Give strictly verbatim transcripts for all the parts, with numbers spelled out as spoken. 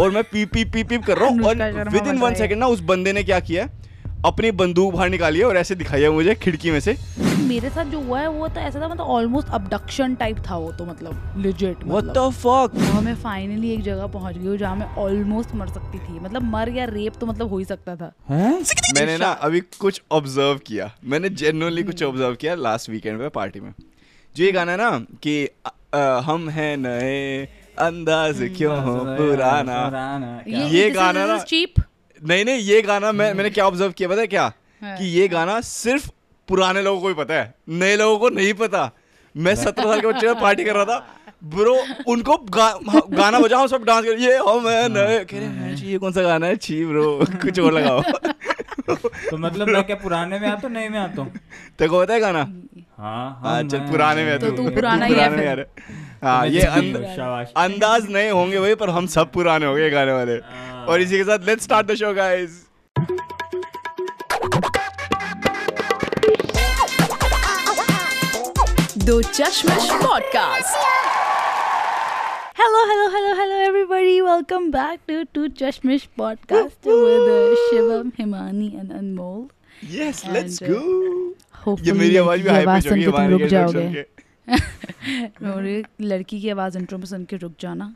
और मैं पीप पीप पीप पीप कर रहा हूँ और विद इन वन सेकेंड ना उस बंदे ने क्या किया, अपनी बंदूक बाहर निकाली है और ऐसे दिखाई है मुझे खिड़की में से। मेरे साथ जो हुआ है वो तो ऐसा था मतलब ऑलमोस्ट अबडक्शन टाइप था वो, तो मतलब लेजिट व्हाट द फक। तो मैं फाइनली एक जगह पहुंच गई हूँ जहाँ मैं ऑलमोस्ट मर सकती थी, मतलब मर या रेप तो मतलब हो ही सकता था। मैंने ना अभी कुछ ऑब्जर्व किया, मैंने जेन्युइनली कुछ ऑब्जर्व किया लास्ट वीकेंड में पार्टी में, जो ये गाना ना कि हम हैं नए अंदाज क्यों हो पुराना, ये गाना ना चीप नहीं नहीं ये गाना मैं मैंने क्या ऑब्जर्व किया पता है क्या, कि ये गाना सिर्फ पुराने लोगों को ही पता है, नए लोगों को नहीं पता। मैं सत्रह साल के बच्चे में पार्टी कर रहा था ब्रो, उनको गा, गाना बजाओ हम सब डांस कर, ये हम है नए, कह रहे हैं ये कौन सा गाना है, छी ब्रो कुछ और लगाओ। तो मतलब मैं क्या पुराने में आता हूँ नए में आता हूँ, तेको पता है गाना? हाँ हाँ चल पुराने में आता हूँ, पुराने में यार। हाँ ये अंदाज नए होंगे भाई पर हम सब पुराने हो गए गाने वाले। और इसी के साथ let's start the show guys. दो चश्मश podcast. Hello, hello, hello, hello everybody. Welcome back to Two Chashmish podcast with uh, Shivam, Himani and Anmol. Yes, and, let's go. ये मेरी आवाज भी हाई पिच होगी, हमारे के रुक जाओगे। लड़की की आवाज इंट्रो में सुन के रुक जाना।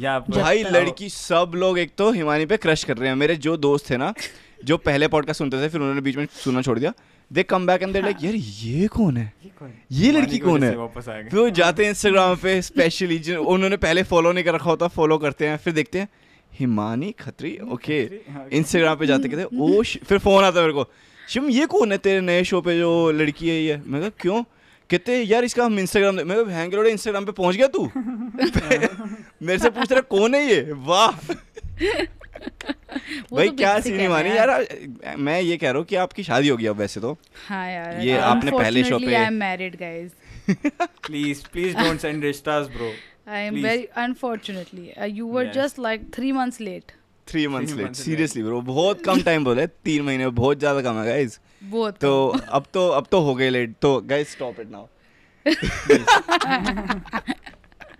या भाई लड़की सब लोग एक तो हिमानी पे क्रश कर रहे हैं। मेरे जो दोस्त थे ना जो पहले पॉडकास्ट सुनते थे फिर उन्होंने बीच में सुनना छोड़ दिया, they come back and they like यार ये कौन है, ये लड़की कौन है। फिर वो जाते हैं इंस्टाग्राम पे स्पेशली उन्होंने पहले फॉलो नहीं कर रखा होता, फॉलो करते हैं फिर देखते हैं हिमानी खत्री, ओके इंस्टाग्राम पे जाते कहते ओ, फिर फोन आता है मेरे को, शिवम ये कौन है तेरे नए शो पे जो लड़की है ये। मैं कहा क्यों, कहते यार इसका हम इंस्टाग्राम, मैं कहा हैंग लोड़े इंस्टाग्राम पे पहुंच गया तू, मेरे से पूछ रहा कौन है ये, वाह भाई तो क्या सीन मानी यार, यार मैं ये कह रहा हूँ कि आपकी शादी हो गई अब वैसे तो। हाँ यार ये आपने पहले शो पे I am married guys, please please don't send रिश्तास bro, I am very unfortunately you were just like three months late three months late seriously bro, बहुत कम टाइम बोले, तीन महीने बहुत ज्यादा कम है गाइस, तो अब तो अब तो हो गए लेट, तो गाइस स्टॉप इट नाउ।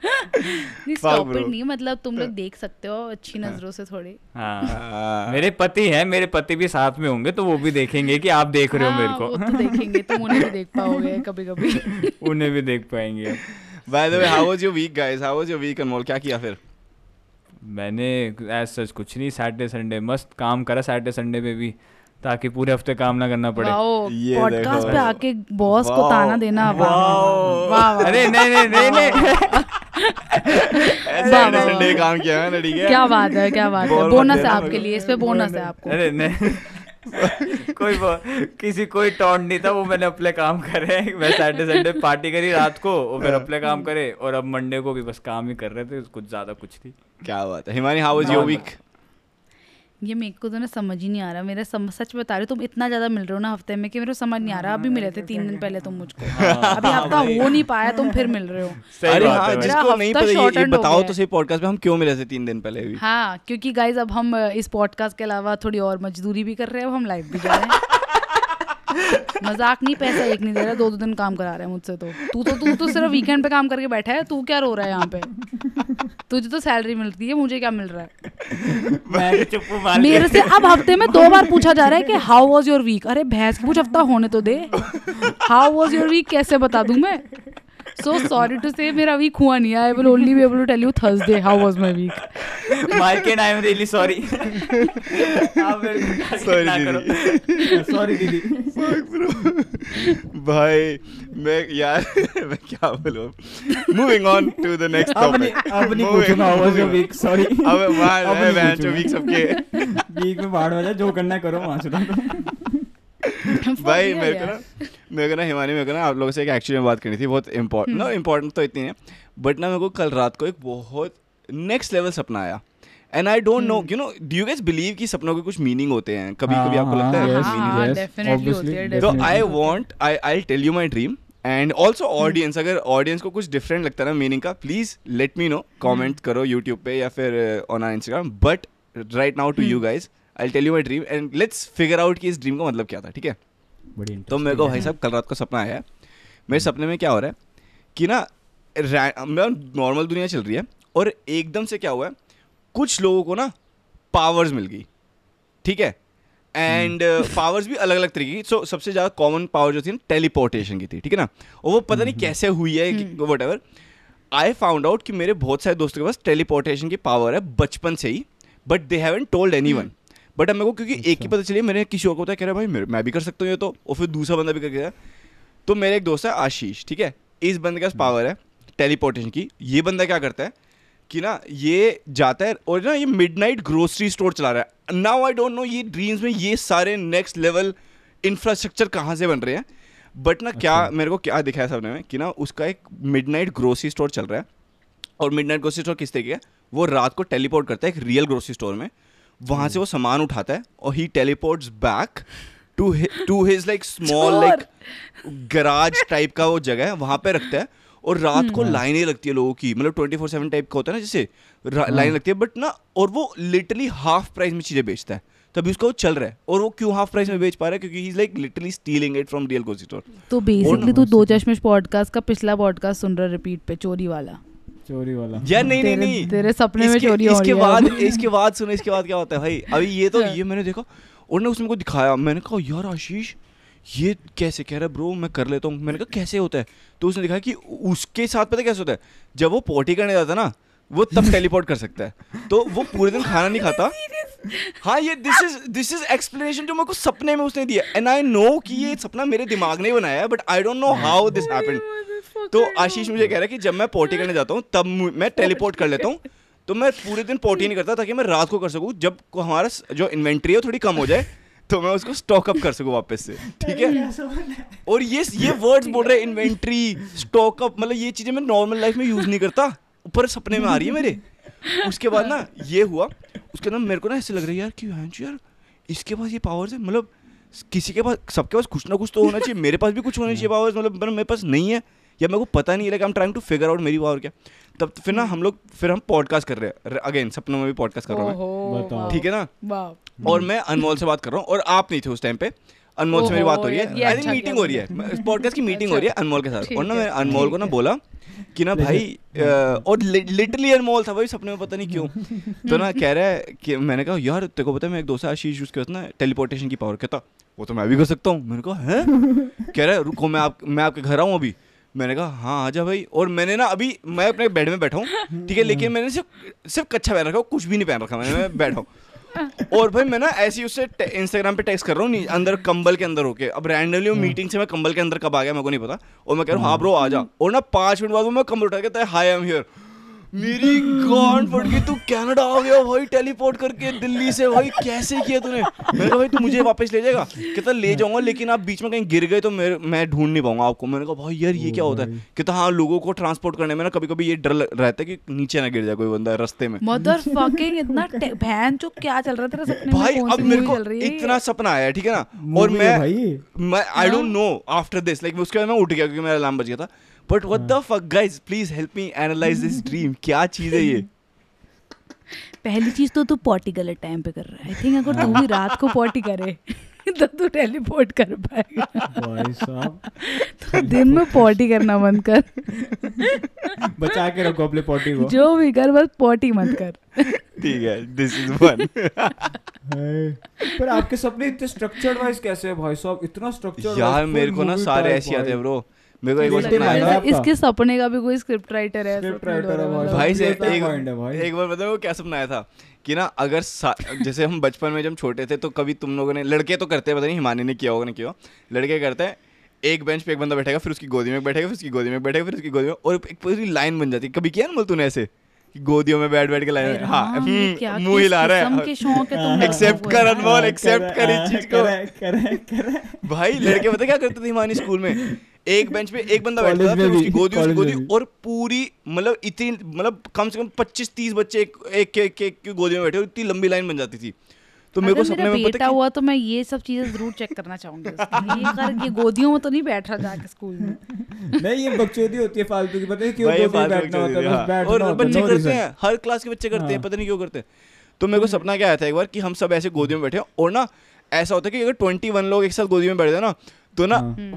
नहीं स्टॉप पर नहीं, मतलब तुम लोग देख सकते हो अच्छी नजरों से थोड़े। हाँ मेरे पति हैं, मेरे पति भी साथ में होंगे तो वो भी देखेंगे कि आप देख रहे हो मेरे को, वो तो देखेंगे, तुम उन्हें भी देख पाओगे कभी कभी, उन्हें भी देख पाएंगे। By the way how was your week guys, how was your week Anmol, क्या किया फिर? मैंने एज सच कुछ नहीं, सैटरडे संडे मस्त काम करा, सैटरडे संडे पे भी ताकि पूरे हफ्ते काम ना करना पड़े। पॉडकास्ट पे आके बॉस को ताना देना, अरे नहीं नहीं नहीं काम किया है ना, ठीक है क्या बात है क्या बात है, बोनस है आपके लिए, इस पे बोनस है आपको। अरे नहीं कोई किसी कोई टॉन्ट नहीं था, वो मैंने अपने काम करे, मैं सैटरडे संडे पार्टी करी रात को और फिर अपने काम करे और अब मंडे को भी बस काम ही कर रहे थे, कुछ ज्यादा कुछ नहीं। क्या बात है Himani, how was your week? ये मेरे को तो ना समझ ही नहीं आ रहा, मेरा सच बता रहे हो तुम, इतना ज्यादा मिल रहे हो ना हफ्ते में कि मेरे को समझ नहीं आ रहा। अभी मिले थे तीन दिन पहले तुम मुझको, अभी हफ्ता हो नहीं पाया तुम फिर मिल रहे हो। अरे हाँ, जिसको नहीं पता ये बताओ तो सही पॉडकास्ट में हम क्यों मिले थे तीन दिन पहले भी। हाँ क्योंकि गाइज अब हम इस पॉडकास्ट के अलावा थोड़ी और मजदूरी भी कर रहे हैं, अब हम लाइव भी जा रहे हैं। मजाक नहीं, पैसा एक नहीं दे रहा, दो दो दिन काम करा रहे हैं मुझसे, तो तू तो तू तो सिर्फ वीकेंड पे काम करके बैठा है, तू क्या रो रहा है यहाँ पे, तुझे तो सैलरी मिलती है, मुझे क्या मिल रहा है। मेरे से अब हफ्ते में दो बार पूछा जा रहा है कि हाउ वाज योर वीक, अरे भैंस की पूछ हफ्ता होने तो दे, हाउ वाज योर वीक कैसे बता दूं मैं। So sorry to say, मेरा वीक हुआ नहीं, I will only be able to tell you Thursday how was my week. Mike and I am really sorry. Sorry दीदी, sorry दीदी। भाई मैं यार मैं क्या बोलूं? Moving on to the next topic. अब नहीं पूछना how was your week? Sorry. अब वहाँ मैं वहाँ जो week सबके week में बाढ़ वाला जो करना करो वहाँ से तो। भाई मेरे को ना मेरे को ना हिमानी मेरे को ना आप लोगों से एक एक्चुअली में बात करनी थी, बहुत इम्पोर्टेंट ना इम्पोर्टेंट तो इतनी है बट ना मेरे को कल रात को एक बहुत नेक्स्ट लेवल सपना आया and I don't know you know do you guys believe कि सपनों के कुछ मीनिंग होते हैं कभी कभी, आपको लगता है डेफिनेटली होती है। तो I want I I will tell you my dream and also audience, अगर ऑडियंस को कुछ डिफरेंट लगता है ना मीनिंग का, please let me know, comment करो यूट्यूब पे या फिर on our Instagram, but right now to you guys I'll tell you my dream and let's figure out कि इस ड्रीम का मतलब क्या था, ठीक है? तो मेरे को भाई साहब कल रात को सपना आया है, मेरे सपने में क्या हो रहा है कि ना नॉर्मल दुनिया चल रही है और एकदम से क्या हुआ है कुछ लोगों को ना पावर्स मिल गई, ठीक है, एंड पावर्स uh, भी अलग अलग तरीके की. सो so, सबसे ज़्यादा कॉमन पावर जो थी ना टेलीपोर्टेशन की थी, ठीक है ना, और वो पता नहीं कैसे हुई है, whatever. I found out कि मेरे बहुत सारे दोस्तों के पास टेलीपोर्टेशन की पावर है बचपन से ही, but they haven't told anyone. But अब मेरे को क्योंकि एक ही पता चली, मैंने किसी और को बताया, कह रहा है भाई मैं भी कर सकता हूँ ये तो, और फिर दूसरा बंदा भी कर गया. तो मेरे एक दोस्त है आशीष, ठीक है, इस बंदे के पास पावर है टेलीपोर्टेशन की. ये बंदा क्या करता है कि ना ये जाता है और ना ये मिडनाइट ग्रोसरी स्टोर चला रहा है. नाउ आई डोंट नो ये ड्रीम्स में ये सारे नेक्स्ट लेवल इंफ्रास्ट्रक्चर कहाँ से बन रहे हैं, बट ना क्या मेरे को क्या दिखाया सबने में कि ना उसका एक मिडनाइट ग्रोसरी स्टोर चल रहा है. और मिडनाइट ग्रोसरी स्टोर किस तरीके का, वो रात को टेलीपोर्ट करता है एक रियल ग्रोसरी स्टोर में, वहाँ से वो सामान उठाता है और he teleports back to to his like small like garage type का वो जगह है, वहाँ पे रखता है. और रात को लाइनें लगती है लोगों की, मतलब ट्वेंटी फोर सेवन टाइप का होता है ना जैसे लाइन लगती है, बट ना और वो लिटरली हाफ प्राइस में चीज़ें बेचता है. तो अभी उसका वो चल रहा है, और वो क्यों हाफ प्राइस में बेच पा रहा है, क्योंकि he is like literally stealing it from real grocery store. तो बेसिकली तू दो चश्मे पॉडकास्ट का पिछला पॉडकास्ट सुन रहा है रिपीट पे, चोरी वाला चोरी वाला यार. नहीं नहीं नहीं, तेरे सपने में चोरी हो रही है. इसके बाद इसके बाद सुनो इसके बाद क्या होता है भाई. अभी ये तो ये मैंने देखा और ना उसने मुझे दिखाया, मैंने कहा यार आशीष ये कैसे, कह रहा है ब्रो मैं कर लेता हूँ. मैंने कहा कैसे होता है, तो उसने दिखाया कि उसके साथ पता कैसे होता है, जब वो पोटी करने जाता है ना वो तब टेलीपोर्ट कर सकता है, तो वो पूरे दिन खाना नहीं खाता. हाँ ये this is this is explanation जो मेरे को सपने में उसने दिया, एंड आई नो कि ये सपना मेरे दिमाग ने बनाया है, but I don't know how this happened. तो आशीष मुझे कह रहा है कि जब मैं पोटी करने जाता हूँ तब मैं टेलीपोर्ट कर लेता हूँ, तो मैं पूरे दिन पोटी नहीं करता ताकि मैं रात को कर सकूँ, जब हमारा जो इन्वेंट्री है थोड़ी कम हो जाए तो मैं उसको स्टॉक अप कर सकूँ वापस से, ठीक है. और ये ये वर्ड्स बोल रहे इन्वेंट्री स्टॉक अप, मतलब ये चीज़ें मैं नॉर्मल लाइफ में यूज़ नहीं करता, ऊपर सपने में आ रही है मेरे. उसके बाद ना ये हुआ, उसके अंदर मेरे को ना ऐसे लग रहा है यार कि यार इसके पास ये पावर्स है, मतलब किसी के पास, सबके पास कुछ ना कुछ तो होना चाहिए, मेरे पास भी कुछ होना चाहिए पावर्स, मतलब मेरे पास नहीं है या मेरे को पता नहीं है. Like I am trying to figure out मेरी पावर क्या. तब फिर ना हम लोग फिर हम पॉडकास्ट कर रहे हैं अगेन, सपनों में भी पॉडकास्ट कर रहा हूँ, ठीक है ना. और मैं अनमोल से बात कर रहा हूँ, और आप नहीं थे उस टाइम पे. अनमोल से मेरी बात हो रही है, आई थिंक मीटिंग हो रही है, पॉडकास्ट की मीटिंग हो रही है अनमोल के साथ. और ना मैं अनमोल को ना बोला कि ना भाई, और लिटरली अनमोल था भाई सपने में, पता नहीं क्यों. तो ना कह रहा है कि मैंने कहा यार तेरे को पता है मैं एक दोस्त आशीष उसके पास ना टेलीपोर्टेशन की पावर, कहता वो तो मैं भी कर सकता हूँ. मैंने कहा है, कह रहा है रुको मैं आप मैं आपके घर आऊँ अभी. मैंने कहा हाँ आजा भाई. और मैंने ना अभी मैं अपने बेड में बैठा हूँ, ठीक है, लेकिन मैंने सिर्फ सिर्फ कच्छा पहन रखा, कुछ भी नहीं पहन रखा, मैंने मैं बैठा हूँ. और भाई मैं ना ऐसे ही उससे इंस्टाग्राम पे टेक्स्ट कर रहा हूँ अंदर कंबल के अंदर होके. अब रैंडमली वो मीटिंग से मैं कंबल के अंदर कब आ गया मेरे को नहीं पता, और मैं कह रहा हूँ हाँ ब्रो आ जा. और ना पाँच मिनट बाद वो मैं कंबल उठा के हाई आई एम हियर. मेरी गांड फट गई, तू कनाडा आ गया भाई टेलीपोर्ट करके दिल्ली से, भाई कैसे किया तूने. मैंने कहा भाई तू मुझे वापस ले जाएगा, कहता ले जाऊंगा लेकिन आप बीच में कहीं गिर गए तो मेरे मैं ढूंढ नहीं पाऊंगा आपको. मैंने कहा भाई यार ये क्या होता है, कहता हाँ लोगों को ट्रांसपोर्ट करने में ना कभी कभी ये डर रहता है कि नीचे ना गिर जाए कोई बंदा रास्ते में. मदर फकिंग इतना बहन जो क्या चल रहा था तेरे सपने में भाई. अब मेरे को इतना सपना आया, ठीक है ना, और मैं मैं I don't know after this like उसके बाद मैं उठ गया क्योंकि मेरा अलार्म बज गया था. But what the fuck guys, please help me analyze this dream. क्या चीज़ है ये? पहली चीज़ तो तू पॉटी गलत टाइम पे कर रहा है. I think अगर तू भी रात को पॉटी करे तो तू टेलीपोर्ट कर पाएगा. भाई साहब तो दिन में पॉटी करना बंद कर, बचा के रखो अपने पॉटी को, जो भी कर बस पॉटी मत कर, ठीक है. This is one. पर आपके सपने इतने स्ट्रक्चर्ड वाइज कैसे है भाई साहब, इतना स्ट्रक्चर्ड यार मेरे को ना सारे ऐसे आते हैं ब्रो. इसके सपने का भी कोई स्क्रिप्ट राइटर है भाई. से एक बार बताओ क्या सपना आया था कि ना अगर जैसे हम बचपन में जब छोटे थे तो कभी तुम लोगों ने, लड़के तो करते हैं, पता नहीं हिमानी ने किया होगा ना, क्यों लड़के करते हैं, एक बेंच पे एक बंदा बैठेगा फिर उसकी गोदी में बैठेगा फिर उसकी गोदी में बैठेगा फिर उसकी गोदी में, और एक पूरी लाइन बन जाती है. कभी किया ना बोल तूने ऐसे गोदियों में बैठ बैठ के लाइन. हाँ मुंह हिला रहा है, एक्सेप्ट कर अनमोल, एक्सेप्ट कर इस चीज को भाई. लड़के पता क्या करते थे हिमानी स्कूल में, एक बेंच पे एक बंदा बैठता था फिर उसकी गोदी उसकी गोदी और पूरी मतलब इतनी मतलब कम से कम पच्चीस तीस बच्चे एक एक एक एक की गोदी में बैठे और इतनी लंबी लाइन बन जाती थी. तो मेरे को सपने में पता हुआ तो मैं ये सब चीजें जरूर चेक करना चाहूंगी. ये कर ये गोदियों में तो नहीं बैठ रहा जाके स्कूल में. नहीं ये बकचोदी होती है फालतू की, पता है क्यों गोदी में बैठना होता है, और बच्चे करते हैं, हर क्लास के बच्चे करते हैं, पता नहीं क्यों करते हैं. तो मेरे को सपना क्या आया था एक बार कि हम सब ऐसे गोदियों में बैठे, और ना ऐसा होता है कि अगर ट्वेंटी वन लोग एक साथ गोदी में बैठते हैं ना तो ना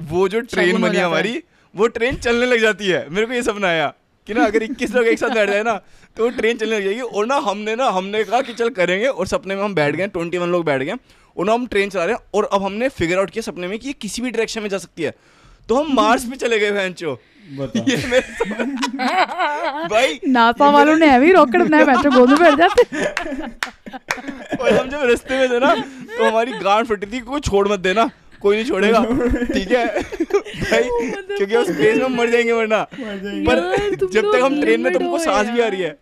वो जो ट्रेन बनी हमारी वो ट्रेन चलने लग जाती है. मेरे को ये सपना आया कि ना अगर इक्कीस लोग एक साथ बैठ जाए ना तो ट्रेन चलने लग जाएगी। और ना हमने ना हमने कहा कि चल करेंगे, और सपने में हम बैठ गए, इक्कीस लोग बैठ गए, और ना हम ट्रेन चला रहे हैं। और अब हमने फिगर आउट किया सपने में कि ये किसी भी डायरेक्शन में जा सकती है, तो हम मार्स पे चले गए भैंचो। ये भाई नासा वालों ने अभी रॉकेट बनाया, भैंचो गोद में बैठ जाते। और हम जब रास्ते में थे ना तो हमारी गांड फटी थी, कोई छोड़ मत देना, कोई नहीं छोड़ेगा, ठीक है भाई, क्योंकि उस स्पेस में मर जाएंगे वरना। पर जब तक हम ट्रेन में तुमको सांस भी आ रही है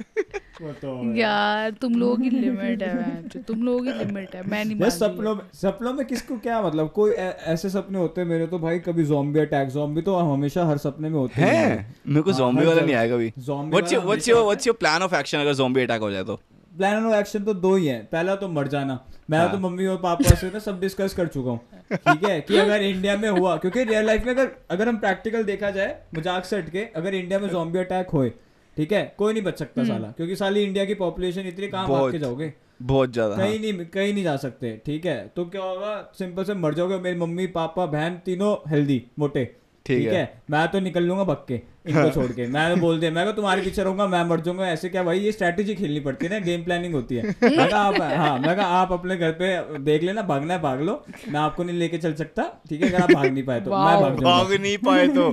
यार। तुम लोगों की लिमिट है, तुम लोगों की लिमिट है। मैं नहीं बस सपनों में, सपनों में किसको क्या मतलब। कोई ऐसे सपने होते हैं मेरे तो भाई, कभी ज़ॉम्बी अटैक, ज़ॉम्बी तो हमेशा हर सपने में होते हैं। मेरे को ज़ॉम्बी वाला नहीं आया कभी। What's your what's your what's your plan of action अगर ज़ॉम्बी अटैक हो जाए तो? प्लान ऑफ एक्शन तो दो ही है, पहला तो मर जाना। मैं हाँ। तो मम्मी और पापा से ना सब डिस्कस कर चुका हूँ, ठीक है, कि अगर इंडिया में हुआ, क्योंकि रियल लाइफ में अगर अगर हम प्रैक्टिकल देखा जाए, मजाक से हटके, अगर इंडिया में ज़ॉम्बी अटैक होए, ठीक है, कोई नहीं बच सकता साला, क्योंकि साली इंडिया की पॉपुलेशन इतनी, कहाँ भाग के जाओगे? बहुत ज्यादा, कहीं नहीं कहीं नहीं जा सकते, ठीक है। तो क्या होगा, सिंपल से मर जाओगे। मेरी मम्मी पापा बहन तीनों हेल्दी मोटे, ठीक है, मैं तो निकल लूंगा भग के इनको छोड़ के। मैं तो बोल दिया, मैं तो तुम्हारे पीछे रहूंगा, मैं मर जाऊंगा। ऐसे क्या भाई, ये स्ट्रेटेजी खेलनी पड़ती है ना, गेम प्लानिंग होती है। मैं कहा आप, हाँ मैं कहा आप अपने घर पे देख लेना, भागना है भाग लो, मैं आपको नहीं लेके चल सकता, ठीक है, अगर आप भाग नहीं पाए तो। मैं भाग भाग नहीं पाए तो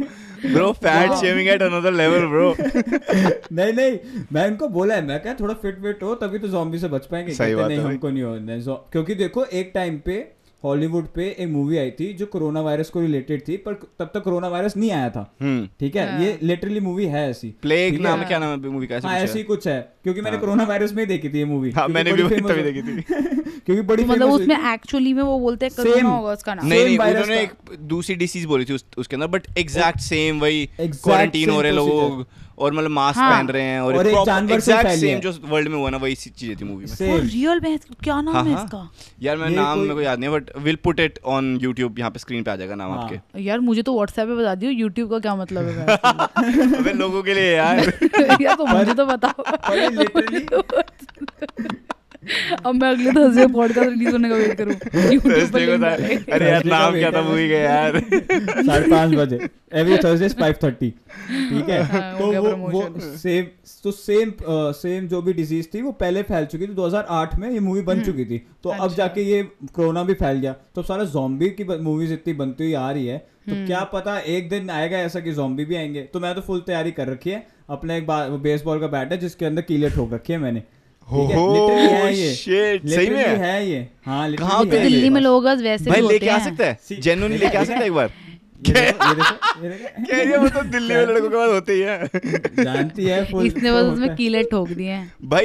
bro, fat shaming at another level bro. नहीं नहीं, मैं इनको बोला है, मैं कहा थोड़ा फिट वेट हो तभी तो ज़ॉम्बी से बच पाएंगे। नहीं हमको नहीं होना, क्योंकि देखो एक टाइम पे हॉलीवुड पे एक मूवी आई थी जो कोरोना वायरस को रिलेटेड थी, पर तब तक कोरोना वायरस नहीं आया था, ठीक है। ये लिटरली मूवी है ऐसी, प्लेग नाम, क्या नाम है मूवी का? हाँ ऐसी कुछ है, क्योंकि मैंने कोरोना वायरस में ही देखी थी ये मूवी। हाँ मैंने भी तभी देखी थी, क्योंकि बड़ी मतलब उसमें एक्चुअली में वो बोलते हैं कोरोना होगा उसका नाम। नहीं नहीं, उन्होंने एक दूसरी डिसीज बोली थी उसके अंदर, बट एग्जैक्ट सेम, वही क्वारंटीन हो रहे लोग और मतलब मास्क पहन रहे हैं, और एक जानवर से सेम जो वर्ल्ड में हुआ ना, वही चीजें थी मूवी में। और रियल में क्या नाम है इसका यार, मैं नाम मेरे को याद नहीं, but will put it on YouTube, यहाँ पे स्क्रीन पे आ जाएगा नाम आपके। यार मुझे तो व्हाट्सएप पे बता दियो, यूट्यूब का क्या मतलब है अबे लोगों के लिए यार, यार तो मुझे तो बताओ। अब मैं अगले थर्सडे पॉडकास्ट रिलीज होने का वेट करूं। थर्सडे को था, अरे यार नाम क्या था मूवी का यार, साढ़े पाँच बजे एवरी थर्सडे फाइव थर्टी, ठीक है। तो वो वो सेम तो सेम सेम जो भी डिजीज थी वो पहले फैल चुकी थी, दो हज़ार आठ में ये मूवी बन चुकी थी। तो अब जाके ये कोरोना भी फैल गया, तो सारा ज़ॉम्बी की मूवीज इतनी बनती हुई आ रही है, तो क्या पता एक दिन आएगा ऐसा कि ज़ॉम्बी भी आएंगे। तो मैं तो फुल तैयारी कर रखी है, अपना एक बेसबॉल का बैट है जिसके अंदर कीले ठोक रखी है मैंने, कीले ठोक दिए हैं भाई।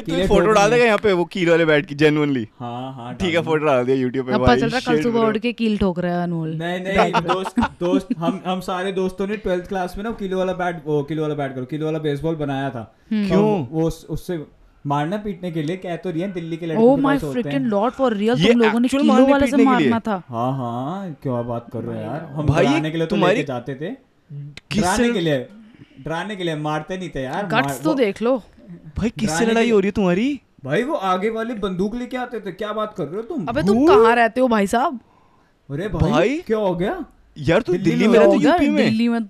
तू फोटो डाल देगा यहाँ पे वो कील वाले बैट की, जेन्युइनली? हाँ हाँ ठीक है, फोटो डाल दिया यूट्यूब पे। पता चल रहा कल सुबह उठ के कील ठोक रहा है अनमोल। नहीं नहीं दोस्त दोस्त हम हम सारे दोस्तों ने ट्वेल्थ क्लास में ना कीलो वाला बैट कीलो वाला बैट करो कीलो वाला बेसबॉल बनाया था। क्यों? वो उससे मारना पीटने के लिए, कहते रहिए दिल्ली के लड़के oh my freaking lord for real, तुम लोगों ने किलो वाले से मारना था। हाँ हाँ क्या बात कर रहे हो यार, हम डराने के लिए तो लेके जाते थे, डराने के लिए डराने के लिए मारते नहीं थे यार। गट्स तो देख लो भाई, किससे लड़ाई हो रही है तुम्हारी? भाई वो आगे वाले बंदूक लेके आते थे। क्या बात कर रहे हो तुम? अबे तुम कहाँ रहते हो भाई साहब? अरे भाई क्या हो गया यार, तू दिल्ली में रहते हो? दिल्ली में?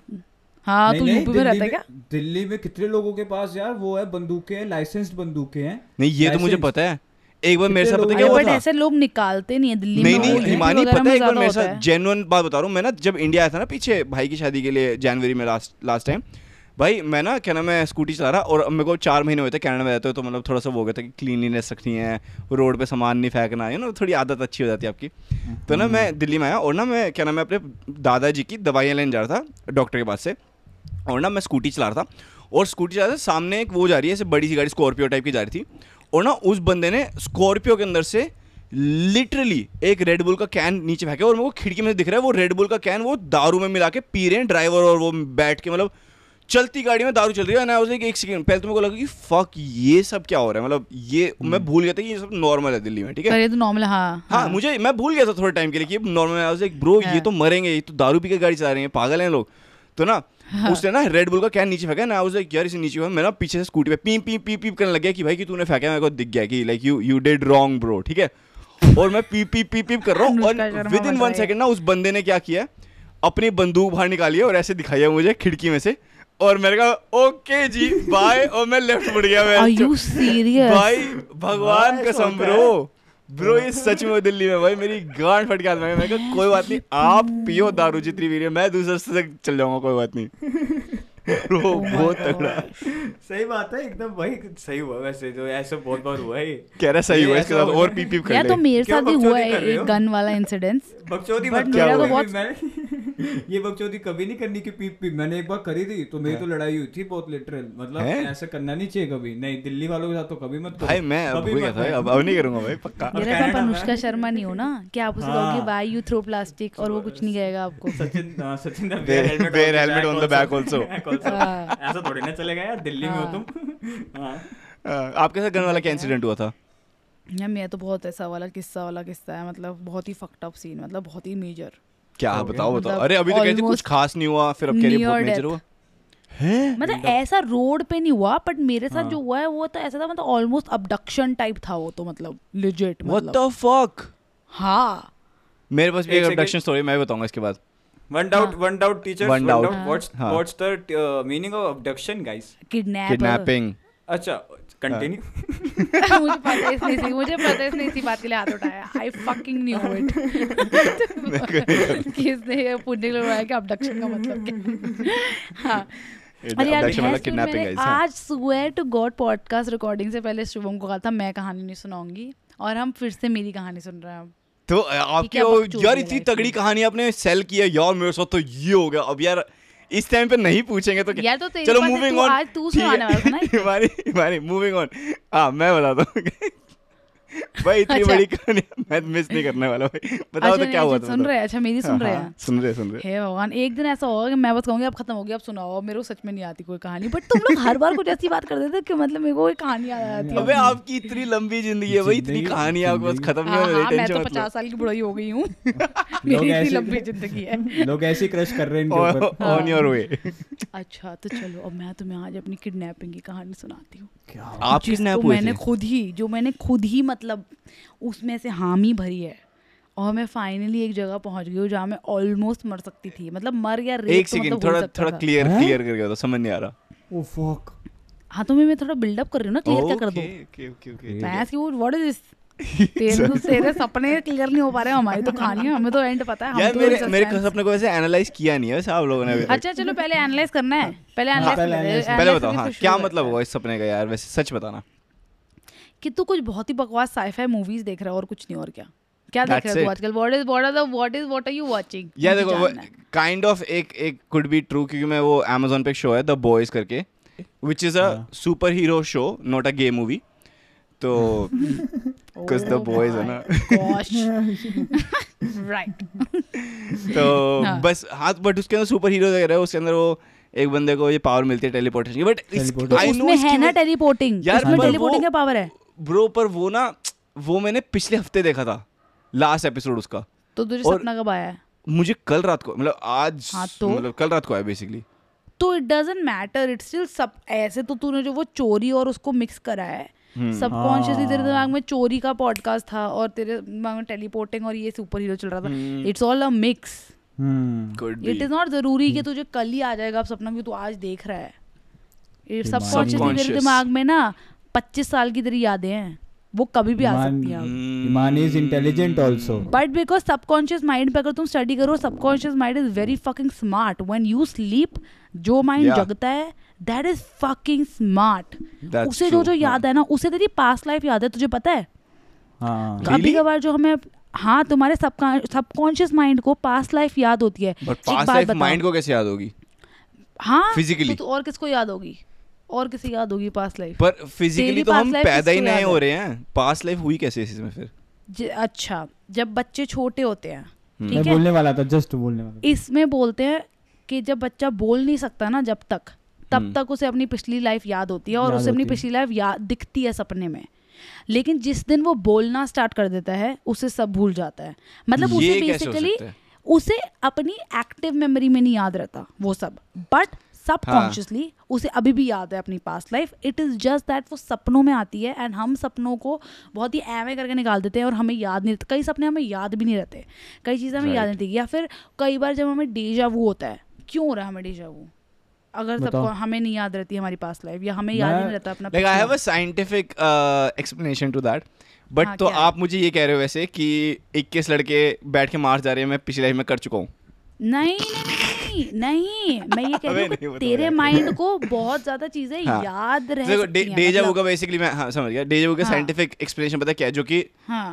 हाँ तो यूपी में रहता है क्या? दिल्ली में कितने लोगों के पास यार वो है, बंदूकें हैं, लाइसेंस्ड बंदूकें हैं। नहीं ये तो मुझे पता है, एक बार मेरे साथ पता क्या हुआ था, ऐसे लोग निकालते नहीं है दिल्ली में। नहीं नहीं हिमानी पता है, एक बार मेरे साथ जेन्युइन बात बता रहा हूँ, मैं ना जब इंडिया आया था ना पीछे भाई की शादी के लिए जनवरी में लास्ट लास्ट टाइम, भाई मैं ना क्या नाम है स्कूटी चला रहा, और मेरे को चार महीने हुए थे कनाडा में रहते हो, तो मतलब थोड़ा सा वो हो गया था कि क्लीनलीनेस रखनी है, रोड पे सामान नहीं फेंकना है ना, थोड़ी आदत अच्छी हो जाती है आपकी। तो ना मैं दिल्ली में आया, और ना मैं क्या नाम है अपने दादाजी की दवाइयाँ लेने जा रहा था डॉक्टर के पास से, और ना मैं स्कूटी चला रहा था, और स्कूटी चला रहा था, सामने एक वो जा रही है ऐसे बड़ी सी गाड़ी, स्कॉर्पियो टाइप की जा रही थी, और ना उस बंदे ने स्कॉर्पियो के अंदर से लिटरली एक रेड बुल का कैन नीचे फेंका, और मेरे को खिड़की में दिख रहा है वो रेड बुल का कैन वो दारू में मिला के पी रहे हैं ड्राइवर, और वो बैठ के मतलब चलती गाड़ी में दारू चल रही है ना। उसने एक सेकंड पहले तो मेरे को लगा कि फक ये सब क्या हो रहा है, मतलब ये मैं भूल गया था कि ये सब नॉर्मल है दिल्ली में, ठीक है, ये तो नॉर्मल। हाँ हाँ मुझे, मैं भूल गया था थोड़ा टाइम के लिए कि ये नॉर्मल है। उसने ब्रो ये तो मरेंगे, ये तो दारू पी के गाड़ी चला रहे हैं, पागल हैं लोग। तो ना उसने ना रेड बुल का कैन नीचे फेंका ना, उसने यार इसे नीचे, मैं ना पीछे से स्कूटी पे पीप पीप पीप पीप करने लग गया कि भाई कि तूने फेंका, मेरे को दिख गया कि like you you did wrong bro, ठीक है। और मैं पीप पीप पीप पीप कर रहा हूँ, और विद इन वन सेकेंड ना उस बंदे ने क्या किया, अपनी बंदूक बाहर निकाली और ऐसे दिखाई मुझे खिड़की में से, और मैंने कहा ओके जी बाय, और मैं लेफ्ट मुड़ गया। मैं, आर यू सीरियस भाई? भगवान कसम ब्रो, ब्रो ये सच में दिल्ली में भाई मेरी गांड फट गया। मैंने कहा कोई बात नहीं, आप पियो दारू जितनी भी, मैं दूसरे से चल जाऊंगा, कोई बात नहीं। ब्रो बहुत तगड़ा, सही बात है एकदम भाई, सही हुआ वैसे जो ऐसा बहुत बार हुआ है। कह रहा सही हुआ, इसके साथ और पीप पीप कर ले। या तो मेरे साथ भी हुआ है एक गन वाला इंसिडेंट, बकचोदी मत करो। तो बहुत ये बकचोदी कभी नहीं करनी कि पीप पीप। मैंने एक बार करी थी तो मेरी तो लड़ाई हुई थी बहुत लिटरल, मतलब ऐसा करना नहीं चाहिए कभी। नहीं दिल्ली वालों के साथ तो कभी मत भाई, मैं अब अब नहीं करूंगा भाई पक्का। मेरे साथ अनुष्का शर्मा नहीं हो ना कि आप उसे कहोगे बाय यू थ्रो प्लास्टिक और वो कुछ नहीं कहेगा आपको। Sachin Sachin the wear helmet on the back also, ऐसा थोड़ी ना चलेगा यार दिल्ली में हो तुम। आपके साथ गन वाला क्या इंसिडेंट हुआ था? यार मेरा तो बहुत ऐसा वाला किस्सा वाला किस्सा है, मतलब बहुत ही फक्ड अप सीन, मतलब बहुत ही मेजर। क्या बताओ बताओ? अरे अभी तो कहते कुछ खास नहीं हुआ, फिर अब कह रही बहुत मेजर हुआ है। मतलब ऐसा रोड पे नहीं हुआ, बट मेरे साथ जो हुआ है वो तो ऐसा था, मतलब ऑलमोस्ट अबडक्शन टाइप था वो तो, मतलब लेजिट। What the fuck? हां मेरे पास भी एक अबडक्शन स्टोरी मैं बताऊंगा इसके बाद। One doubt, हाँ. one doubt, teachers, one doubt. doubt. What's, हाँ. what's the uh, meaning of abduction, guys? Kidnapper. Kidnapping. अच्छा, continue. मुझे पता ही नहीं थी, मुझे पता ही नहीं थी बात के लिए हाथ उठाया। I fucking knew it. किसने पूछने लगा है कि abduction का मतलब क्या? हाँ. अरे यार आज swear to God podcast recording से पहले शिवम को कहा था मैं कहानी नहीं सुनाऊंगी, और हम फिर से मेरी कहानी सुन रहे हैं। तो आपके यार इतनी तगड़ी कहानी आपने सेल की है यार, मेरे साथ तो ये हो गया। अब यार इस टाइम पे नहीं पूछेंगे तो क्या? तो चलो मूविंग ऑन। आज तू सुनाने वाला है ना हमारी हमारी मूविंग ऑन। हां मैं बताता हूं भाई इतनी बड़ी कहानी मैं मिस नहीं करने वाला भाई। बताओ तो क्या हुआ था? सुन रहे हैं? अच्छा मेरी सुन रहे हैं? सुन रहे सुन रहे। हे भगवान, एक दिन ऐसा होगा कि मैं बस कहूंगी अब खत्म हो गया, अब सुनाओ। मेरे को सच में नहीं आती कोई कहानी, बट तुम लोग हर बार कुछ ऐसी बात कर देते हो कि मतलब मेरे को कहानी याद आती है। अबे आपकी इतनी लंबी जिंदगी है भाई, इतनी कहानी आपको बस खत्म नहीं हो रही टेंशन। मैं तो पचास साल की बुढ़ाई हो गई हूं, मेरी इतनी लंबी जिंदगी है। लोग ऐसे क्रश कर रहे हैं इनके ऊपर ऑन योर वे। अच्छा तो चलो अब मैं तुम्हें आज अपनी किडनैपिंग की कहानी सुनाती हूं। क्या आप किडनैप हुए? मैंने खुद ही जो मैंने खुद ही मतलब उसमें से हामी भरी है, और मैं फाइनली एक जगह पहुंच गई हूँ जहाँ मैं ऑलमोस्ट मर सकती थी, मतलब मर या रेप। एक सेकंड थोड़ा थोड़ा क्लियर क्लियर कर गया तो समझ नहीं आ रहा। ओ फक, हाँ तो मैं थोड़ा बिल्डअप कर रही हूँ ना, क्लियर क्या कर दूँ? ओके ओके ओके पैस की वो व्हाट इज दिस? तेरे सपने क्लियर नहीं हो पा रहे हमारी तो कहानी, हमें तो एंड पता है। यार मेरे मेरे सपने को ऐसे एनालाइज किया नहीं है सब लोगों ने। अच्छा चलो पहले एनालाइज करना है, पहले एनालाइज पहले बताओ क्या मतलब हुआ इस सपने का। यार वैसे सच बताना कि तू कुछ बहुत ही बकवास साइफाई मूवीज देख रहा है और कुछ नहीं, और क्या क्या देख रहा है आजकल? What is what are the what is what are you watching? या देखो काइंड ऑफ एक एक कुड बी ट्रू, क्योंकि मैं वो Amazon पे शो है द बॉयज करके, which is a super hero show, not a gay movie. तो cuz द बॉयज है ना, राइट? तो बस हाथ बट उसके अंदर सुपर हीरो वगैरह है, उसके अंदर वो एक बंदे को ये पावर मिलती है टेलीपोर्टेशन की, बट आई नो है ना टेलीपोर्टिंग, यार उसमें टेलीपोर्टिंग का पावर है ब्रो। पर वो ना वो मैंने पिछले हफ्ते देखा था लास्ट एपिसोड उसका। तो तुझे सपना कब आया? मुझे कल रात को, मतलब आज हाँ तो? मतलब कल रात को आया बेसिकली। तो it doesn't matter, it's still सब ऐसे। तो तूने जो वो चोरी और उसको मिक्स करा है सबकॉन्शियसली, तेरे दिमाग में चोरी का पॉडकास्ट था और तेरे दिमाग में टेलीपोर्टिंग और ये सुपर हीरो चल रहा था। It's all a mix. It is not जरूरी कि तुझे कल ही आ जाएगा आप सपना, क्यों तू आज देख रहा है। सबकॉन्शियसली तेरे दिमाग में ना पच्चीस साल की तेरी यादें हैं, वो कभी भी आ सकती है। Iman is intelligent also. But because subconscious mind पे अगर तुम स्टडी करो, subconscious mind is very fucking smart. When you sleep, जो mind yeah. जगता है, that is fucking smart. That's उसे true. जो जो याद है ना, उसे तेरी past life याद है, तुझे पता है? हाँ. कभी कभार जो हमें हाँ तुम्हारे सबकॉन्शियस माइंड को पास्ट लाइफ याद होती है। But past life mind को कैसे याद होगी? हाँ फिजिकली, तो और किसको याद होगी? और किसी याद होगी पास्ट लाइफ? पर फिजिकली तो हम पैदा ही नहीं हो रहे हैं, पास्ट लाइफ हुई कैसे इसमें फिर? अच्छा जब बच्चे छोटे होते हैं, मैं बोलने वाला था, जस्ट बोलने वाला था। इसमें बोलते हैं कि जब बच्चा बोल नहीं सकता ना जब तक, तब तक उसे अपनी पिछली लाइफ याद होती है, और उसे अपनी पिछली लाइफ याद दिखती है सपने में। लेकिन जिस दिन वो बोलना स्टार्ट कर देता है उसे सब भूल जाता है, मतलब उसे बेसिकली उसे अपनी एक्टिव मेमोरी में नहीं याद रहता वो सब, बट सबकॉन्शियसली हाँ. उसे अभी भी याद है अपनी past life. It is just that वो सपनों में आती है, एंड हम सपनों को बहुत ही ऐवे करके निकाल देते हैं और हमें याद नहीं, कई सपने हमें याद भी नहीं रहते, कई चीज़ें हमें right. याद नहीं रहती। या फिर कई बार जब हमें डेजा वू होता है, क्यों हो रहा है हमें डेजा वू? अगर सबको हमें नहीं याद रहती हमारी पास्ट लाइफ या हमें याद नहीं रहता अपना like I have a scientific explanation to that but तो आप मुझे ये कह रहे हो वैसे कि इक्कीस लड़के बैठ के मार जा रहे हैं मैं पिछली लाइफ में कर चुका हूँ? नहीं नहीं नहीं मैं ये कह रही हूँ तेरे माइंड को बहुत ज्यादा चीजें याद रह डेजावू का बेसिकली मैं हाँ समझ गया डेजावू का साइंटिफिक एक्सप्लेनेशन पता क्या है जो कि हाँ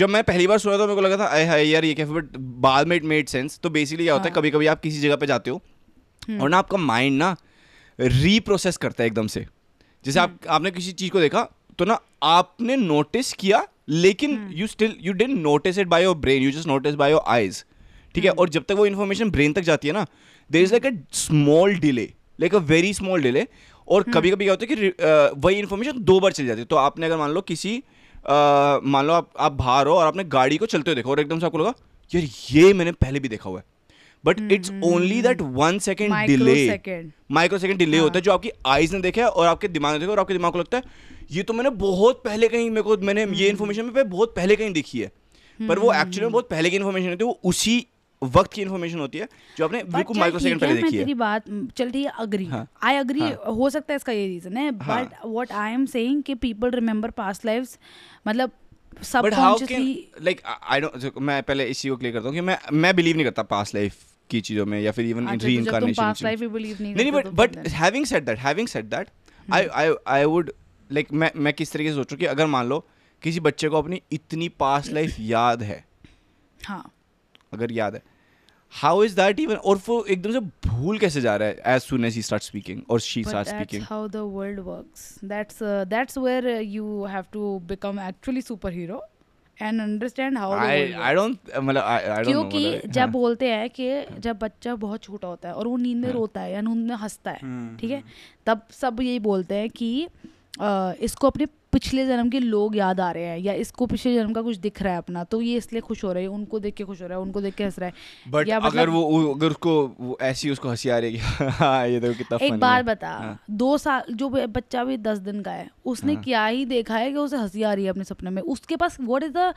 जब मैं पहली बार सुना था मेरे को लगा था अरे हाय यार ये क्या बट बाद में इट मेड सेंस। तो बेसिकली क्या होता है कभी कभी आप किसी जगह पे जाते हो और ना आपका माइंड ना रीप्रोसेस करता है एकदम से जैसे आप आपने किसी चीज़ को देखा तो ना आपने नोटिस किया लेकिन you still you didn't notice it by your brain you just notice by your eyes ठीक है। और जब तक वो इन्फॉर्मेशन ब्रेन तक जाती है ना there is like a small delay like a very small delay. और कभी कभी क्या होता है कि वही इन्फॉर्मेशन दो बार चली जाती है। तो आपने अगर मान लो किसी Uh, मान लो आप आप बाहर हो और आपने गाड़ी को चलते हुए देखा और एकदम से आपको लगा यार ये मैंने पहले भी देखा हुआ है but it's only that one second delay micro second delay होता है जो आपकी आईज ने देखा है और आपके दिमाग ने देखा और आपके दिमाग को लगता है ये तो मैंने बहुत पहले कहीं मेरे को मैंने hmm. ये इन्फॉर्मेशन में बहुत पहले कहीं देखी है hmm. पर वो एक्चुअली में बहुत पहले की इन्फॉर्मेशन होती है वो उसी वक्त की इन्फॉर्मेशन होती है जो आपने बिल्कुल माइक्रो सेकंड पहले देखी है। तेरी बात चल रही है अग्री आई अग्री हो सकता है इसका ये रीजन है but what I am saying कि पीपल रिमेंबर पास्ट लाइफ्स मतलब सबकॉन्शियसली लाइक आई डोंट मैं पहले इसी को क्लियर करता हूं कि मैं मैं बिलीव नहीं करता पास्ट लाइफ की चीजों में या फिर even in reincarnation past life भी बिलीव नहीं but but having said that having said that I I I would like मैं मैं किस तरीके से सोचूं कि अगर मान लो किसी बच्चे को अपनी इतनी पास्ट लाइफ याद है हां अगर याद है हाउ इज दैट इवन और वो एकदम से भूल कैसे जा रहा है as soon as he start speaking और she start speaking how the world works that's that's where you have to become actually super hero and understand how I I don't मतलब आई डोंट नो क्योंकि जब बोलते हैं कि जब बच्चा बहुत छोटा होता है और वो नींद में रोता है या नींद में हंसता है ठीक है तब सब यही बोलते हैं कि इसको अपने पिछले जन्म के लोग याद आ रहे हैं या इसको पिछले जन्म का कुछ दिख रहा है अपना तो ये इसलिए खुश हो रहा है उनको देख के खुश हो रहा है उनको देख के हंस रहा है। बट अगर वो अगर उसको वो ऐसी उसको हंसी आ रही है ये देखो कितना एक बार बता दो साल जो बच्चा भी दस दिन का है उसने क्या ही देखा है कि उसे हंसी आ रही है अपने सपने में उसके पास what is the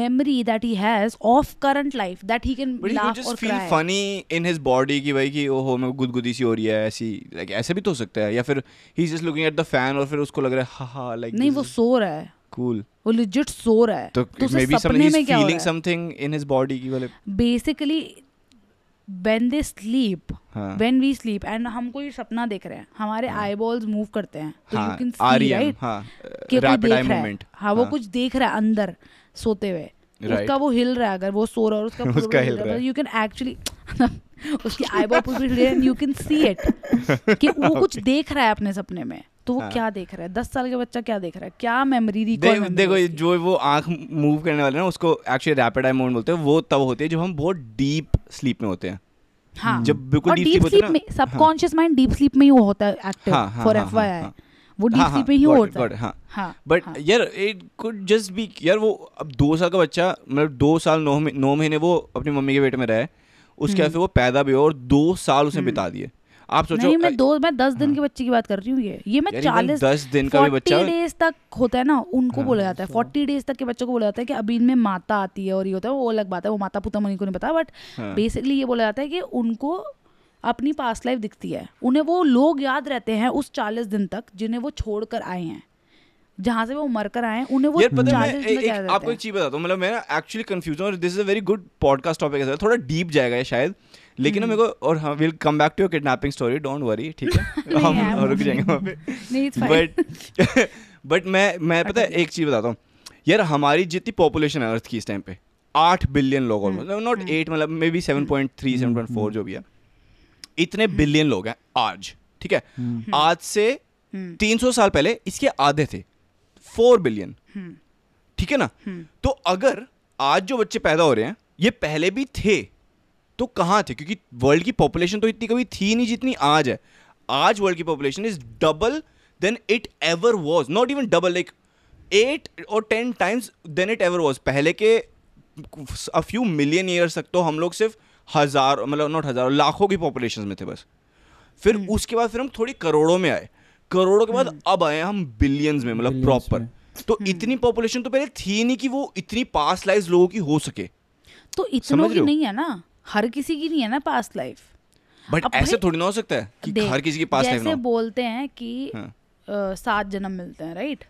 memory that he has of current life that he can laugh और cry funny in his body की भाई कि ओहो मैं गुदगुदी सी हो रही है ऐसी लाइक ऐसे भी तो हो सकता है या फिर he is just looking at the fan और फिर उसको लग रहा है हा हा लाइक वो सो रहा है cool. वो legit सो रहा है तो मे बी सपने में क्या हो रहा है something in his body की वाले basically when they sleep हाँ. when we sleep and हमको ये सपना देख रहे हैं हमारे हाँ. eyeballs move करते हैं तो हाँ. you can see right हाँ. कि कोई देख रहा है हाँ वो हाँ. कुछ देख रहा है अंदर सोते हुए right. उसका वो हिल रहा है अगर वो सो रहा है उसका उसका हिल रहा है you can actually उसकी eyeball पूरी हिल रही है you can see it कि वो कुछ देख रहा है अपने सपने में तो वो हाँ. क्या देख रहा है दस साल का बच्चा क्या देख रहा है क्या मेमोरी रिकॉल देखो जो वो आंख मूव करने वाले ना उसको एक्चुअली रैपिड आई मूवमेंट बोलते हैं वो तब होती है जब हम बहुत डीप स्लीप में होते हैं हाँ जब बिल्कुल डीप स्लीप में सबकॉन्शियस माइंड डीप स्लीप में ही होता है एक्टिव फॉर एफवाईआई वो डीप स्लीप में ही होता है हाँ बट यार इट कुड जस्ट बी यार वो अब दो साल का बच्चा मतलब दो साल नौ महीने वो अपनी मम्मी के पेट में रहा है उसके बाद वो पैदा भी हो और दो साल उसने बिता दिए आप सोचो नहीं मैं दो मैं दस दिन हाँ, के बच्चे की बात कर रही हूँ ये ये मैं चालीस दस दिन का भी बच्चा डेज तक होता है ना उनको हाँ, बोला जाता है फोर्टी डेज तक के बच्चों को बोला जाता है कि अभी इनमें माता आती है और ये होता है वो अलग बात है वो माता पुता मुनि को नहीं पता बट बेसिकली ये बोला जाता है कि उनको अपनी पास्ट लाइफ दिखती है उन्हें वो लोग याद रहते हैं उस चालीस दिन तक जिन्हें वो छोड़ कर आए हैं जहाँ से वो मर कर आए उन्हें वो आपको एक चीज बताता हूँ मतलब मैं एक्चुअली कंफ्यूज हूँ this is a very good podcast topic है थोड़ा डीप जाएगा शायद लेकिन मेरे को और हम will come back to your kidnapping story don't worry ठीक है हम रुक जाएंगे वहाँ पे बट बट मैं मैं पता है एक चीज़ बताता हूँ यार हमारी जितनी पॉपुलेशन है अर्थ की इस टाइम पे आठ बिलियन लोग ऑलमोस्ट नॉट एट मतलब maybe seven point three seven point four जो भी है इतने बिलियन लोग हैं आज ठीक है आज से तीन सौ साल पहले इसके आधे थे फोर बिलियन ठीक है ना। तो अगर आज जो बच्चे पैदा हो रहे हैं ये पहले भी थे तो कहाँ थे क्योंकि वर्ल्ड की पॉपुलेशन तो इतनी कभी थी नहीं जितनी आज है। आज वर्ल्ड की population is double then it ever was not even double like eight और ten times then it ever was. पहले के अ फ्यू मिलियन ईयर्स तक तो हम लोग सिर्फ हज़ार मतलब नॉट हज़ारों लाखों की पॉपुलेशन में थे बस। फिर hmm. उसके बाद फिर हम थोड़ी करोड़ों में आए करोड़ों के बाद hmm. अब आए हम बिलियंस में मतलब प्रॉपर तो hmm. इतनी पॉपुलेशन तो पहले थी नहीं कि वो इतनी पास्ट लाइफ लोगों की हो सके। तो इतनी नहीं है ना हर किसी की नहीं है ना पास्ट लाइफ। बट ऐसे थोड़ी ना हो सकता है कि हर किसी के पास लाइफ ना हो। बोलते हैं कि सात जन्म मिलते हैं, राइट?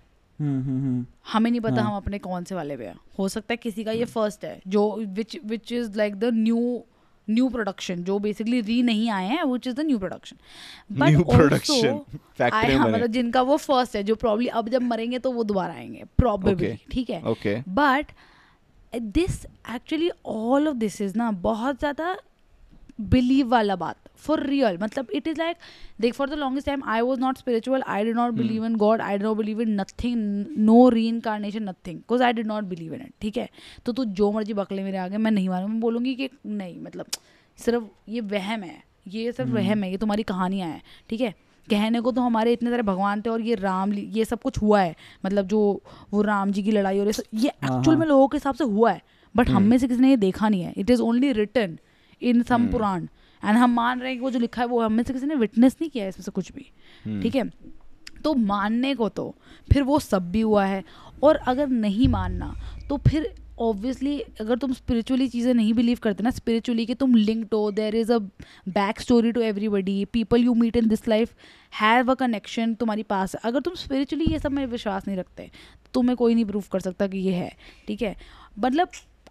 हमें नहीं पता हम अपने कौन से वाले पे हैं। हो सकता है किसी का ये फर्स्ट है, जो which which is like the new new production, जो बेसिकली री नहीं आए हैं, which is the new production. But also मतलब जिनका वो फर्स्ट है, जो प्रॉब्ली अब जब मरेंगे तो वो दोबारा आएंगे प्रॉब्ली, ठीक है? But this actually all of this is ना बहुत ज़्यादा बिलीव वाला बात, फॉर रियल। मतलब इट इज़ लाइक देख, for the longest time I was not spiritual, I did not believe in God, I did not believe in nothing, no reincarnation, nothing, because I did not believe in it, ठीक है? तो तू जो मर्जी Bulkley मेरे आगे, मैं नहीं मानूंगी, मैं बोलूँगी कि नहीं, मतलब सिर्फ ये वहम है, ये सिर्फ वहम है, ये तुम्हारी कहानियाँ हैं, ठीक है? कहने को तो हमारे इतने सारे भगवान थे और ये राम, ये सब कुछ हुआ है, मतलब जो वो राम जी की लड़ाई और ये सब, ये एक्चुअल में लोगों के हिसाब से हुआ है, बट हम में से किसी ने ये देखा नहीं है। It is only written in some Purana, and हम मान रहे हैं कि वो जो लिखा है वो हम में से किसी ने विटनेस नहीं किया है, इसमें से कुछ भी, ठीक है? तो मानने को तो फिर वो सब भी हुआ है, और अगर नहीं मानना तो फिर ऑब्वियसली अगर तुम स्पिरिचुअली चीज़ें नहीं बिलीव करते ना, स्पिरिचुअली कि तुम लिंक्ड हो, there is a back story to everybody, people you meet in this life have a connection तुम्हारी पास है, अगर तुम स्पिरिचुअली ये सब में विश्वास नहीं रखते, तुम्हें कोई नहीं प्रूव कर सकता कि ये है, ठीक है? मतलब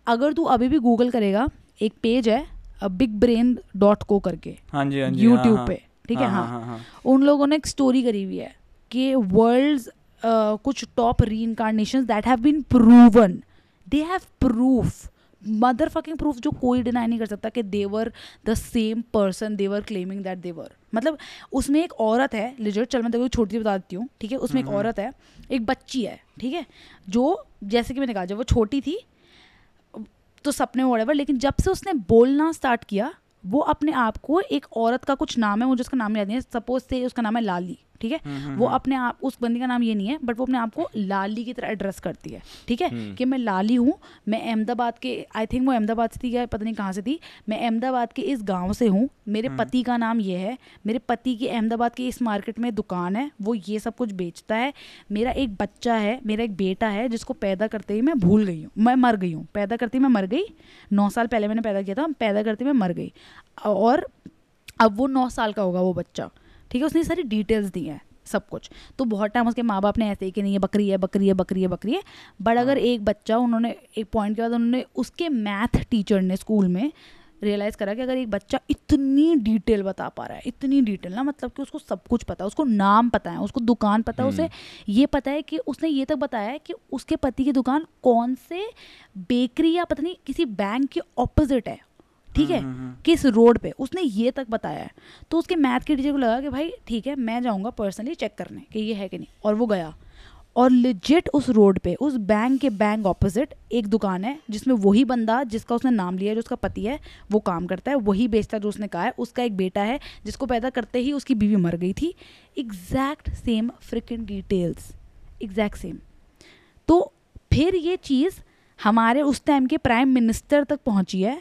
अगर तू अभी भी गूगल करेगा, एक पेज है बिग ब्रेन डॉट को करके, हाँ जी, हाँ जी, यूट्यूब हाँ, पे, ठीक है? हाँ, हाँ, हाँ, उन लोगों ने एक स्टोरी करी हुई है कि वर्ल्ड्स कुछ top reincarnation that have been proven, they have proof, mother fucking proof, जो कोई डिनाई नहीं कर सकता कि they're the same person they're claiming that they're. मतलब उसमें एक औरत है, लिजिट, चल मैं तेरे को छोटी बता देती हूँ, ठीक है? उसमें एक औरत है, एक बच्ची है, ठीक है? जो जैसे कि मैंने कहा, जब वो छोटी थी तो सपने वगैरह, लेकिन जब से उसने बोलना स्टार्ट किया, वो अपने आप को, एक औरत का कुछ नाम है, मुझे उसका नाम याद नहीं है, सपोज से उसका नाम है लाली, ठीक है? वो अपने आप, उस बंदी का नाम ये नहीं है, बट वो अपने आप को लाली की तरह एड्रेस करती है, ठीक है? कि मैं लाली हूँ, मैं अहमदाबाद के, आई थिंक वो अहमदाबाद से थी या पता नहीं कहाँ से थी, मैं अहमदाबाद के इस गाँव से हूँ, मेरे पति का नाम ये है, मेरे पति की अहमदाबाद की इस मार्केट में दुकान है, वो ये सब कुछ बेचता है, मेरा एक बच्चा है, मेरा एक बेटा है, जिसको पैदा करते ही मैं भूल गई हूँ, मैं मर गई हूँ, पैदा करते ही मैं मर गई, नौ साल पहले मैंने पैदा किया था, पैदा करते ही मैं मर गई, और अब वो नौ साल का होगा वो बच्चा, ठीक है? उसने सारी डिटेल्स दी हैं, सब कुछ। तो बहुत टाइम उसके माँ बाप ने ऐसे ही कि नहीं ये बकरी है, बकरी है, बकरी है, बकरी है। बट अगर एक बच्चा, उन्होंने एक पॉइंट के बाद उन्होंने, उसके मैथ टीचर ने स्कूल में रियलाइज़ करा कि अगर एक बच्चा इतनी डिटेल बता पा रहा है, इतनी डिटेल ना, मतलब कि उसको सब कुछ पता है, उसको नाम पता है, उसको दुकान पता है, उसे ये पता है कि उसने ये तक बताया है कि उसके पति की दुकान कौन से बेकरी या पता नहीं किसी बैंक के ऑपोजिट है, ठीक है, किस रोड पे, उसने ये तक बताया है। तो उसके मैथ के टीचर को लगा कि भाई ठीक है, मैं जाऊंगा पर्सनली चेक करने कि ये है कि नहीं, और वो गया, और लेजिट उस रोड पे, उस बैंक के बैंक ऑपोजिट एक दुकान है जिसमें वही बंदा जिसका उसने नाम लिया है, जो उसका पति है, वो काम करता है, वही बेचता है जो उसने कहा है, उसका एक बेटा है जिसको पैदा करते ही उसकी बीवी मर गई थी, exact same fricking details, exact same. तो फिर ये चीज़ हमारे उस टाइम के प्राइम मिनिस्टर तक पहुँची है,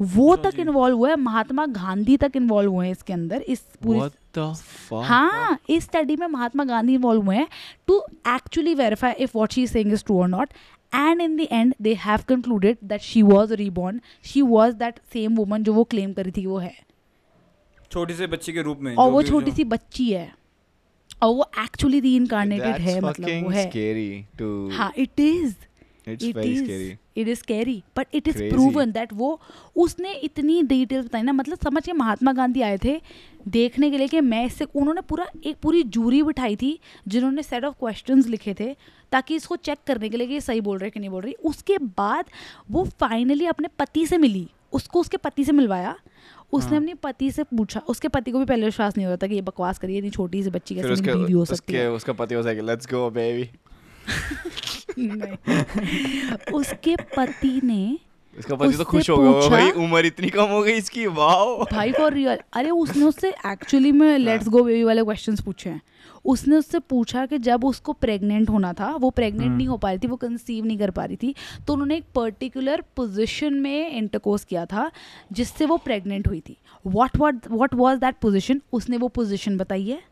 वो तक इन्वॉल्व हुआ है, महात्मा गांधी तक इन्वॉल्व हुए हैं इसके अंदर, इस पूरी, हाँ, इस स्टडी में महात्मा गांधी इन्वॉल्व हुए हैं to actually verify if what she is saying is true और not. And in the end they have concluded that she was reborn, she was that same woman जो वो क्लेम करी थी, वो है छोटी सी बच्ची के रूप में, और वो छोटी सी बच्ची है, और वो एक्चुअली रीइनकार्नेटेड है, मतलब वो है, हाँ, it is It's it very is, scary. It is scary, but it is Crazy. proven that वो उसने इतनी डिटेल्स बताई ना, मतलब समझ के महात्मा गांधी आए थे देखने के लिए कि मैं इससे, उन्होंने पूरा एक पूरी जूरी बिठाई थी जिन्होंने सेट ऑफ क्वेश्चंस लिखे थे ताकि इसको चेक करने के लिए कि ये सही बोल रहे कि नहीं बोल रही। उसके बाद वो फाइनली अपने पति से मिली, उसको उसके पति से मिलवाया, उसने अपने पति से पूछा, उसके पति को भी पहले विश्वास नहीं हो रहा था कि ये बकवास करिए, इतनी छोटी सी बच्ची कैसे बीवी हो सकती है। उसका पति हो सकता है लेट्स गो बेबी उसके पति ने, उसका पति तो खुश हो गया, भाई उम्र इतनी कम हो गई इसकी, वाओ भाई फॉर रियल। अरे उसने उससे एक्चुअली में लेट्स गो बेबी वाले क्वेश्चंस पूछे हैं, उसने उससे पूछा कि जब उसको प्रेग्नेंट होना था, वो प्रेग्नेंट नहीं हो पा रही थी, वो कंसीव नहीं कर पा रही थी, तो उन्होंने एक पर्टिकुलर पोजीशन में इंटरकोर्स किया था जिससे वो प्रेग्नेंट हुई थी, what what what was that position, उसने वो पोजीशन बताई है,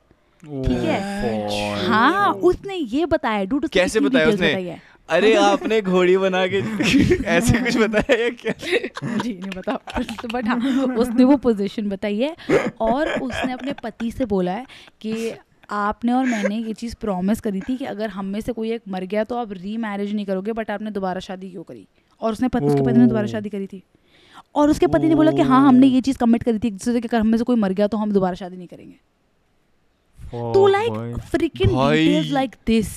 ठीक है, हाँ, उसने ये बताया, डूड कैसे बताया उसने, अरे आपने घोड़ी बना के ऐसे कुछ बताया है क्या? जी नहीं बता, बट हाँ उसने वो पोजीशन बताई है और उसने अपने पति से बोला है कि आपने और मैंने ये चीज़ प्रॉमिस करी थी कि अगर हम में से कोई एक मर गया तो आप री मैरिज नहीं करोगे, बट आपने दोबारा शादी क्यों करी? और उसने पति उसके पति ने दोबारा शादी करी थी और उसके पति ने बोला कि हाँ हमने ये चीज़ कमिट करी थी एक दूसरे के, अगर हम में से कोई मर गया तो हम दोबारा शादी नहीं करेंगे। तो like fricking details like this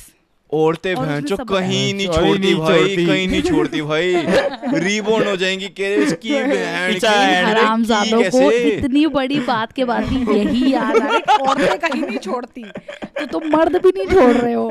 औरतें भैंचो कहीं नहीं छोड़ती भाई, कहीं नहीं छोड़ती भाई, रीबोर्न हो जाएंगी इसकी हरामजादों को। इतनी बड़ी बात के बाद भी यही याद आ रहा है, औरतें कहीं नहीं छोड़ती तो तुम मर्द भी नहीं छोड़ रहे हो।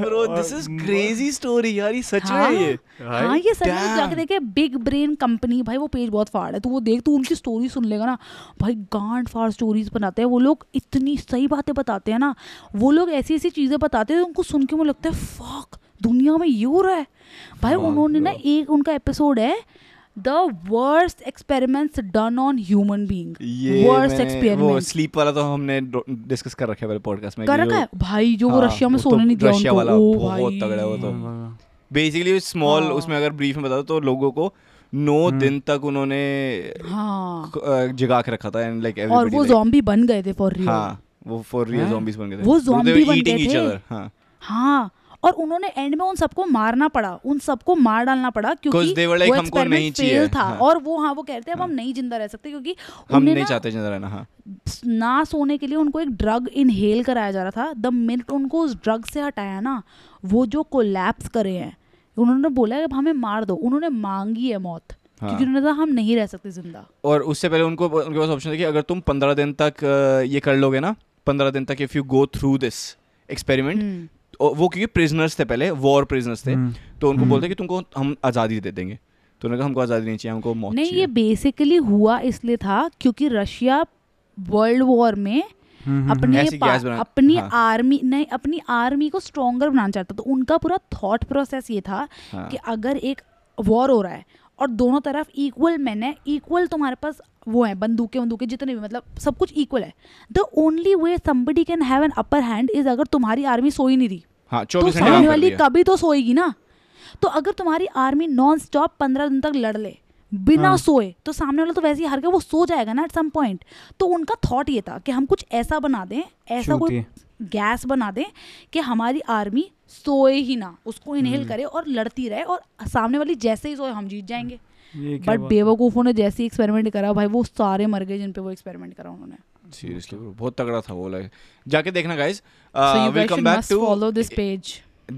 Bro this is crazy story यार, ये सच है ये। हाँ ये सच में, जाके देखे बिग ब्रेन कंपनी भाई, वो पेज बहुत फाड़ है, तू वो देख, तू उनकी स्टोरी सुन लेगा ना भाई, गांड फाड़ स्टोरीज बनाते हैं वो लोग, इतनी सही बातें बताते हैं ना वो लोग, ऐसी ऐसी चीजें बताते हैं उनको सुन के मुझे लगता है फक दुनिया में ये हो रहा है भाई। उन्होंने ना एक उनका एपिसोड है the worst experiments done on human being, worst experiment. वो स्लीप वाला तो हमने डिस्कस कर रखा है पहले पॉडकास्ट में, कर रखा है भाई, जो वो रशिया में सोने नहीं दिया उनको, बहुत तगड़ा है वो तो। बेसिकली स्मॉल उसमें अगर ब्रीफ में बता दो तो लोगों को नौ दिन तक उन्होंने जगा के रखा था एंड लाइक और वो ज़ॉम्बी बन गए थे फॉर रियल, वो फॉर रियल ज़ॉम्बीज बन गए थे, वो ज़ॉम्बी बन गए थे। हाँ हाँ और उन्होंने एंड में उन सबको मारना पड़ा, उन सबको मार डालना पड़ा क्योंकि वो एक्सपेरिमेंट फेल था। हाँ। और वो हाँ वो कहते हैं अब हम नहीं जिंदा रह सकते क्योंकि हम नहीं चाहते जिंदा रहना। हाँ। ना सोने के लिए उनको एक ड्रग इनहेल कराया जा रहा था, द मिनट उनको उस ड्रग से हटाया ना वो जो कोलैप्स करे हैं, उन्होंने बोला है अब हमें मार दो, उन्होंने मांगी है मौत। हाँ। क्योंकि उन्होंने कहा हम नहीं रह सकते जिंदा। और उससे पहले उनको उनके पास ऑप्शन था कि अगर तुम पंद्रह दिन तक ये कर लोगे ना, पंद्रह दिन तक if you go through this experiment, वो क्योंकि प्रिजनर्स थे पहले, वॉर प्रिजनर्स थे, तो उनको बोलते कि तुमको हम आज़ादी दे देंगे, तो उन्होंने कहा हमको आज़ादी नहीं चाहिए, हमको मौत नहीं। ये बेसिकली हुआ इसलिए था क्योंकि रशिया वर्ल्ड वॉर में अपने अपनी हाँ। आर्मी नहीं अपनी आर्मी को स्ट्रॉन्गर बनाना चाहता, तो उनका पूरा थॉट प्रोसेस ये था हाँ। कि अगर एक वॉर हो रहा है और दोनों तरफ इक्वल मैन है, इक्वल तुम्हारे पास वो है बंदूकें बंदूकें जितने भी, मतलब सब कुछ इक्वल है, the only way somebody can have an upper hand is अगर तुम्हारी आर्मी सोई नहीं रही हाँ, तो सामने वाली कभी तो सोएगी ना। तो अगर तुम्हारी आर्मी नॉन स्टॉप पंद्रह दिन तक लड़ ले बिना हाँ। सोए तो सामने वाला तो वैसे ही हार के वो सो जाएगा ना एट सम पॉइंट। तो उनका थॉट ये था कि हम कुछ ऐसा बना दें, ऐसा कोई गैस बना दें कि हमारी आर्मी सोए ही ना, उसको इनहेल करे और लड़ती रहे और सामने वाली जैसे ही सोए हम जीत जाएंगे। बट बेवकूफों ने जैसे एक्सपेरिमेंट करा भाई वो सारे मर गए जिन पे वो एक्सपेरिमेंट करा उन्होंने। सीरियसली बहुत तगड़ा था वो, लाइक जाके देखना guys. Will come back to follow this page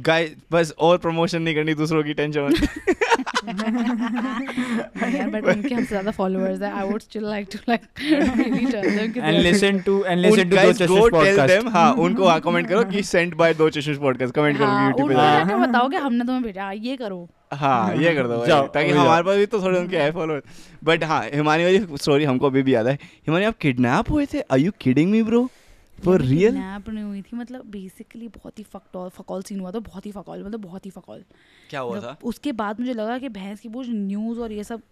guys, बस और प्रमोशन नहीं करनी दूसरों की टेंशन। बट उनके हमसे ज्यादा फॉलोअर्स हैं, I would still like to like really tell them and listen to and listen to Do Chashmish podcast. हां उनको हां कमेंट करो कि sent by Do Chashmish podcast, comment करो YouTube पे जाके बताओ कि हमने तुम्हें भेजा, ये करो हाँ ये कर दो ताकि हमारे पास भी तो थोड़े उनके ऐप फॉलो। बट हाँ हिमानी वाली स्टोरी हमको अभी भी याद है। हिमानी आप किडनैप हुए थे? Are you kidding me bro? For real kidnap नहीं हुई थी, मतलब बेसिकली बहुत ही फकौल फकौल सीन हुआ था, बहुत ही फकौल मतलब बहुत ही फकौल। क्या हुआ था? उसके बाद मुझे लगा कि भैंस की बोझ न्यूज़ और ये सब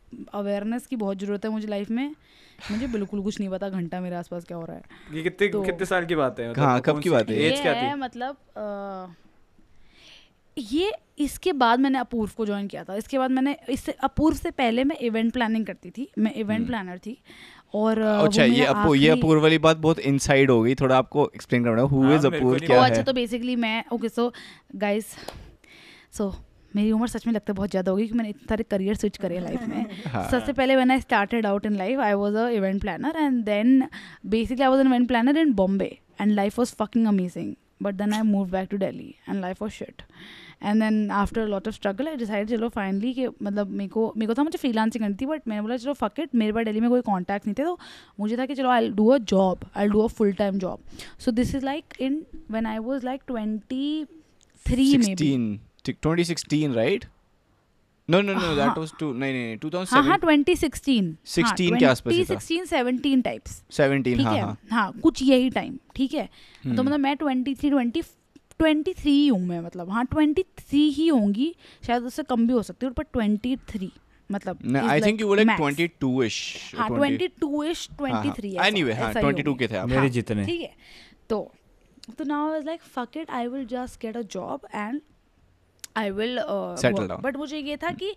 अवेयरनेस की बहुत ज़रूरत है मुझे लाइफ में, मुझे बिल्कुल कुछ नहीं पता घंटा मेरे आसपास क्या हो रहा है। ये कितने कितने साल की बात है? हाँ कब की बात है? एज क्या थी? मतलब ये इसके बाद मैंने अपूर्व को ज्वाइन किया था, इसके बाद मैंने इससे अपूर्व से पहले मैं इवेंट प्लानिंग करती थी, मैं इवेंट प्लानर थी। और अच्छा ये अपू ये अपूर्व वाली बात बहुत इनसाइड हो गई, थोड़ा आपको एक्सप्लेन करना होगा हु इज अपूर्व क्या है। अच्छा तो बेसिकली मैं ओके सो गाइस सो मेरी उम्र सच में लगता है बहुत ज़्यादा होगी कि मैंने इतने सारे करियर स्विच करे लाइफ में। सबसे पहले when I started out in life I was a event planner and then basically I was an event planner in Bombay and life was fucking amazing. But then I moved back to Delhi and life was shit. And then after a lot of struggle, I decided चलो finally कि मतलब मेरे को मेरे को था मुझे freelancing करनी थी, but मैंने बोला चलो fuck it, मेरे पास दिल्ली में कोई contacts नहीं थे तो मुझे था कि चलो I'll do a job, I'll do a full time job. So this is like in when I was like twenty-three maybe. twenty sixteen right? No no no that was two नहीं नहीं twenty seventeen हाँ हाँ twenty sixteen sixteen के आसपास था sixteen seventeen types seventeen हाँ हाँ हाँ कुछ यही time ठीक है। तो मतलब मैं twenty-three twenty twenty-three ही हूँ मैं, मतलब हाँ twenty-three ही होंगी शायद, उससे कम भी हो सकती है पर twenty-three मतलब I think you were like twenty-two ish हाँ twenty-two ish twenty-three anyway हाँ twenty-two के थे आप मेरे जितने ठीक है। तो तो now I was like fuck it I will just get a job and I will settle down. But मुझे ये था कि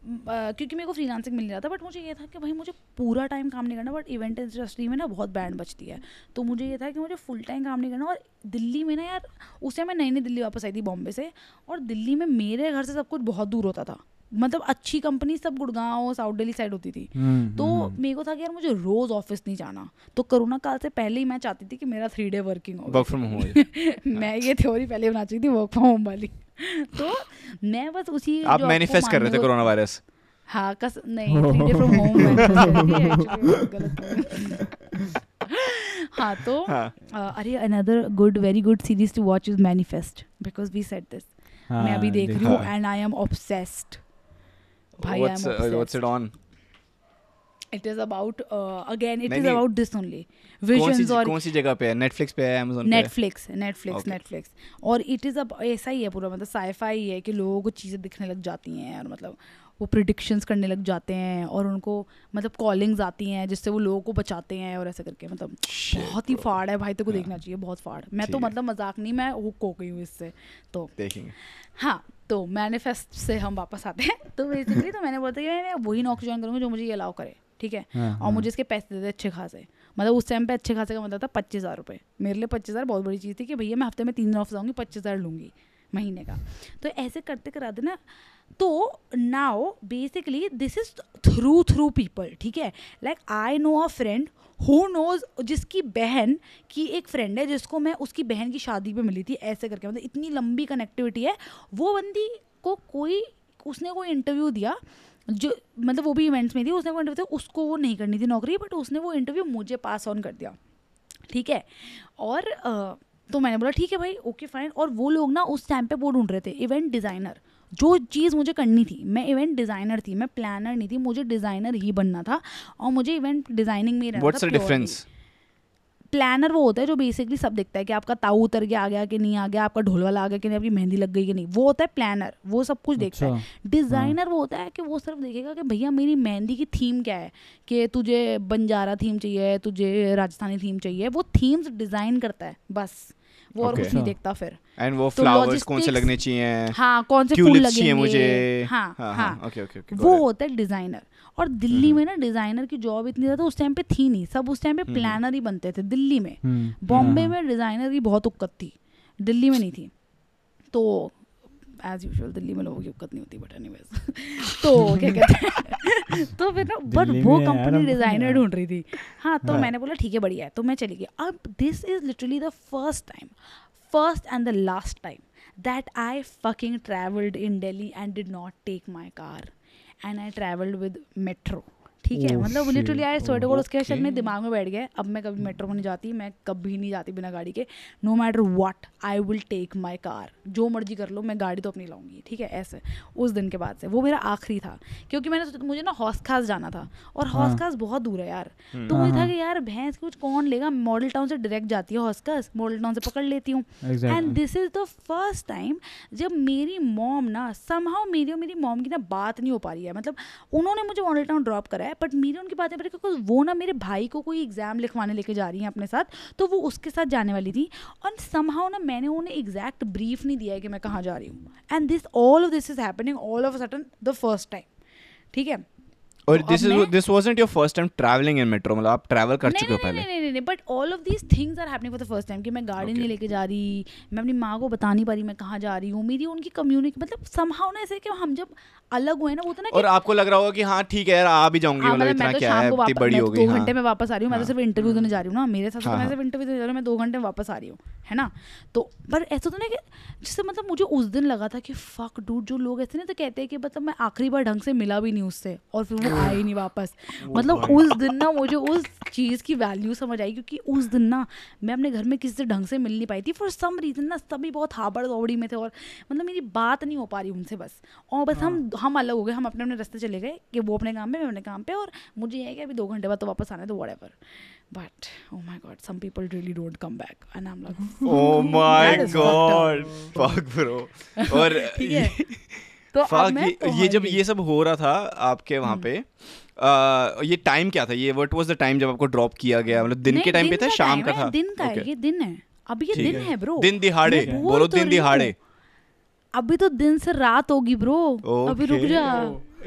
Uh, क्योंकि मेरे को फ्रीलांसिंग मिल रहा था, बट मुझे ये था कि भाई मुझे पूरा टाइम काम नहीं करना. बट इवेंट इंडस्ट्री में ना बहुत बैंड बचती है, तो मुझे ये था कि मुझे फुल टाइम काम नहीं करना. और दिल्ली में ना यार, उसे मैं नई नई दिल्ली वापस आई थी बॉम्बे से, और दिल्ली में मेरे घर से सब कुछ बहुत दूर होता था. मतलब अच्छी कंपनी सब गुड़गांव साउथ दिल्ली साइड होती थी. तो मेरे को था कि यार मुझे रोज़ ऑफिस नहीं जाना. तो कोरोना काल से पहले ही मैं चाहती थी कि मेरा थ्री डे वर्किंग हो, वर्क फ्रॉम होम. मैं ये थ्योरी पहले बना चुकी थी, वर्क फ्रॉम होम वाली. तो मैं बस उसी आप मैनिफेस्ट कर रहे थे कोरोना वायरस. हाँ कस नहीं, थ्री डे फ्रॉम होम. हाँ तो अरे another good very good series to watch is Manifest, because we said this. मैं अभी देख रही हूँ and I am obsessed. What's, uh, what's it on? It is about uh, again. It नहीं, is नहीं, about this only. Visions और कौन सी जगह पे है? Netflix पे है, Amazon पे है? Netflix, Netflix, okay. Netflix. और it is अब ऐसा ही है पूरा, मतलब sci-fi ही है कि लोगों को चीज़ें दिखने लग जाती हैं और मतलब वो predictions करने लग जाते हैं और उनको मतलब callings आती हैं जिससे वो लोगों को बचाते हैं और ऐसा करके. मतलब बहुत ही फाड़ है भाई, तेरे को देखना चाहिए, बहुत फाड़. मैं तो मतलब मजाक नहीं, मैं हुक हो गई हूँ इससे. तो देखेंगे. हाँ तो मैनिफेस्ट से हम वापस आते हैं. तो बेसिकली तो मैंने बोला था कि मैं वही नौकरी ज्वाइन करूँगी जो मुझे ये अलाउ करे, ठीक है. हाँ, और हाँ. मुझे इसके पैसे देते अच्छे खासे. मतलब उस टाइम पे अच्छे खासे का मतलब था पच्चीस हज़ार रुपये. मेरे लिए पच्चीस हज़ार बहुत बड़ी चीज़ थी कि भैया मैं हफ्ते में तीन दिन ऑफ जाऊँगी, पच्चीस हज़ार लूँगी महीने का. तो ऐसे करते करा देना. तो now basically this is through through people, ठीक है. Like I know a friend who knows, जिसकी बहन की एक फ्रेंड है जिसको मैं उसकी बहन की शादी पे मिली थी, ऐसे करके. मतलब इतनी लंबी कनेक्टिविटी है. वो बंदी को कोई उसने कोई इंटरव्यू दिया, जो मतलब वो भी इवेंट्स में थी. उसने वो इंटरव्यू दिया, उसको वो नहीं करनी थी नौकरी, बट उसने वो इंटरव्यू मुझे पास ऑन कर दिया, ठीक है. और uh, तो मैंने बोला ठीक है भाई, ओके फाइन. और वो लोग ना उस टाइम पे वो ढूंढ रहे थे इवेंट डिज़ाइनर. जो चीज़ मुझे करनी थी, मैं इवेंट डिज़ाइनर थी, मैं प्लानर नहीं थी, मुझे डिज़ाइनर ही बनना था और मुझे इवेंट डिज़ाइनिंग में ही रहना था. What's the difference? प्लानर वो होता है जो बेसिकली सब देखता है कि आपका ताऊ उतर के आ गया कि नहीं आ गया, आपका ढोल वाला आ गया कि नहीं, आपकी मेहंदी लग गई कि नहीं. वो होता है प्लानर, वो सब कुछ देखता है. डिज़ाइनर वो होता है कि वो सिर्फ देखेगा कि भैया मेरी मेहंदी की थीम क्या है, कि तुझे बंजारा थीम चाहिए, तुझे राजस्थानी थीम चाहिए. वो थीम्स डिज़ाइन करता है बस, वो और कुछ नहीं देखता. फिर एंड वो फ्लावर्स कौन से लगने चाहिए, हाँ कौन से फूल लगेंगे मुझे, हाँ हाँ ओके ओके ओके, वो होता है डिज़ाइनर. और दिल्ली में ना डिज़ाइनर की जॉब इतनी ज़्यादा उस टाइम पे थी नहीं, सब उस टाइम पे प्लानर ही बनते थे दिल्ली में. बॉम्बे में डिज़ाइनर की बहुत उक्कत थी, दिल्ली में नहीं थी. तो एज यूजुअल दिल्ली में लोगों की उक्कत नहीं होती, बट एनीवेज. तो क्या कहते हैं, तो फिर ना बट वो कंपनी डिज़ाइनर ढूंढ रही थी. हाँ तो मैंने बोला ठीक है बढ़िया है, तो मैं चली गई. अब this is literally the first time, first and the last time that I fucking travelled in Delhi and did not take my car and I travelled with metro, ठीक है. मतलब लिटरली आई स्वेटर कोट उसके shirt में दिमाग में बैठ गया. अब मैं कभी मेट्रो में नहीं जाती, मैं कभी नहीं जाती बिना गाड़ी के. No matter what I will take my car, जो मर्जी कर लो, मैं गाड़ी तो अपनी लाऊंगी, ठीक है. ऐसे उस दिन के बाद से वो मेरा आखिरी था, क्योंकि मैंने सोचा मुझे ना हौस खास जाना था और हौस खास बहुत दूर है यार. तो मुझे था कि यार भैंस कुछ कौन लेगा, मॉडल टाउन से डायरेक्ट जाती है हौस खास, मॉडल टाउन से पकड़ लेती हूँ. And this is the first time जब मेरी मॉम ना समहाउ मेरी और मेरी मॉम की ना बात नहीं हो पा रही है. मतलब उन्होंने मुझे मॉडल टाउन ड्रॉप करा, बट मेरी उनकी बातें पर, क्योंकि वो ना मेरे भाई को कोई एग्जाम लिखवाने लेके जा रही हैं अपने साथ, तो वो उसके साथ जाने वाली थी. और समहाउ ना मैंने उन्हें एग्जैक्ट ब्रीफ नहीं दिया है कि मैं कहाँ जा रही हूँ. And this all of this is happening all of a sudden the first time, ठीक है. और this is this wasn't your first time travelling in metro, मतलब आप ट्रैवल कर चुके हो पहले. नहीं नहीं नहीं, but all of these things are happening for the first time, कि मैं गाड़ी नहीं लेके जा रही, मैं अपनी माँ को बता नहीं पा रही मैं कहाँ जा रही हूँ. मेरी उनकी कम्युनिकेशन मतलब समहाउ ना ऐसे कि हम जब अलग हुए ना, वो तो ना. और आपको लग रहा होगा कि हाँ ठीक है यार आ भी जाऊंगी, मतलब इतना क्या है, इतनी बड़ी हो गई, दो घंटे में वापस आ रही हूँ, मैं तो सिर्फ इंटरव्यू देने जा रही हूँ ना, मेरे साथ मैं सिर्फ इंटरव्यू देने जा रही हूँ, मैं दो घंटे में वापस आ रही हूँ, है ना. तो पर ऐसा तो ना कि जिससे मतलब मुझे उस दिन लगा था कि फक डूड, जो लोग ऐसे ना तो कहते हैं कि मतलब मैं आखिरी बार ढंग से मिला भी नहीं उससे और फिर वो आए नहीं वापस. मतलब उस दिन ना मुझे उस चीज़ की वैल्यू समझ आई, क्योंकि उस दिन ना मैं अपने घर में किसी से ढंग से मिल नहीं पाई थी फॉर सम रीज़न ना. सभी बहुत हाबड़ दौड़ी में थे और मतलब मेरी बात नहीं हो पा रही उनसे बस. और बस हम हम अलग हो गए, हम अपने अपने रास्ते चले गए कि वो अपने काम पे मैं अपने काम पे, और मुझे यह है कि अभी दो घंटे बाद तो वापस आना है, तो whatever. But oh my God, some people really don't come back and I am like oh my God fuck bro. और तो अब मैं तो ये जब ये सब हो रहा था आपके वहाँ पे, आ, ये टाइम क्या था, ये व्हाट वाज द टाइम जब आपको ड्रॉप किया गया? मतलब दिन के टाइम पे था, शाम का था? दिन का है, ये दिन है, अभी ये दिन है ब्रो, दिन दिहाड़े बोलो, दिन दिहाड़े. अभी तो दिन से रात होगी ब्रो, अभी रुक जा,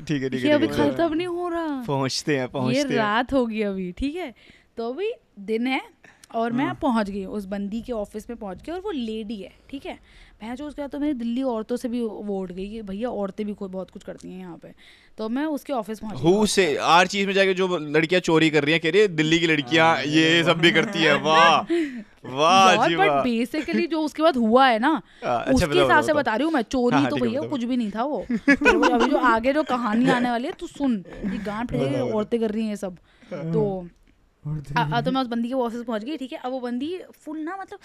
ठीक है ठीक है, अभी खत्म नहीं हो रहा, पहुंचते हैं पहुंचते हैं, रात होगी अभी, ठीक है। तो अभी दिन है और मैं पहुंच गई उस बंदी के ऑफिस में, पहुंच गई, और वो लेडी है, ठीक है। मैं जो उसके, तो मेरी दिल्ली औरतों से भी वो उठ गई कि भैया औरतें भी कोई बहुत कुछ करती हैं यहाँ पे। तो मैं उसके ऑफिस पहुंच गई, हु से हर चीज में जाके जो लड़कियाँ चोरी कर रही हैं, कह रही है दिल्ली की लड़कियाँ ये सब भी करती है, वाह वाह जी वाह। बट बेसिकली जो उसके बाद हुआ है ना, उसके हिसाब से बता रही हूँ मैं, चोरी तो भैया कुछ भी नहीं था वो। अभी जो आगे जो कहानी आने वाली है, तू सुन, ये गांठ औरतें कर रही है सब। तो आ, तो मैं उस बंदी के ऑफिस पहुंच गई, ठीक है। अब वो बंदी फुल ना, मतलब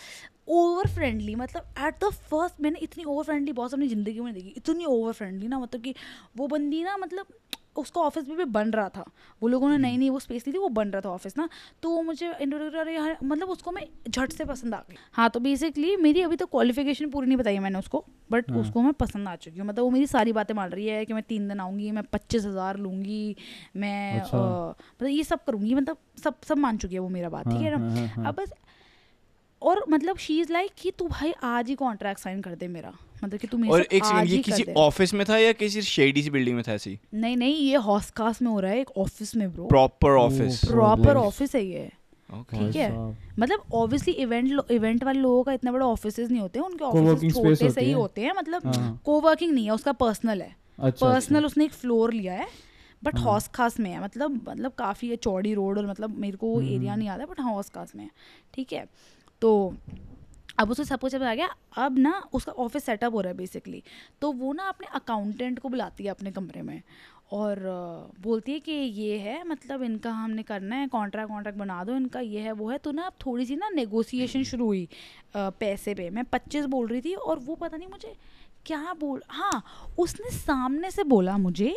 ओवर फ्रेंडली, मतलब एट द फर्स्ट मैंने इतनी ओवर फ्रेंडली बहुत अपनी ज़िंदगी में देखी, इतनी ओवर फ्रेंडली ना, मतलब कि वो बंदी ना, मतलब उसका ऑफिस में भी बन रहा था, वो लोगों ने नई नई वो स्पेस ली थी, वो बन रहा था ऑफिस ना, तो वो मुझे इंट्रोड्यूसर, मतलब उसको मैं झट से पसंद आ गई। हाँ, तो बेसिकली मेरी अभी तो क्वालिफिकेशन पूरी नहीं बताई है मैंने उसको, बट उसको मैं पसंद आ चुकी हूँ। मतलब वो मेरी सारी बातें मान रही है कि मैं तीन दिन आऊँगी, मैं पच्चीस हज़ार लूँगी, मैं मतलब ये सब करूँगी, मतलब सब सब मान चुकी है वो मेरा बात, ठीक है ना। अब बस, और मतलब शी इज़ लाइक कि तू भाई आज ही कॉन्ट्रैक्ट साइन कर दे मेरा, मतलब कि तू मेरे साथ। और एक सेकंड, ये किसी ऑफिस में था या किसी शेडी सी बिल्डिंग में था ऐसी? नहीं नहीं, ये हॉस्कास में हो रहा है, एक ऑफिस में bro, proper office, proper office है ये, ठीक है। मतलब ऑब्वियसली इवेंट इवेंट वाले लोगों का इतना बड़ा ऑफिसेज नहीं होते, उनके ऑफिस छोटे से ही होते हैं, मतलब कोवर्किंग नहीं है, उसका पर्सनल है, पर्सनल उसने एक फ्लोर लिया है, बट हौस खास में है, मतलब मतलब काफ़ी चौड़ी रोड, और मतलब मेरे को एरिया नहीं आता, बट हौस खास में है, ठीक है। तो अब उसको सब कुछ आ गया, अब ना उसका ऑफिस सेटअप हो रहा है बेसिकली। तो वो ना अपने अकाउंटेंट को बुलाती है अपने कमरे में, और बोलती है कि ये है, मतलब इनका हमने करना है, कॉन्ट्रैक्ट कॉन्ट्रैक्ट बना दो, इनका ये है वो है। तो ना अब थोड़ी सी ना नेगोशिएशन शुरू हुई पैसे पे। मैं पच्चीस बोल रही थी, और वो पता नहीं मुझे क्या बोल, हाँ उसने सामने से बोला मुझे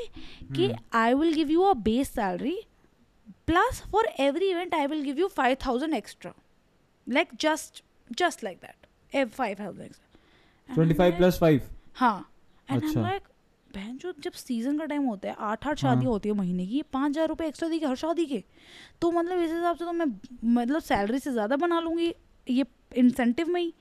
कि I will give you a base salary plus for every event I will give you five thousand extra, like just just like that, five thousand extra, twenty five plus five. हाँ, एंड आई एम लाइक, बहन जो जब season का time होता है, आठ आठ शादियाँ होती है महीने की, पाँच हज़ार रुपये एक्स्ट्रा दी हर शादी के, तो मतलब इस हिसाब से तो मैं मतलब सैलरी से ज़्यादा बना लूँगी ये इंसेंटिव में ही।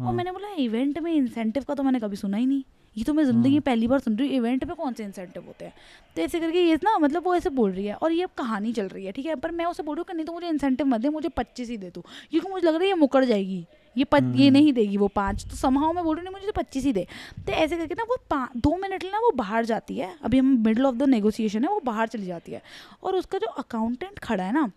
और मैंने बोला इवेंट में इंसेंटिव का तो मैंने कभी सुना ही नहीं, ये तो मैं ज़िंदगी में पहली बार सुन रही हूँ, इवेंट में कौन से इंसेंटिव होते हैं। तो ऐसे करके ये ना, मतलब वो ऐसे बोल रही है, और ये अब कहानी चल रही है, ठीक है। पर मैं उसे बोल रही हूँ कि नहीं तो मुझे इंसेंटिव मत दे, मुझे पच्चीस ही दे दो, क्योंकि मुझे लग रहा है ये मुकर जाएगी, ये पत, ये नहीं देगी वो पाँच। तो समहाउ मैं बोल रही हूँ नहीं मुझे तो पच्चीस ही दे। तो ऐसे करके ना वो पा दो मिनट ना वो बाहर जाती है, अभी हम मिडल ऑफ द नेगोशिएशन है, वो बाहर चली जाती है। और उसका जो अकाउंटेंट खड़ा है ना,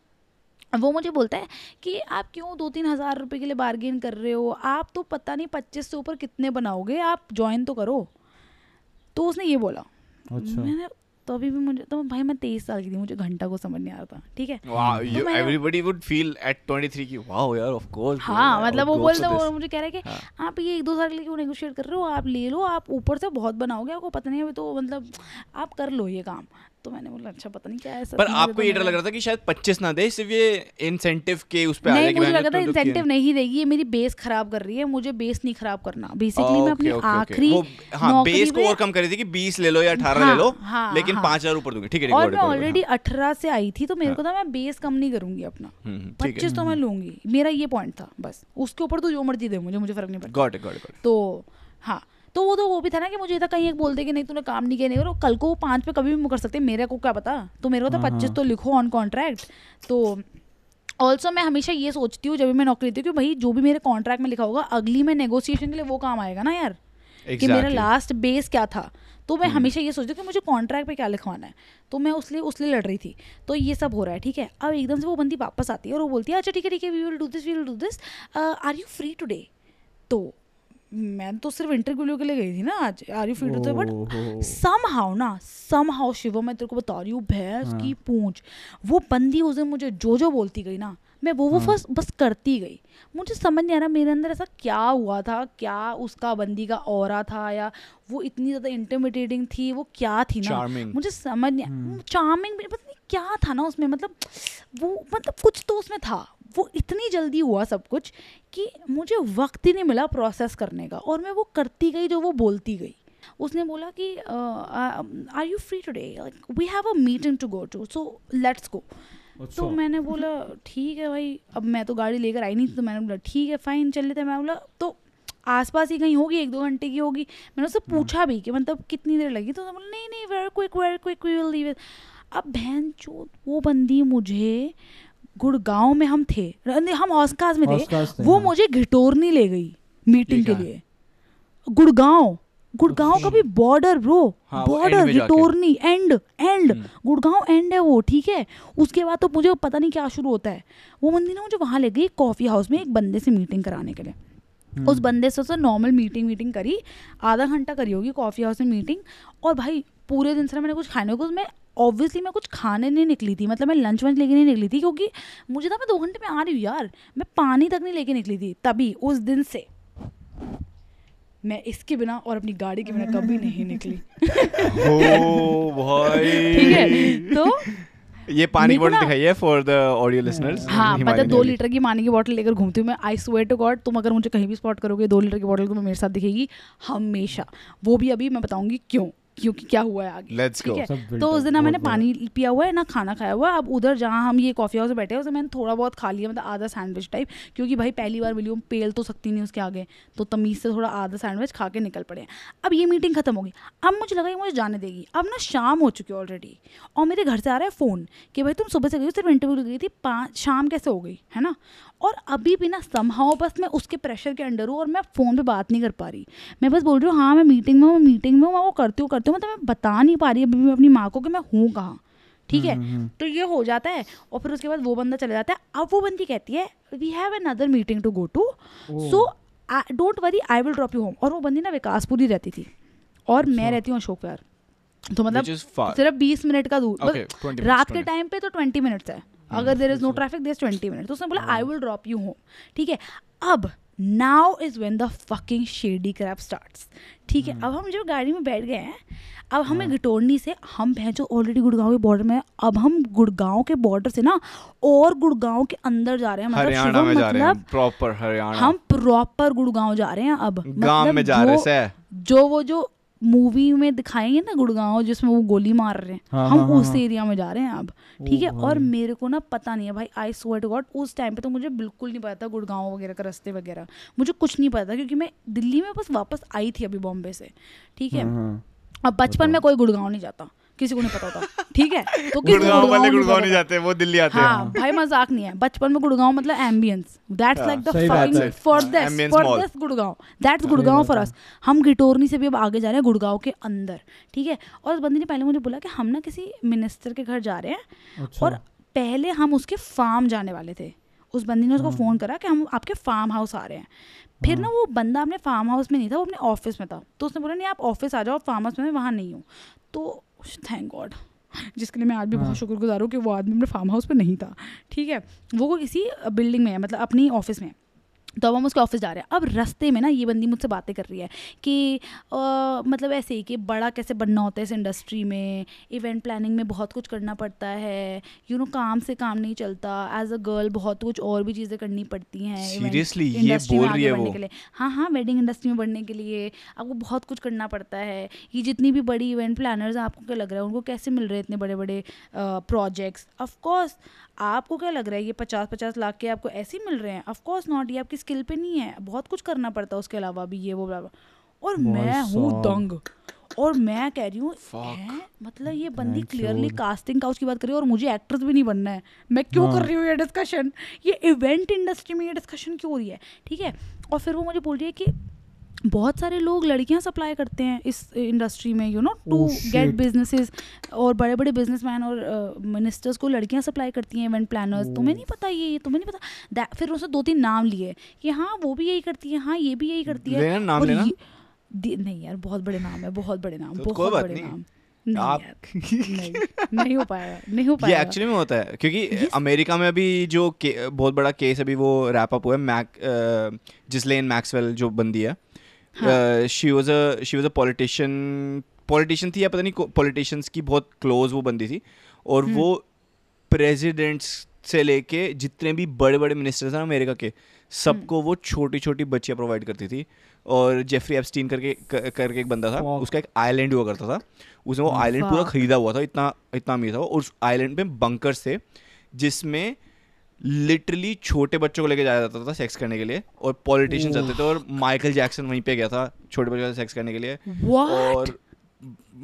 वो मुझे बोलता है कि आप क्यों दो तीन हज़ार रुपये के लिए बार्गेन कर रहे हो, आप तो पता नहीं पच्चीस से ऊपर कितने बनाओगे, आप ज्वाइन तो करो। तो उसने ये बोला। अच्छा। मैंने तो अभी भी मुझे तो भाई मैं तेईस साल की थी, मुझे घंटा को समझ नहीं आ रहा था, ठीक है। Wow, everybody would feel at twenty three की वाओ यार, ऑफ कोर्स। हाँ, मतलब वो बोलता है, मुझे कह रहा है कि आप ये एक दो साल के लिए क्यों नेगोशिएट कर रहे हो, आप ले लो, आप ऊपर से बहुत बनाओगे, आपको पता नहीं है, तो मतलब आप कर लो ये काम। तो मैंने बोला अच्छा पता नहीं क्या है। पर आपको ये डर लग रहा था कि शायद पच्चीस ना दे, सिर्फ ये इंसेंटिव के उस पे आ जाएगी? मुझे लगा था इंसेंटिव नहीं देगी, ये मेरी बेस खराब कर रही है, मुझे बेस नहीं खराब करना। बेसिकली मैं अपनी आखिरी बेस को और कम कर रही थी कि बीस ले लो या अठारह ले लो, लेकिन पाँच हजार ऊपर दूंगी, ठीक है। और मैं ऑलरेडी अठारह से आई थी, तो मेरे को था मैं बेस कम नहीं करूंगी अपना, पच्चीस तो मैं लूंगी, मेरा ये पॉइंट था बस। उसके ऊपर तो जो मर्जी दे मुझे, मुझे फर्क नहीं पड़ता। तो हाँ, तो वो तो वो भी था ना कि मुझे था कहीं एक बोलते कि नहीं तूने काम नहीं किया, नहीं करो, कल को वो पाँच पे कभी भी मुकर सकते, मेरे को क्या पता। तो मेरे को था पच्चीस तो लिखो ऑन कॉन्ट्रैक्ट। तो ऑल्सो मैं हमेशा ये सोचती हूँ जब भी मैं नौकरी देती हूँ कि भाई जो भी मेरे कॉन्ट्रैक्ट में लिखा होगा, अगली में नेगोशिएशन के लिए वो काम आएगा ना यार। exactly. कि मेरा लास्ट बेस क्या था, तो मैं hmm. हमेशा ये सोचती हूँ कि मुझे कॉन्ट्रैक्ट पे क्या लिखवाना है, तो मैं उसलिए उसलिए लड़ रही थी। तो ये सब हो रहा है, ठीक है। अब एकदम से वो बंदी वापस आती है और वो बोलती है अच्छा ठीक है ठीक है, we will do this we will do this, are you free today? तो मैं तो सिर्फ इंटरव्यू के लिए गई थी ना आज, are you free today? But somehow ना समहाउ शिवम, मैं तेरे को बता रही हूँ भैंस की पूंछ, वो बंदी उस दिन मुझे जो जो बोलती गई ना, मैं वो वो फर्स्ट बस करती गई। मुझे समझ नहीं आ रहा मेरे अंदर ऐसा क्या हुआ था, क्या उसका बंदी का ऑरा था, या वो इतनी ज़्यादा इंटिमिडेटिंग थी, वो क्या थी ना, मुझे समझ नहीं। चार्मिंग भी पता नहीं क्या था ना उसमें, मतलब वो मतलब कुछ तो उसमें था। वो इतनी जल्दी हुआ सब कुछ कि मुझे वक्त ही नहीं मिला प्रोसेस करने का, और मैं वो करती गई जो वो बोलती गई। उसने बोला कि are you free today, we have a meeting to go to, so let's go. तो मैंने बोला ठीक है भाई, अब मैं तो गाड़ी लेकर आई नहीं, तो मैंने बोला ठीक है फाइन चल लेते हैं। मैं बोला तो आसपास ही कहीं होगी, एक दो घंटे की होगी। मैंने उससे पूछा भी कि मतलब कितनी देर लगी, तो उसने बोला नहीं नहीं very quick very quick we will leave it. अब बहन चोद वो बंदी मुझे गुड़गांव में हम थे हम ऑस्काज में थे, वो मुझे घिटोरनी ले गई मीटिंग के लिए। गुड़गांव गुड़गांव का भी border bro, border Ghitorni and and Gurgaon end है वो, ठीक है। उसके बाद तो मुझे पता नहीं क्या शुरू होता है। वो बंदी ना मुझे वहाँ ले गई कॉफ़ी हाउस में एक बंदे से मीटिंग कराने के लिए। उस बंदे से नॉर्मल मीटिंग मीटिंग करी, आधा घंटा करी होगी कॉफ़ी हाउस में मीटिंग। और भाई पूरे दिन से मैंने कुछ खाने को, मैं ऑब्वियसली मैं कुछ खाने नहीं निकली थी, मतलब मैं लंच वंच लेके नहीं निकली थी, क्योंकि मुझे था मैं दो घंटे में आ रही हूँ यार, मैं पानी तक नहीं लेके निकली थी। तभी उस दिन से मैं इसके बिना और अपनी गाड़ी के बिना कभी नहीं निकली। ओ भाई ठीक है, तो ये पानी की बोतल दिखाई है फॉर द ऑडियो लिसनर्स। हाँ मतलब दो लीटर की पानी की बोतल लेकर घूमती हूँ मैं। आई स्वेयर टू गॉड, तुम अगर मुझे कहीं भी स्पॉट करोगे दो लीटर की बोतल तुम्हें मेरे साथ दिखेगी हमेशा। वो भी अभी मैं बताऊंगी क्यों, क्योंकि क्या हुआ है आगे, लेट्स गो। तो उस दिन ना मैंने पानी पिया हुआ है ना खाना खाया हुआ। अब उधर जहाँ हम ये कॉफ़ी हाउस में बैठे हैं उसमें मैंने थोड़ा बहुत खा लिया, मतलब आधा सैंडविच टाइप, क्योंकि भाई पहली बार मिली हूँ, पेल तो सकती नहीं उसके आगे, तो तमीज़ से थोड़ा आधा सैंडविच खा के निकल पड़े। अब ये मीटिंग खत्म होगी, अब मुझे लगा मुझे जाने देगी। अब ना शाम हो चुकी है ऑलरेडी, और मेरे घर से आ रहा है फ़ोन कि भाई तुम सुबह से गई, सिर्फ इंटरव्यू गई थी, पाँच शाम कैसे हो गई, है ना। और अभी भी ना समहाउ बस मैं उसके प्रेशर के अंडर हूँ और मैं फ़ोन पे बात नहीं कर पा रही। मैं बस बोल रही हूँ हाँ मैं मीटिंग में हूँ, मीटिंग में हूँ, वो करती हूँ करती हूँ, मतलब मैं बता नहीं पा रही अभी मैं अपनी माँ को कि मैं हूँ कहाँ, ठीक है। तो ये हो जाता है और फिर उसके बाद वो बंदा चला जाता है। अब वो बंदी कहती है we have another meeting to go to, so don't worry I will drop you home. और वो बंदी ना विकासपुरी रहती थी और मैं रहती हूँ अशोक विहार, तो मतलब सिर्फ बीस मिनट का दूर, रात के टाइम पे तो ट्वेंटी मिनट्स है, अगर there is no traffic there is twenty minute. तो उसने बोला I will drop you home, ठीक है। अब now is when the fucking shady crap starts, ठीक है। अब हम जो गाड़ी में बैठ गए हैं, अब हमें घिटोरनी से हम भैंचो ऑलरेडी गुड़गांव के बॉर्डर में, अब हम गुड़गांव के बॉर्डर से ना और गुड़गांव के अंदर जा रहे हैं, मतलब मतलब प्रॉपर हरियाणा, हम प्रॉपर गुड़गांव जा रहे हैं। अब गांव में जा रहे हैं, जो वो जो मूवी में दिखाएंगे ना गुड़गांव जिसमें वो गोली मार रहे हैं, हाँ, हम हाँ, उस एरिया में जा रहे हैं अब, ठीक है। और मेरे को ना पता नहीं है भाई, आई स्वेयर टू गॉड उस टाइम पे तो मुझे बिल्कुल नहीं पता था गुड़गांव वगैरह का रास्ते वगैरह, मुझे कुछ नहीं पता था, क्योंकि मैं दिल्ली में बस वापस आई थी अभी बॉम्बे से, ठीक है। अब बचपन में कोई गुड़गांव नहीं जाता, किसी को नहीं पता होता, ठीक है। तो गुड़गांव वाले गुड़गांव नहीं जाते, वो दिल्ली आते हैं। हाँ भाई मजाक नहीं है, बचपन में गुड़गांव मतलब Ambience, that's like the fucking farthest farthest Gurgaon, that's Gurgaon for us. हम घिटोरनी से भी अब आगे जा रहे हैं गुड़गांव के अंदर, ठीक है। और उस बंदी ने पहले मुझे बोला कि हम ना किसी मिनिस्टर के घर जा रहे हैं, और पहले हम उसके फार्म जाने वाले थे। उस बंदी ने उसको फ़ोन करा कि हम आपके फार्म हाउस आ रहे हैं। फिर ना वो बंदा अपने फार्म हाउस में नहीं था, वो अपने ऑफिस में था, तो उसने बोला नहीं आप ऑफिस आ जाओ, फार्म हाउस में वहाँ नहीं हूँ। तो थैंक गॉड, जिसके लिए मैं आज भी बहुत शुक्रगुजार हूँ कि वो आदमी अपने फार्म हाउस पे नहीं था, ठीक है। वो किसी बिल्डिंग में है, मतलब अपनी ऑफिस में। तो अब हम उसके ऑफिस जा रहे हैं। अब रास्ते में ना ये बंदी मुझसे बातें कर रही है कि आ, मतलब ऐसे ही कि बड़ा कैसे बनना होता है इस इंडस्ट्री में, इवेंट प्लानिंग में बहुत कुछ करना पड़ता है, यू नो काम से काम नहीं चलता, एज अ गर्ल बहुत कुछ और भी चीज़ें करनी पड़ती हैं। सीरियसली ये बोल रही है वो? हाँ हाँ, वेडिंग इंडस्ट्री में बढ़ने के लिए आपको बहुत कुछ करना पड़ता है। ये जितनी भी बड़ी इवेंट प्लानर्स आपको क्या लग रहा है उनको कैसे मिल रहे इतने बड़े बड़े प्रोजेक्ट्स? ऑफकोर्स आपको क्या लग रहा है ये पचास पचास लाख के आपको ऐसे मिल रहे हैं? ऑफकोर्स नॉट, ये आपकी स्किल पे नहीं है, बहुत कुछ करना पड़ता है उसके अलावा भी, ये वो बराबर। और मैं हूँ दंग, और मैं कह रही हूँ मतलब ये बंदी क्लियरली कास्टिंग काउच की बात कर रही है, और मुझे एक्ट्रेस भी नहीं बनना है, मैं क्यों कर रही हूँ ये डिस्कशन, ये इवेंट इंडस्ट्री में ये डिस्कशन क्यों हो रही है, ठीक है। और फिर वो मुझे बोल रही है कि बहुत सारे लोग लड़कियां सप्लाई करते हैं इस इंडस्ट्री में, you know to get businesses, और बड़े बड़े बिजनेसमैन और मिनिस्टर्स uh, को लड़कियां सप्लाई करती हैं, इवेंट प्लानर्स, तुम्हें नहीं पता ये, तुम्हें नहीं पता। फिर उसने दो तीन नाम लिए कि हाँ वो भी यही करती है, हाँ ये भी यही करती है। नाम लेना? नहीं यार, बहुत बड़े नाम है, बहुत बड़े नाम, तो बहुत बड़े नाम आप नहीं, नहीं हो पाया, नहीं हो पाया। ये एक्चुअली में होता है क्योंकि अमेरिका में अभी जो बहुत बड़ा केस अभी वो रैप अप हुआ है, मैक जिस्लेन मैक्सवेल जो बंदी है, she was a she was a politician politician थी या पता नहीं, पॉलिटिशियंस की बहुत क्लोज वो बंदी थी, और hmm. वो प्रेसिडेंट्स से लेके जितने भी बड़े बड़े मिनिस्टर्स हैं अमेरिका के, सबको hmm. वो छोटी छोटी बच्चियाँ प्रोवाइड करती थी। और जेफरी एप्स्टीन करके कर, करके एक बंदा था, wow. उसका एक आइलैंड हुआ करता था, उसने वो आइलैंड wow. पूरा खरीदा हुआ था, इतना इतना अमीर था। और उस आइलैंड में बंकर्स थे जिसमें लिटरली छोटे बच्चों को लेके जाया जाता था सेक्स करने के लिए, और पॉलिटिशियंस जाते थे, और माइकल जैक्सन वहीं पे गया था छोटे बच्चों से सेक्स करने के लिए. What? और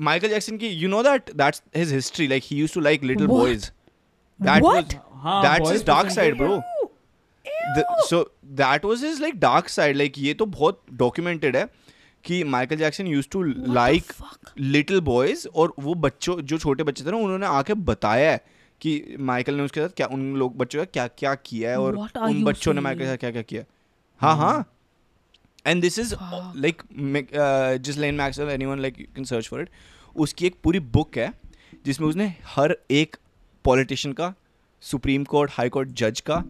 माइकल जैक्सन की you know that that's his history, like he used to like little boys. That was that's his dark side bro. So that was his like dark side. Like ये तो बहुत documented है कि Michael Jackson used to like little boys, और वो बच्चों जो छोटे बच्चे थे ना उन्होंने आके बताया है कि माइकल ने उसके साथ क्या, उन लोग बच्चों का क्या क्या किया है, और उन बच्चों ने माइकल के साथ क्या क्या किया. हाँ हाँ. And this is like Ghislaine Maxwell, anyone like you can search for it. उसकी एक पूरी बुक है जिसमें उसने हर एक पॉलिटिशियन का, सुप्रीम कोर्ट, हाई कोर्ट जज का,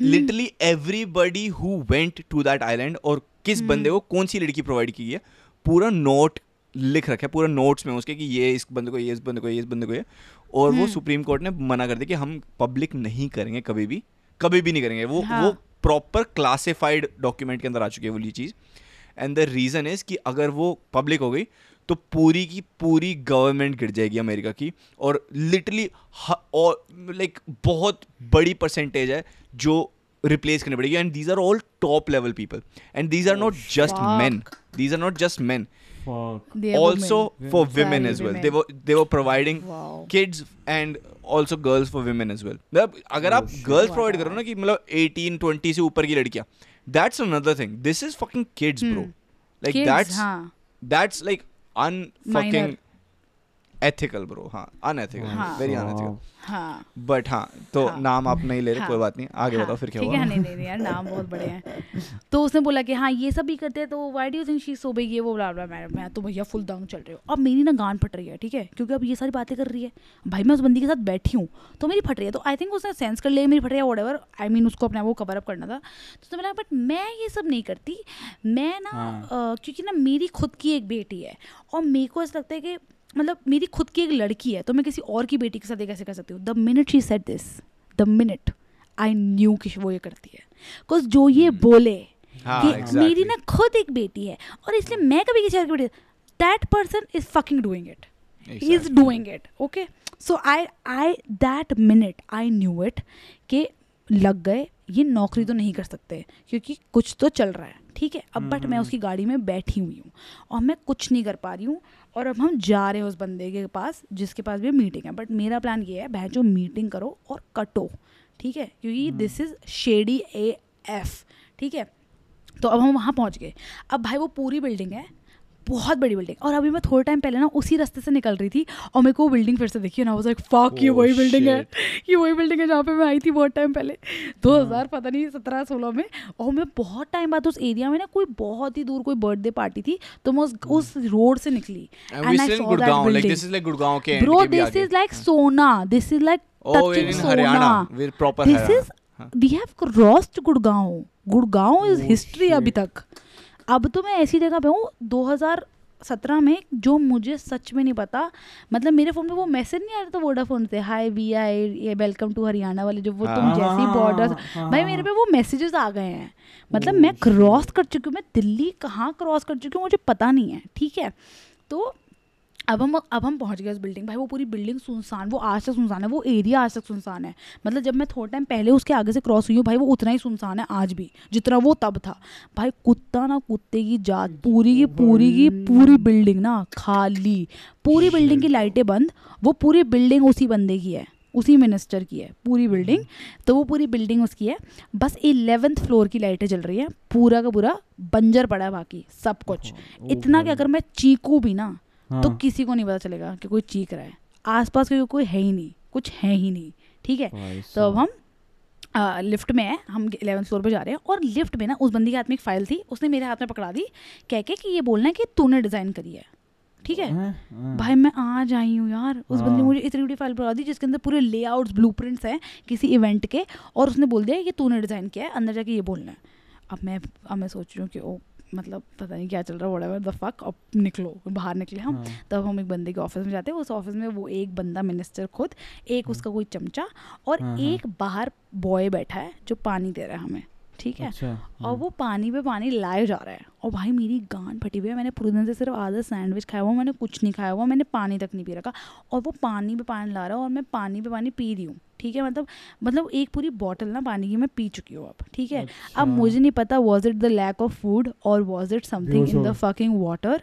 literally everybody who went to that island, और किस hmm. बंदे को कौन सी लड़की प्रोवाइड की है, पूरा नोट लिख रखा है, पूरा नोट्स में उसके कि ये इस बंदे को, ये इस बंदे को, ये इस बंदे को, ये. और hmm. वो सुप्रीम कोर्ट ने मना कर दिया कि हम पब्लिक नहीं करेंगे, कभी भी कभी भी नहीं करेंगे. वो हाँ. वो प्रॉपर क्लासिफाइड डॉक्यूमेंट के अंदर आ चुकी है वो ये चीज़. एंड द रीज़न इज़ कि अगर वो पब्लिक हो गई तो पूरी की पूरी गवर्नमेंट गिर जाएगी अमेरिका की, और लिटरली और लाइक बहुत बड़ी परसेंटेज है जो रिप्लेस करनी पड़ेगी. And these are all top level people, and these are not just men, these are not just men, also for women as well. They were they were providing kids and also girls for women as well. मतलब अगर आप girls provide करो ना कि मतलब eighteen twenty से ऊपर की लड़कियाँ, that's another thing. This is fucking kids bro. Like that's that's like unfucking ethical bro. हाँ unethical, very unethical. हाँ but हाँ तो नाम आप नहीं ले रहे, कोई बात नहीं, आगे बताओ फिर क्या हुआ. ठीक है, नहीं ले रहे यार, नाम बहुत बड़े हैं. तो उसने बोला कि हाँ ये सब भी करते हैं, तो why do you think she so big, ये वो ब्ला ब्ला. मैडम मैं तो भैया फुल दंग चल रही हूँ. अब मेरी ना गान फट रही है, ठीक है, क्योंकि अब ये सारी बातें कर रही है. भाई मैं उस बंदी के साथ बैठी हूँ तो मेरी फट रही है, तो आई थिंक उसने सेंस कर लिया मेरी फट रही है, व्हाटएवर आई मीन उसको अपना वो कवर अप करना था. तो मैंने बट मैं ये सब नहीं करती, मैं ना क्योंकि ना मेरी खुद की एक बेटी है, और मेरे को ऐसा लगता है कि मतलब मेरी खुद की एक लड़की है, तो मैं किसी और की बेटी के साथ ये कैसे कर सकती हूँ. The minute she said this, the minute I knew कि वो ये करती है, बिकॉज जो ये बोले कि मेरी ना खुद एक बेटी है और इसलिए मैं कभी किसी और की बेटी, that person is fucking doing it, he is doing it. Okay so I I that minute I knew it कि लग गए, ये नौकरी तो नहीं कर सकते क्योंकि कुछ तो चल रहा है, ठीक है. अब बट मैं उसकी गाड़ी में बैठी हुई हूँ और मैं कुछ नहीं कर पा रही हूँ, और अब हम जा रहे हैं उस बंदे के पास जिसके पास भी मीटिंग है. बट मेरा प्लान ये है, भैया जो मीटिंग करो और कटो, ठीक है, क्योंकि this is shady A F, ठीक है. तो अब हम वहाँ पहुँच गए. अब भाई वो पूरी बिल्डिंग है, बहुत बड़ी बिल्डिंग, और अभी मैं थोड़े टाइम पहले ना उसी रास्ते से निकल रही थी और मेरे को वो बिल्डिंग फिर से देखी, ना वाज लाइक फक, ये वही बिल्डिंग है, ये वही बिल्डिंग है जहाँ पे मैं आई थी बहुत टाइम पहले, दो हज़ार पता नहीं सत्रह सोलह में. और मैं बहुत टाइम बाद उस एरिया में ना कोई बहुत ही दूर कोई बर्थडे पार्टी थी, तो मैं उस उस रोड से निकली. Bro this is like Sohna, this is like touching Sohna, this is we have crossed Gurgaon. Gurgaon is history अभी तक. अब तो मैं ऐसी जगह पे हूँ दो हज़ार सत्रह में जो मुझे सच में नहीं पता, मतलब मेरे फ़ोन पे वो मैसेज नहीं आ रहा था वोडाफोन से, हाय वी आई ये वेलकम टू हरियाणा वाले जो वो तुम जैसी बॉर्डर, भाई मेरे पे वो मैसेजेस आ गए हैं. मतलब मैं क्रॉस कर चुकी हूँ, मैं दिल्ली कहाँ क्रॉस कर चुकी हूँ मुझे पता नहीं है, ठीक है. तो अब हम अब हम पहुंच गए उस बिल्डिंग. भाई वो पूरी बिल्डिंग सुनसान, वो आज तक सुनसान है, वो एरिया आज तक सुनसान है. मतलब जब मैं थोड़ा टाइम पहले उसके आगे से क्रॉस हुई हूँ, भाई वो उतना ही सुनसान है आज भी जितना वो तब था. भाई कुत्ता ना कुत्ते की जात, पूरी की पूरी की पूरी बिल्डिंग ना खाली, पूरी बिल्डिंग की लाइटें बंद, वो पूरी बिल्डिंग उसी बंदे की है, उसी मिनिस्टर की है पूरी बिल्डिंग. तो वो पूरी बिल्डिंग उसकी है, बस इलेवेंथ फ्लोर की लाइटें जल रही हैं, पूरा का पूरा बंजर पड़ा है बाकी सब कुछ. इतना कि अगर मैं चीकूँ भी ना हाँ. तो किसी को नहीं पता चलेगा कि कोई चीख रहा है आसपास, क्योंकि कोई है ही नहीं, कुछ है ही नहीं, ठीक है. तो अब हम आ, लिफ्ट में है, हम इलेवेंथ फ्लोर पे जा रहे हैं, और लिफ्ट में ना उस बंदी के हाथ में एक फाइल थी, उसने मेरे हाथ में पकड़ा दी कह के कि ये बोलना है कि तूने डिज़ाइन करी है, ठीक है. आ, आ, भाई मैं आज आई हूँ यार, उस बंदे ने मुझे इतनी बड़ी फाइल पकड़ा दी जिसके अंदर पूरे लेआउट्स ब्लूप्रिंट्स हैं किसी इवेंट के, और उसने बोल दिया कि तूने डिज़ाइन किया है, अंदर जाके ये बोलना है. अब मैं अब मैं सोच रही हूँ कि ओ मतलब पता नहीं क्या चल रहा है, व्हाटएवर द फक. अब निकलो, बाहर निकले हम. तब हम एक बंदे के ऑफिस में जाते हैं, उस ऑफिस में वो एक बंदा मिनिस्टर खुद, एक उसका कोई चमचा, और एक बाहर बॉय बैठा है जो पानी दे रहा है हमें, ठीक है, अच्छा, और वो पानी पे पानी लाए जा रहा है और भाई मेरी गान फटी हुई है। मैंने पूरे दिन से सिर्फ आधा सैंडविच खाया हुआ, मैंने कुछ नहीं खाया हुआ, मैंने पानी तक नहीं पी रखा और वो पानी पे पानी ला रहा है और मैं पानी पे पानी पी रही हूँ। ठीक है, मतलब मतलब एक पूरी बॉटल ना पानी की मैं पी चुकी हूँ अब। ठीक है, अच्छा, अब मुझे नहीं पता was it the lack of food और was it something in the fucking water.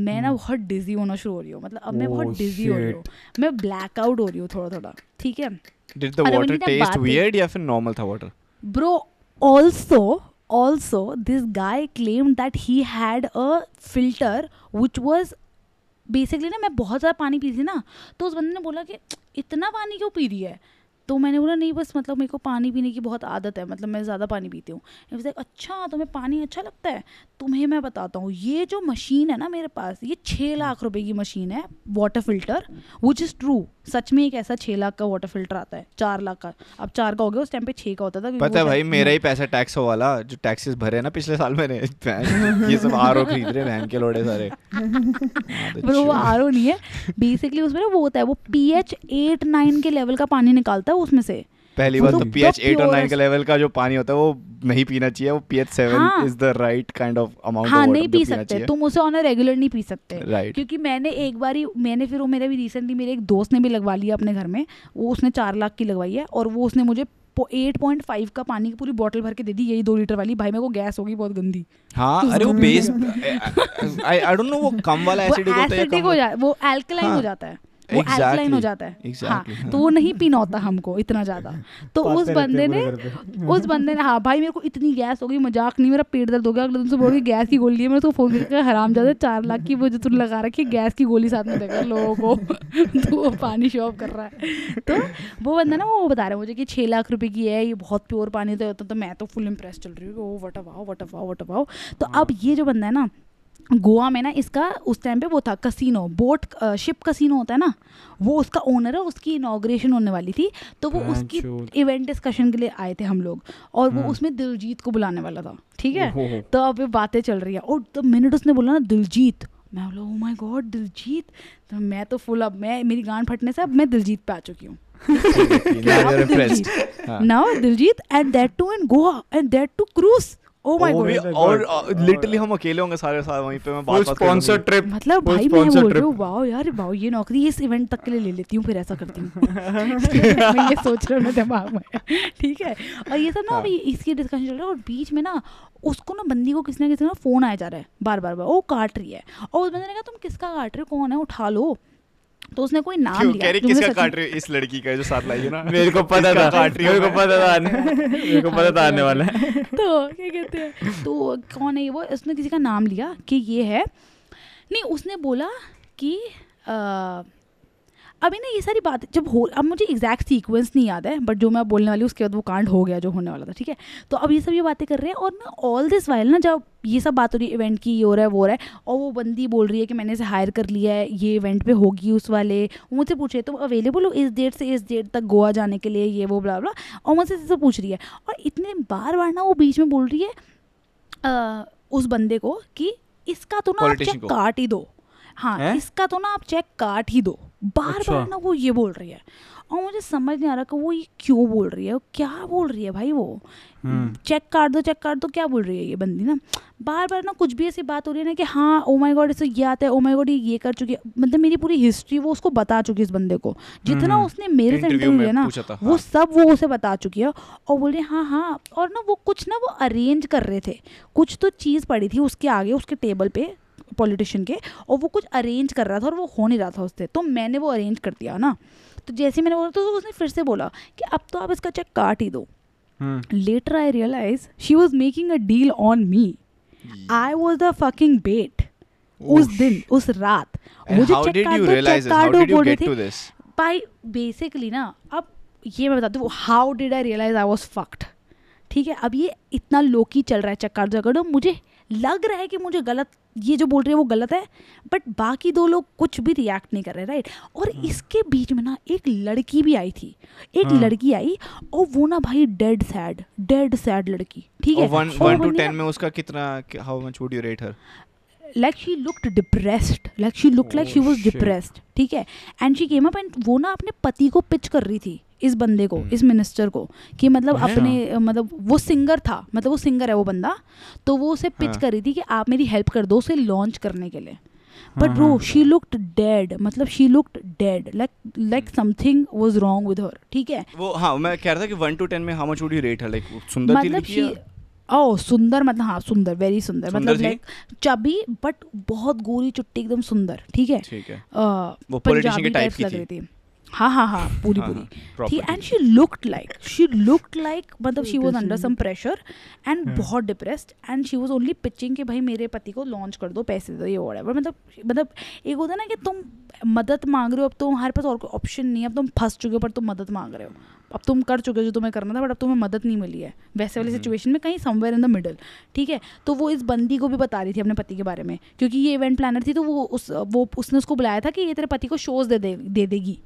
मैं ना बहुत डिजी होना शुरू हो रही हूँ, मतलब अब मैं बहुत डिजी हो रही हूँ, मैं ब्लैकआउट हो रही हूँ थोड़ा थोड़ा। ठीक है, did the water taste weird या फिर नॉर्मल था water? Bro Also, also, this guy claimed that he had a filter which was basically ना मैं बहुत ज़्यादा पानी पी थी ना, तो उस बंदे ने बोला कि इतना पानी क्यों पी रही है, तो मैंने बोला नहीं बस मतलब मेरे को पानी पीने की बहुत आदत है, मतलब मैं ज़्यादा पानी पीती हूँ। अच्छा तुम्हें पानी अच्छा लगता है, तुम्हें मैं बताता हूँ, ये जो मशीन है ना मेरे पास, ये छः लाख रुपए की मशीन है water filter, which is true. सच में एक ऐसा छः लाख का वाटर फिल्टर आता है, चार लाख का, अब चार का हो गया, उस टाइम पे छः का होता था। पता है भाई मेरा ही पैसा टैक्सों वाला, जो टैक्सेस भरे ना पिछले साल मैंने, ये सब आर ओ खरीद रहे बहन के लोड़े सारे। वो आर ओ नहीं है बेसिकली, उसमें ना वो होता है, वो पी एच एट नाइन के लेवल का पानी निकालता है उसमें से। पहली बात तो पीएच एट और नाइन के लेवल का जो पानी होता है वो नहीं पीना चाहिए, वो pH seven is the right kind of amount of water. हाँ, नहीं पी सकते तुम उसे, ऑन अ रेगुलर नहीं पी सकते, राइट। क्योंकि मैंने एक बारी मैंने फिर वो मेरे भी रिसेंटली मेरे एक दोस्त ने भी लगवा लिया अपने घर में, वो उसने चार लाख की लगवाई है और वो उसने मुझे एट पॉइंट फाइव का पानी की पूरी बोतल भर के दे दी, यही दो लीटर वाली। भाई मेरे को गैस होगी बहुत गंदी। हाँ, अरे वो base I I don't know, वो कम वाला एसिडिक होता है, एसिडिक हो जाता है, वो अल्कलाइन हो जाता है, वो अल्कलाइन हो जाता है। exactly. हाँ, हाँ. तो वो नहीं पीना होता हमको इतना ज्यादा। तो उस बंदे ने उस बंदे ने हाँ भाई मेरे को इतनी गैस हो गई, मजाक नहीं, मेरा पेट दर्द हो गया। अगले दिन से बोल रही गैस की गोली है, मैंने उसको फोन करके हराम ज्यादा चार लाख की वो जो तुम लगा रखी गैस की गोली साथ में देगा लोगों को। तो वो पानी शो ऑफ कर रहा है। तो वो बंदा ना वो बता रहा है मुझे कि छः लाख रुपये की है, ये बहुत प्योर पानी तो होता। तो मैं तो फुल इम्प्रेस चल रही हूँ, what wow what wow what wow. तो अब ये जो बंदा है ना, गोवा में ना इसका उस टाइम पे वो था कसिनो, बोट शिप कसिनो होता है ना, वो उसका ओनर है, उसकी इनॉग्रेशन होने वाली थी। तो वो उसकी इवेंट डिस्कशन के लिए आए थे हम लोग और वो उसमें दिलजीत को बुलाने वाला था। ठीक है, तो अब ये बातें चल रही है और द मिनट उसने बोला ना दिलजीत, मैं बोला ओ माय गॉड दिलजीत। तो मैं तो फुल, अब मैं मेरी गांड फटने से अब मैं दिलजीत पे आ चुकी हूँ। Now Diljit and that too in Goa and that too cruise. Oh my God. और लिटरली हम अकेले होंगे सारे साथ वहीं पे। मैं बात स्पॉन्सर ट्रिप, मतलब भाई मैं बोल रहा हूँ वाओ यार वाओ, ये नौकरी इस इवेंट तक के लिए ले लेती हूँ, फिर ऐसा करती हूँ। मैं ये सोच रहा हूँ दिमाग में। ठीक है, और ये सब ना अभी इसकी डिस्कशन चल रहा है और बीच में ना उसको ना बंदी को किसी ना किसी ना फोन आया जा रहा है बार बार बार, वो काट रही है और उस बंदे ने कहा तुम किसका काट रहे हो, कौन है, उठा लो। तो उसने कोई नाम लिया, किसका काट रही है, इस लड़की का जो साथ लाई है ना, मेरे को पता था काट रही है, मेरे को पता था मेरे को पता था आने वाला है। तो क्या कहते हैं, तो कौन है वो, उसने किसी का नाम लिया कि ये है, नहीं उसने बोला कि अभी ना ये सारी बात जब हो, अब मुझे एग्जैक्ट सीक्वेंस नहीं याद है बट जो मैं बोलने वाली हूँ उसके बाद वो कांड हो गया जो होने वाला था। ठीक है, तो अब ये सब ये बातें कर रहे हैं और ना ऑल दिस वाइल ना जब ये सब बात हो रही है, इवेंट की ये हो रहा है वो हो रहा है, और वो बंदी बोल रही है कि मैंने इसे हायर कर लिया है, ये इवेंट पे होगी उस वाले, मुझसे पूछे तुम अवेलेबल हो इस डेट से इस डेट तक गोवा जाने के लिए, ये वो ब्ला ब्ला, और मुझसे सब पूछ रही है। और इतने बार बार ना वो बीच में बोल रही है उस बंदे को कि इसका तो ना आप चेक काट ही दो, हाँ इसका तो ना आप चेक काट ही दो, बार अच्छा। बार ना वो ये बोल रही है और मुझे समझ नहीं आ रहा कि वो ये क्यों बोल रही है, क्या बोल रही है भाई वो चेक काट दो चेक काट दो क्या बोल रही है ये बंदी ना, बार बार ना कुछ भी ऐसी बात हो रही है ना कि हाँ ओ माय गॉड इससे ये आता है, ओ माय गॉड ये ये कर चुकी है, मतलब मेरी पूरी हिस्ट्री वो उसको बता चुकी है इस बंदे को, जितना उसने मेरे से इंटरव्यू लिया ना वो सब वो उसे बता चुकी है। और बोल रही हाँ हाँ, और ना वो कुछ ना वो अरेंज कर रहे थे, कुछ तो चीज़ पड़ी थी उसके आगे उसके टेबल पे पॉलिटिशियन के, और वो कुछ अरेंज कर रहा था और वो हो नहीं रहा था उससे, तो मैंने वो अरेंज कर दिया ना। तो जैसे मैंने बोला तो उसने फिर से बोला कि अब तो आप इसका चेक काट ही दो। Later I realise she was making a deal on me, I was the fucking बेट उस दिन उस रात। मुझे चेक काट दो चेक काट दो बोल रही थी भाई बेसिकली ना। अब ये मैं बताती हूँ how did I realise I was fucked. ठीक है, अब ये इतना लोकी चल रहा है चेक काट दो चेक काट दो, मुझे लग रहा है कि मुझे गलत ये जो बोल रही है वो गलत है, बट बाकी दो लोग कुछ भी रिएक्ट नहीं कर रहे, राइट। और हाँ। इसके बीच में ना एक लड़की भी आई थी, एक हाँ। लड़की आई और वो ना भाई डेड सैड डेड सैड लड़की। ठीक है, वन टू टेन में उसका कितना, how much would you rate her? Like she looked depressed, like she looked like she was depressed. ठीक है, and she came up and वो ना अपने पति को पिच कर रही थी इस बंदे को, इस मिनिस्टर को, कि मतलब अपने मतलब वो सिंगर था, मतलब वो सिंगर है वो बंदा, तो वो उसे पिच करी थी कि आप मेरी हेल्प कर दो उसे लॉन्च करने के लिए. But bro she looked dead, मतलब she looked dead, like like something was wrong with her. ठीक है वो, हाँ मैं कह रहा था कि वन टू टेन में how much would you rate her, like सुंदर थी लड़की. ओ सुंदर, मतलब हाँ सुंदर, वेरी सुंदर, मतलब लाइक चबी बट बहुत गोरी चुट्टी एकदम सुंदर. ठीक है ठीक है, वो पॉलिटिशियन के टाइप की लग रही थी. हाँ हाँ हाँ पूरी पूरी. And she looked like she looked like मतलब she was under some pressure and बहुत depressed and she was only pitching कि भाई मेरे पति को लॉन्च कर दो, पैसे दो, ये व्हाटएवर. मतलब मतलब एक होता है ना कि तुम मदद मांग रहे हो, अब तुम्हारे पास और कोई ऑप्शन नहीं है, अब तुम फंस चुके हो पर तुम मदद मांग रहे हो, अब तुम कर चुके हो जो तुम्हें करना था बट अब तुम्हें मदद नहीं मिली है, वैसे वाली सिचुएशन में कहीं समवेयर इन द मिडल. ठीक है, तो वो इस बंदी को भी बता रही थी अपने पति के बारे में, क्योंकि ये इवेंट प्लानर थी, तो वो उस वो उसने उसको बुलाया था कि ये तेरे पति को शोज दे दे देगी,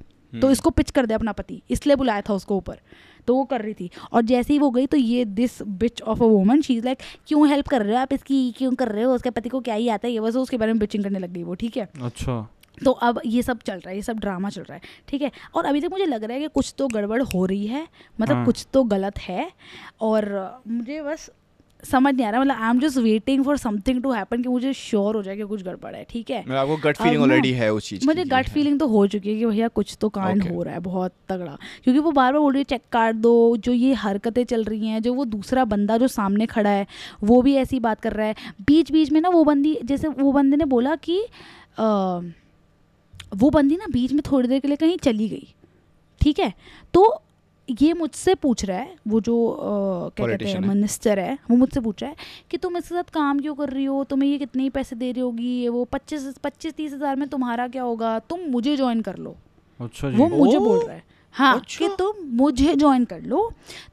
तो इसको पिच कर दे अपना पति, इसलिए बुलाया था उसको ऊपर. तो वो कर रही थी और जैसे ही वो गई तो ये this bitch of a woman, she is like क्यों हेल्प कर रहे हो आप इसकी, क्यों कर रहे हो, उसके पति को क्या ही आता है ये, बस उसके बारे में बिचिंग करने लग गई वो. ठीक है, अच्छा तो अब ये सब चल रहा है, ये सब ड्रामा चल रहा है. ठीक है, और अभी तक मुझे लग रहा है कि कुछ तो गड़बड़ हो रही है, मतलब कुछ तो गलत है और मुझे बस समझ नहीं आ रहा, मतलब I am just waiting for something to happen कि मुझे श्योर हो जाए कि कुछ गड़बड़ है. ठीक है, मैं आपको गट फीलिंग ऑलरेडी है उस चीज की, मुझे गट फीलिंग तो हो चुकी है कि भैया कुछ तो कांड okay. हो रहा है बहुत तगड़ा, क्योंकि वो बार बार बोल रही है चेक कार्ड दो, जो ये हरकतें चल रही हैं, जो वो दूसरा बंदा जो सामने खड़ा है वो भी ऐसी बात कर रहा है बीच बीच में ना. वो बंदी जैसे वो बंदे ने बोला कि आ, वो बंदी ना बीच में थोड़ी देर के लिए कहीं चली गई. ठीक है, तो ये मुझसे पूछ रहा है वो जो uh, क्या कहते हैं मिनिस्टर है, वो मुझसे पूछ रहा है कि तुम इसके साथ काम क्यों कर रही हो, तुम्हें ये कितने ही पैसे दे रही होगी, ये वो पच्चीस पच्चीस तीस हज़ार में तुम्हारा क्या होगा, तुम मुझे ज्वाइन कर लो. अच्छा जी, वो मुझे बोल रहा है हाँ कि तुम मुझे ज्वाइन कर लो,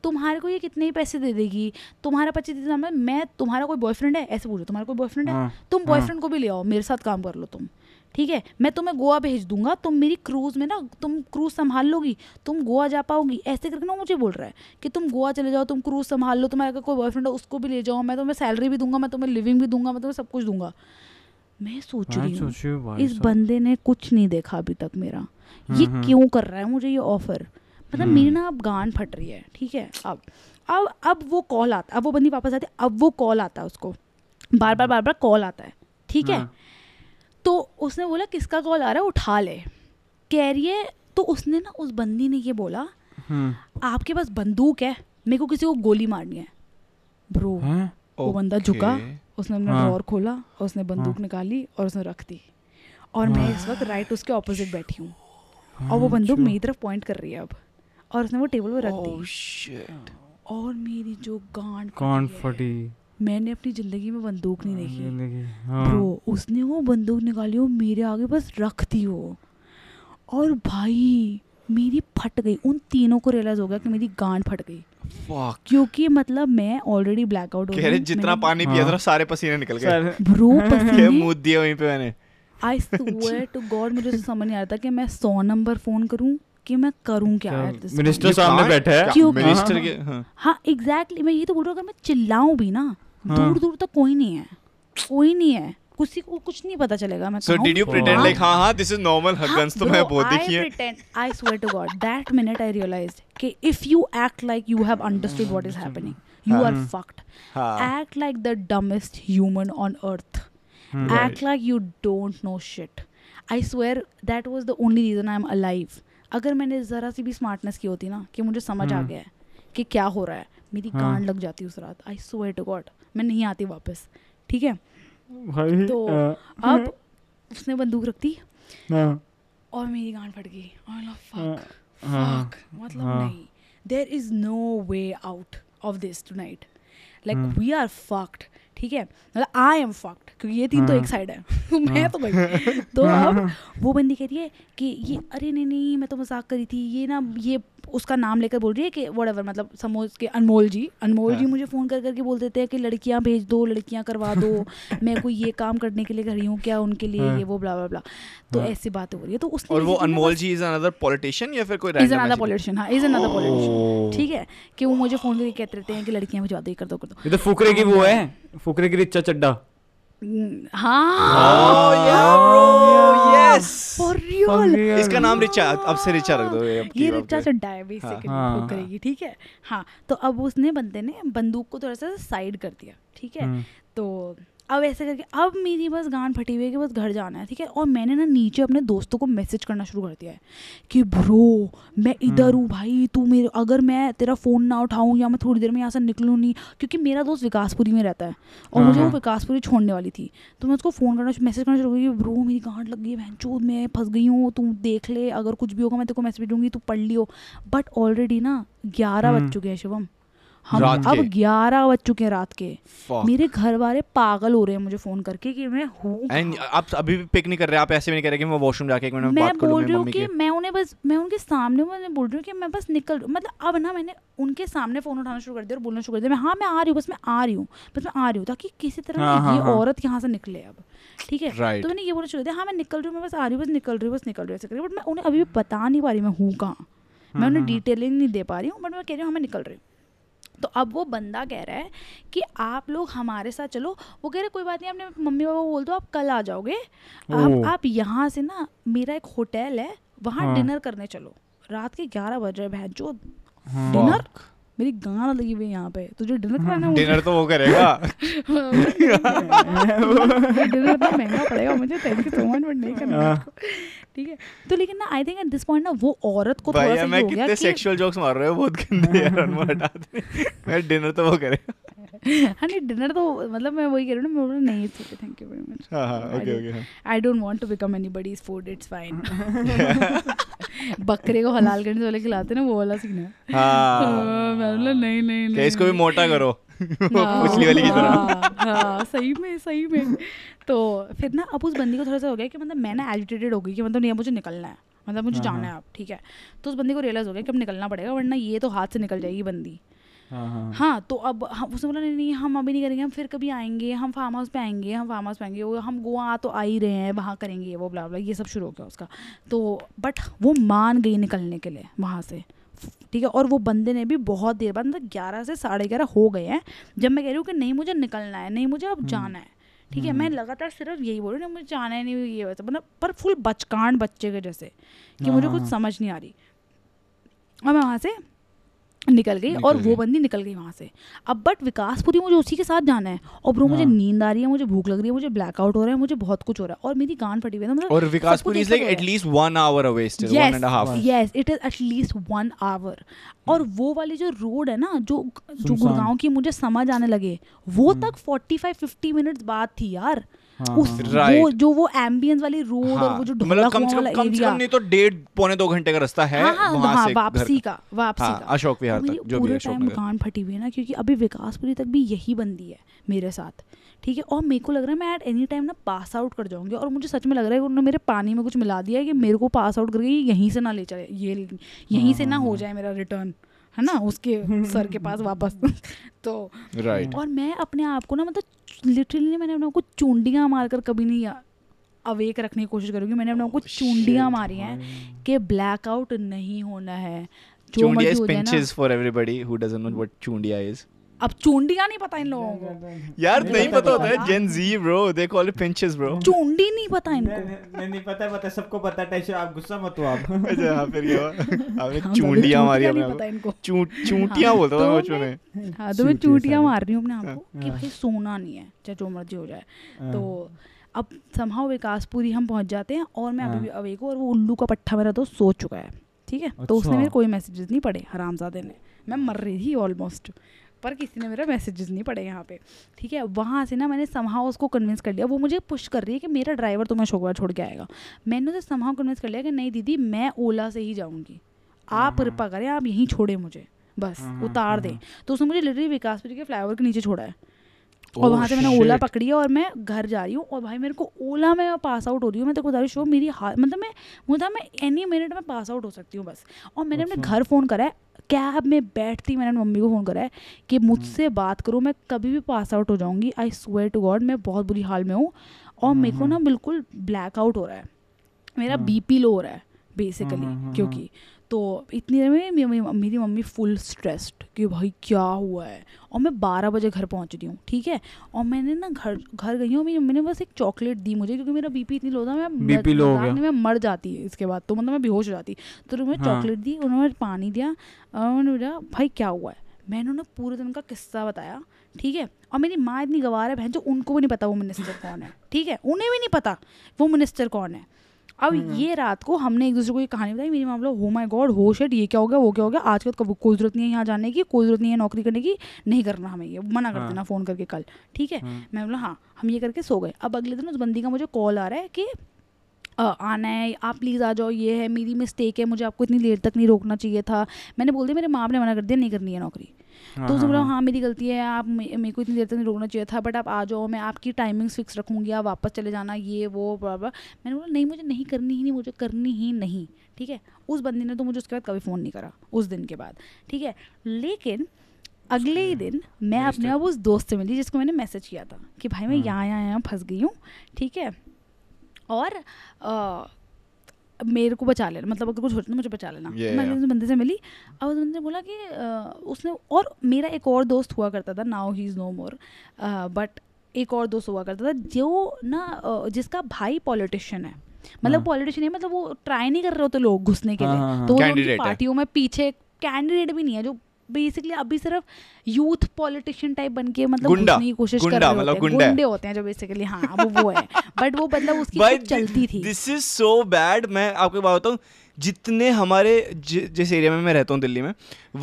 तुम्हारे को ये कितने ही पैसे दे देगी, तुम्हारा पच्चीस तीस हज़ार में मैं तुम्हारा कोई बॉयफ्रेंड है, ऐसे पूछो तुम्हारा कोई बॉयफ्रेंड है, तुम बॉयफ्रेंड को भी ले आओ, मेरे साथ काम कर लो तुम. ठीक है, मैं तुम्हें गोवा भेज दूंगा, तुम मेरी क्रूज़ में ना तुम क्रूज़ संभाल लोगी, तुम गोवा जा पाओगी, ऐसे करके ना मुझे बोल रहा है कि तुम गोवा चले जाओ, तुम क्रूज़ संभाल लो, तुम्हारा कोई बॉयफ्रेंड है उसको भी ले जाओ, मैं तुम्हें सैलरी भी दूंगा, मैं तुम्हें लिविंग भी दूंगा, मैं तुम्हें सब कुछ दूंगा. मैं सोच रही हूँ इस बंदे ने कुछ नहीं देखा अभी तक मेरा, ये क्यों कर रहा है मुझे ये ऑफर, मतलब मेरी ना अब गान फट रही है. ठीक है, अब अब अब वो कॉल आता, अब वो बंदी वापस आती, अब वो कॉल आता है उसको, बार बार बार बार कॉल आता है. ठीक है, तो उसने बोला किसका कॉल आ रहा है उठा ले, कह रही है, तो उसने ना उस बंदी ने ये बोला आपके पास बंदूक है, मेरे को किसी को गोली मारनी है. ब्रो हाँ? वो बंदा झुका, उसने अपना ड्रॉअर खोला और उसने बंदूक हाँ? निकाली और उसने रख दी और हाँ? मैं इस वक्त राइट उसके ऑपोजिट बैठी हूँ हाँ? और वो बंदूक मेरी तरफ पॉइंट कर रही है अब, और उसने वो टेबल पर रख दी और मेरी जो गांड फटी. मैंने अपनी जिंदगी में बंदूक नहीं देखी ब्रो, उसने वो बंदूक निकाली हो मेरे आगे बस रख दी हो, और भाई मेरी फट गई. उन तीनों को रियलाइज हो गया कि मेरी गांड फट गई, क्योंकि मतलब मैं ऑलरेडी ब्लैकआउट हो गई, जितना पानी पिया था सारे पसीने निकल गए ब्रो, पसीने मुंह दिए वहीं पे मैंने. आई स्वेयर टू गॉड मुझे समझ नहीं आ रहा था कि मैं सौ नंबर फोन करूँ कि मैं करूँ क्या, मिनिस्टर सामने बैठा है. हाँ एग्जैक्टली, मैं यही तो बोल रहा हूँ, अगर मैं चिल्लाऊँ भी ना दूर दूर तक कोई नहीं है, कोई नहीं है, किसी को कुछ नहीं पता चलेगा. मैं so did you pretend like हां हां दिस इज नॉर्मल हगन्स, तो मैं बहुत देखी है. I pretend, I swear to God that minute I realised कि if you act like you have understood what is happening you are fucked. Act like the dumbest human on earth, act like you don't know shit. I swear that was the only reason I am alive. अगर मैंने जरा सी भी smartness की होती ना कि मुझे समझ आ गया है कि क्या हो रहा है, मेरी गांड लग जाती उस रात. आई स्वेयर टू गॉड मैं नहीं आती वापस. ठीक है, तो अब उसने बंदूक रख दी और मेरी गांड फट गई. फक फक, मतलब नहीं, there is no way out of this tonight, like we are fucked. ठीक है, मतलब आई एम फक्ड, क्योंकि ये तीन तो एक साइड है, मैं तो गई. तो अब वो बंदी कह रही है कि ये अरे नहीं नहीं मैं तो मजाक करी थी, ये ना ये उसका नाम लेकर बोल रही है कि व्हाटएवर, मतलब समोज के अनमोल जी, अनमोल जी मुझे फ़ोन कर करके बोल देते हैं कि लड़कियां भेज दो, लड़कियां करवा दो, मैं कोई ये काम करने के लिए खड़ी हूँ क्या उनके लिए, ये वो ब्ला ब्ला ब्ला, तो ऐसी बातें हो रही है. तो उसने, और वो Anmol ji is another politician या फिर कोई रैंडम इज अनदर पॉलिटिशियन. हां इज अनदर पॉलिटिशियन. ठीक है, कि वो मुझे फ़ोन करके कहते रहते हैं कि लड़कियां भिजवा दो, ये कर दो कर दो. ये तो फुकरे की वो है, फुकरे की रिचा चड्डा. हाँ फॉर रियल अनमोल, इसका नाम रिचा, अब से रिचा रख दो, ये रिचा से डाय बेसिकली करेगी, ठीक है। हाँ, तो अब उसने बंदे ने बंदूक को थोड़ा सा साइड कर दिया, ठीक है। तो अब ऐसे करके अब मेरी बस गान फटी हुई है कि बस घर जाना है, ठीक है। और मैंने ना नीचे अपने दोस्तों को मैसेज करना शुरू कर दिया है कि ब्रो मैं इधर हूँ भाई, तू मेरे, अगर मैं तेरा फ़ोन ना उठाऊँ या मैं थोड़ी देर में यहाँ से निकलूँ नहीं, क्योंकि मेरा दोस्त विकासपुरी में रहता है और मुझे वो विकासपुरी छोड़ने वाली थी, तो मैं उसको फ़ोन करना, मैसेज करना शुरू कर दिया, ब्रो मेरी गांठ लग गई है, बहन चोद मैं फंस गई हूँ, तू देख ले, अगर कुछ भी होगा मैं तेरे को मैसेज दूँगी, तू पढ़ लियो। बट ऑलरेडी ना ग्यारह बज चुके हैं शिवम, हम अब ग्यारह बज चुके हैं रात के। मेरे घर वाले पागल हो रहे हैं मुझे फोन करके कि मैं हूँ, आप अभी भी पिक नहीं कर रहे, आप ऐसे भी नहीं कर रहे कि मैं वॉशरूम जाके एक मिनट बात करूँ, मैं बोल रही हूँ कि मैं उन्हें बस, मैं उनके सामने मैं बोल रही हूँ कि मैं बस निकल, मतलब अब ना मैंने उनके सामने फ़ोन उठाना शुरू कर दिया और बोलना शुरू कर दिया, मैं हाँ मैं आ रही हूँ, बस मैं आ रही हूँ, बस मैं आ रही हूँ, ताकि किसी तरह ये औरत यहाँ से निकले अब, ठीक है। तो मैंने ये बोलना शुरू कर दिया, हाँ मैं निकल रही हूँ, मैं बस आ रही हूँ, बस निकल रही हूँ, बस निकल रही हूँ, ऐसे कर रही हूँ। बट मैं उन्हें अभी भी बता नहीं पा रही मैं हूँ कहाँ, मैं उन्हें डिटेलिंग नहीं दे पा रही हूँ, बट मैं कह रही हूँ हाँ मैं निकल रही हूँ। तो अब वो बंदा कह रहा है कि आप लोग हमारे साथ चलो, वो कह रहे कोई बात नहीं, आपने मम्मी पापा को बोल दो आप कल आ जाओगे, आप, आप यहाँ से ना मेरा एक होटल है वहाँ हाँ। डिनर करने चलो, रात के ग्यारह बज रहे बहन जो हाँ। डिनर, मेरी गाना लगी हुई है यहाँ पे, तुझे डिनर कराना है, डिनर तो वो करेगा, डिनर तो महंगा पड़ेगा मुझे, thank you so much, but नहीं करना, ठीक है। तो लेकिन ना I think at this point ना वो औरत को थोड़ा सा हो गया कि सेक्सुअल जोक्स मार रहे हो बहुत गंदे यार, अनमोल हटा दे, मैं डिनर तो वो करेगा, हाँ नहीं डिनर तो मतलब मैं वही कह रही हूँ ना, नहीं थैंक यू वेरी मच, हाँ हाँ okay okay, I don't want to become anybody's food, it's fine. बकरे को हलाल करने वाले खिलाते ना वो वाला सीन है, हाँ मतलब नहीं नहीं नहीं इसको भी मोटा करो पिछली वाली की तरह, हाँ सही में सही में। तो फिर ना अब उस बंदी को थोड़ा सा हो गया कि मतलब मैं ना एजिटेटेड हो गई कि मतलब नहीं मुझे निकलना है, मतलब मुझे जाना है आप, ठीक है। तो उस बंदी को रियलाइज़ हो गया कि अब निकलना पड़ेगा वरना ये तो हाथ से निकल जाएगी बंदी, हाँ। तो अब उसने बोला नहीं नहीं हम अभी नहीं करेंगे, हम फिर कभी आएंगे, हम फार्म हाउस पे आएंगे, हम फार्म हाउस पे आएंगे, हम गोवा तो आ ही रहे हैं, वहाँ करेंगे वो ब्ला ब्ला, ये सब शुरू हो गया उसका। तो बट वो मान गई निकलने के लिए वहाँ से, ठीक है। और वो बंदे ने भी बहुत देर बाद मतलब ग्यारह से साढ़े ग्यारह हो गए हैं जब मैं कह रही हूँ कि नहीं मुझे निकलना है, नहीं मुझे अब जाना है, ठीक है। मैं लगातार सिर्फ यही बोल रही हूँ मुझे जाना है, नहीं ये वैसे मतलब पर फुल बचकांड बच्चे के जैसे कि मुझे कुछ समझ नहीं आ रही। अब मैं वहाँ से निकल गई और वो बंदी निकल गई वहाँ से। अब बट विकासपुरी मुझे उसी के साथ जाना है और ब्रो मुझे नींद आ रही है, मुझे भूख लग रही है, मुझे ब्लैकआउट हो रहा है, मुझे बहुत कुछ हो रहा है और मेरी गान फटी हुई है। और Vikaspuri is like at least one hour away, still one and a half, yes it is at least one hour. और वो वाली जो रोड है ना जो जो गुड़गांव की मुझे समझ आने लगे वो तक फोर्टी फाइव फिफ्टी मिनट्स बाद थी यार। उस वो जो वो एम्बियंस वाली रोड और वो जो ढोला वाला एरिया नहीं तो डेढ़ पौने दो घंटे का रास्ता है वहाँ से वापसी का, वापसी का अशोक विहार तक जो भी है। पूरे टाइम कान फटी हुई है ना क्योंकि अभी विकासपुरी तक भी यही बंदी है मेरे साथ, ठीक है। और मेरे को लग रहा है मैं एट एनी टाइम ना पास आउट कर जाऊंगी और मुझे सच में लग रहा है कि उन्होंने मेरे पानी में कुछ मिला दिया है कि मेरे को पास आउट करके यहीं से ना ले चले, ये यहीं से ना हो जाए मेरा रिटर्न, है ना, उसके सर के पास वापस। तो right. और मैं अपने आप को ना मतलब लिटरली मैंने अपने आप को चूंडियाँ मारकर कभी नहीं अवेक रखने की कोशिश करूँगी। मैंने अपने आप को चूंडियाँ मारी हैं कि ब्लैकआउट नहीं होना है। जो मर्जी हो जाए ना, अब चूंडिया नहीं पता इन लोगों को यार, नहीं पता होता है gen Z bro, they call it pinches bro, चूंडी नहीं पता इनको। नहीं नहीं पता, पता सबको पता। टेंशन आप गुस्सा मत हो आप। अच्छा हां फिर ये अबे चूंडिया हमारी अपने पता इनको, चूट चूटियां बोलता हूं बच्चों ने। हां तो मैं चूटियां मार रही हूं अपने आप को कि भाई सोना नहीं है, चाहे जो मर्जी हो जाए। तो अब समहाउ विकासपुरी हम पहुंच जाते हैं और मैं अभी अवेक हूं और वो उल्लू का पट्ठा मेरा तो सो चुका है, ठीक है। तो उसने मेरे कोई मैसेजेस नहीं पढ़े, हरामजादे ने, मैं मर रही थी ऑलमोस्ट, पर किसी ने मेरा मैसेजेस नहीं पड़े यहाँ पे, ठीक है। वहाँ से ना मैंने समहाउ उसको कन्विंस कर लिया। वो मुझे पुश कर रही है कि मेरा ड्राइवर तुम्हें शोकवा छोड़ के आएगा। मैंने उसे समहाउ कन्विंस कर लिया कि नहीं दीदी मैं ओला से ही जाऊँगी, आप कृपा करें आप यहीं छोड़े मुझे, बस उतार दें। तो उसने मुझे लिटरली विकासपुरी के फ्लाईओवर के नीचे छोड़ा है और वहाँ से मैंने ओला पकड़ी है और मैं घर जा रही हूँ। और भाई मेरे को ओला में पास आउट हो रही हूँ, मैं तो बता रही शो मेरी हाथ मतलब मैं मुझे मैं एनी मिनट में पास आउट हो सकती हूँ बस। और मैंने अपने घर फ़ोन करा है, कैब में बैठती मैंने मम्मी को फ़ोन करा है कि मुझसे बात करो, मैं कभी भी पास आउट हो जाऊँगी, आई स्वेयर टू गॉड। मैं बहुत बुरी हाल में हूँ और मेरे को ना बिल्कुल ब्लैकआउट हो रहा है, मेरा बीपी लो हो रहा है बेसिकली क्योंकि। तो इतनी देर में मेरी मम्मी फुल स्ट्रेस्ड कि भाई क्या हुआ है, और मैं बारह बजे घर पहुंच रही हूँ, ठीक है, और मैंने ना घर घर गई हूँ, मैंने बस एक चॉकलेट दी मुझे क्योंकि मेरा बीपी इतनी लो था, मैं बीपी लो हो गया, मैं मर जाती इसके बाद, तो मतलब मैं बेहोश हो जाती, तो मैंने चॉकलेट दी, उन्होंने पानी दिया, उन्होंने बोला भाई क्या हुआ है, मैंने उन्हें पूरे दिन का किस्सा बताया, ठीक है, और मेरी माँ इतनी गवार है बहन जो उनको भी नहीं पता वो मिनिस्टर कौन है, ठीक है, उन्हें भी नहीं पता वो मिनिस्टर कौन है। अब ये रात को हमने एक दूसरे को ये कहानी बताई, मेरी माँ बोला हो माय गॉड, हो शिट, ये क्या हो गया, वो क्या हो गया, आज कल कोई जरूरत नहीं है यहाँ जाने की, कोई जरूरत नहीं है नौकरी करने की, नहीं करना हमें, ये मना कर देना फ़ोन करके कल, ठीक है। मैं बोला हाँ, हम ये करके सो गए। अब अगले दिन उस बंदी का मुझे कॉल आ रहा है कि आना है आप, प्लीज़ आ जाओ, ये है मेरी मिस्टेक है, मुझे आपको इतनी देर तक नहीं रोकना चाहिए था। मैंने बोल दिया मेरे माँ ने मना कर दिया नहीं करनी है नौकरी, तो उसने बोला हाँ मेरी गलती है, आप मेरे को इतनी देर तक नहीं रोकना चाहिए था, बट आप आ जाओ, मैं आपकी टाइमिंग्स फिक्स रखूँगी, आप वापस चले जाना, ये वो बड़ा बड़ा। मैंने बोला नहीं, मुझे नहीं करनी ही नहीं, मुझे करनी ही नहीं, ठीक है। उस बंदी ने तो मुझे उसके बाद कभी फ़ोन नहीं करा उस दिन के बाद, ठीक है। लेकिन अगले ही दिन मैं अपने आप उस दोस्त से मिली जिसको मैंने मैसेज किया था कि भाई मैं यहाँ यहाँ यहाँ फंस गई हूँ, ठीक है, और आ, मेरे को बचा लेना, मतलब अगर कुछ होता है मुझे बचा लेना। yeah, मैं yeah. बंदे से मिली, और उस बंदे ने बोला कि आ, उसने, और मेरा एक और दोस्त हुआ करता था, now he is no more, but एक और दोस्त हुआ करता था जो ना, जिसका भाई पॉलिटिशियन है, मतलब पॉलिटिशियन है, मतलब वो ट्राई नहीं कर रहे होते लोग घुसने के लिए, तो उनकी पार्टियों में पीछे कैंडिडेट भी नहीं है, जो बेसिकली अभी सिर्फ यूथ पॉलिटिशियन टाइप बन के, मतलब घुसने की कोशिश कर रहे होते हैं, गुंडे होते हैं जो बेसिकली, हाँ वो वो है, बट वो मतलब उसकी कुछ चलती थी। This is so bad. मैं आपको बात बताऊँ, जितने हमारे जिस एरिया में मैं रहता हूँ दिल्ली में,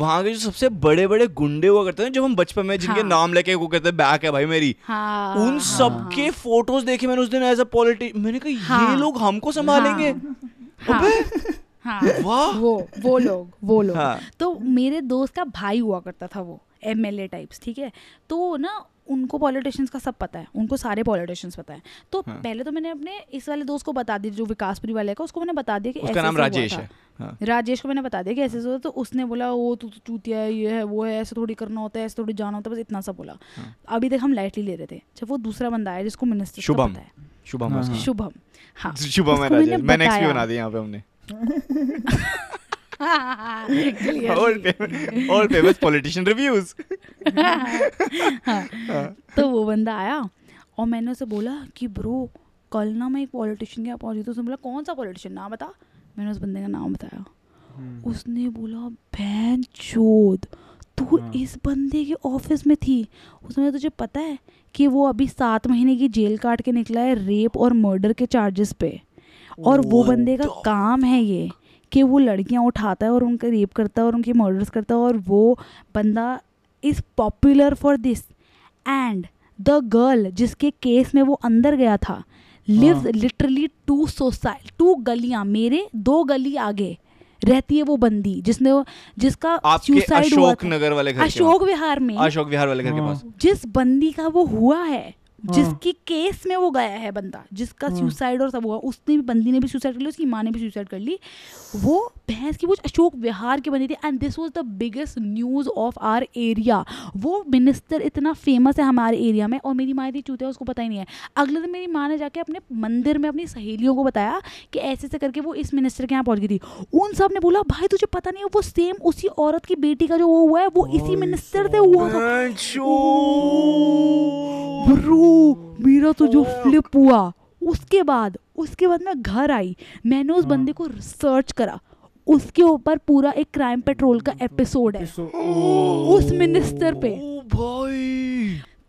वहाँ के जो सबसे बड़े बड़े गुंडे हुआ करते हैं, जब हम बचपन में जिनके हाँ। नाम लेके वो कहते हैं बैक है भाई मेरी, हाँ, उन सबके हाँ। फोटोज देखे मैंने उस दिन एज अ पॉलिटिशियन, मैंने कहा ये लोग हमको संभालेंगे, हाँ वो वो लोग वो लोग हाँ. तो मेरे दोस्त का भाई हुआ करता था वो एमएलए टाइप्स, ठीक है, तो ना उनको पॉलिटिशियंस का सब पता है, उनको सारे पॉलिटिशियंस पता है, तो हाँ. पहले तो मैंने अपने इस वाले दोस्त को बता दिया जो विकासपुरी वाले का, उसको मैंने बता दिया कि उसका नाम राजेश है, हाँ. राजेश को मैंने बता दिया कि ऐसे ऐसे, तो उसने बोला वो तू चूतिया है, ये है वो है, ऐसे थोड़ी करना होता है, ऐसे थोड़ी जाना होता है, बस इतना सा बोला। अभी तक हम लाइटली ले रहे थे, जब वो दूसरा बंदा आया जिसको मिनिस्टर का पता है, शुभम शुभम हाँ शुभम बना दिया यहाँ पे हमने All famous politician reviews. तो वो बंदा आया और मैंने उसे बोला कि ब्रो कल ना मैं एक पॉलिटिशियन के पहुंची, तो उसने बोला कौन सा पॉलिटिशियन, नाम बता। मैंने उस बंदे का नाम बताया, उसने बोला बहन चोद तू इस बंदे के ऑफिस में थी, उसमें तुझे पता है कि वो अभी सात महीने की जेल काट के निकला है रेप और मर्डर के चार्जेस पे, और वो बंदे का काम है ये कि वो लड़कियां उठाता है और उनके रेप करता है और उनके मर्डर्स करता है, और वो बंदा is popular for this, and the girl जिसके केस में वो अंदर गया था lives literally two society two गलियां, मेरे दो गली आगे रहती है वो बंदी जिसने जिसका सुसाइड हुआ था नगर वाले घर, अशोक विहार में, अशोक विहार वाले घर के पास जिस बंदी का वो हुआ है, जिसकी केस में वो गया है बंदा जिसका सुसाइड और सब हुआ, उसने भी बंदी ने भी सुसाइड कर लिया, उसकी माँ ने भी सुसाइड कर ली, वो भैंस की वो अशोक विहार की बनी थी, and this was the biggest news of our area. वो मिनिस्टर इतना फेमस है हमारे एरिया में, और मेरी माँ इतनी चूतिया उसको पता ही नहीं है। अगले दिन मेरी माँ ने जाके अपने मंदिर में अपनी सहेलियों को बताया कि ऐसे ऐसे करके वो इस मिनिस्टर के यहाँ पहुँच गई थी, उन सब ने बोला भाई तुझे पता नहीं है वो सेम उसी औरत की बेटी का जो वो हुआ है वो इसी मिनिस्टर से हुआ था। मेरा तो जो फ्लिप हुआ, उसके बाद उसके बाद मैं घर आई, मैंने उस बंदे को रिसर्च करा, उसके ऊपर पूरा एक क्राइम पेट्रोल का एपिसोड है उस मिनिस्टर पे।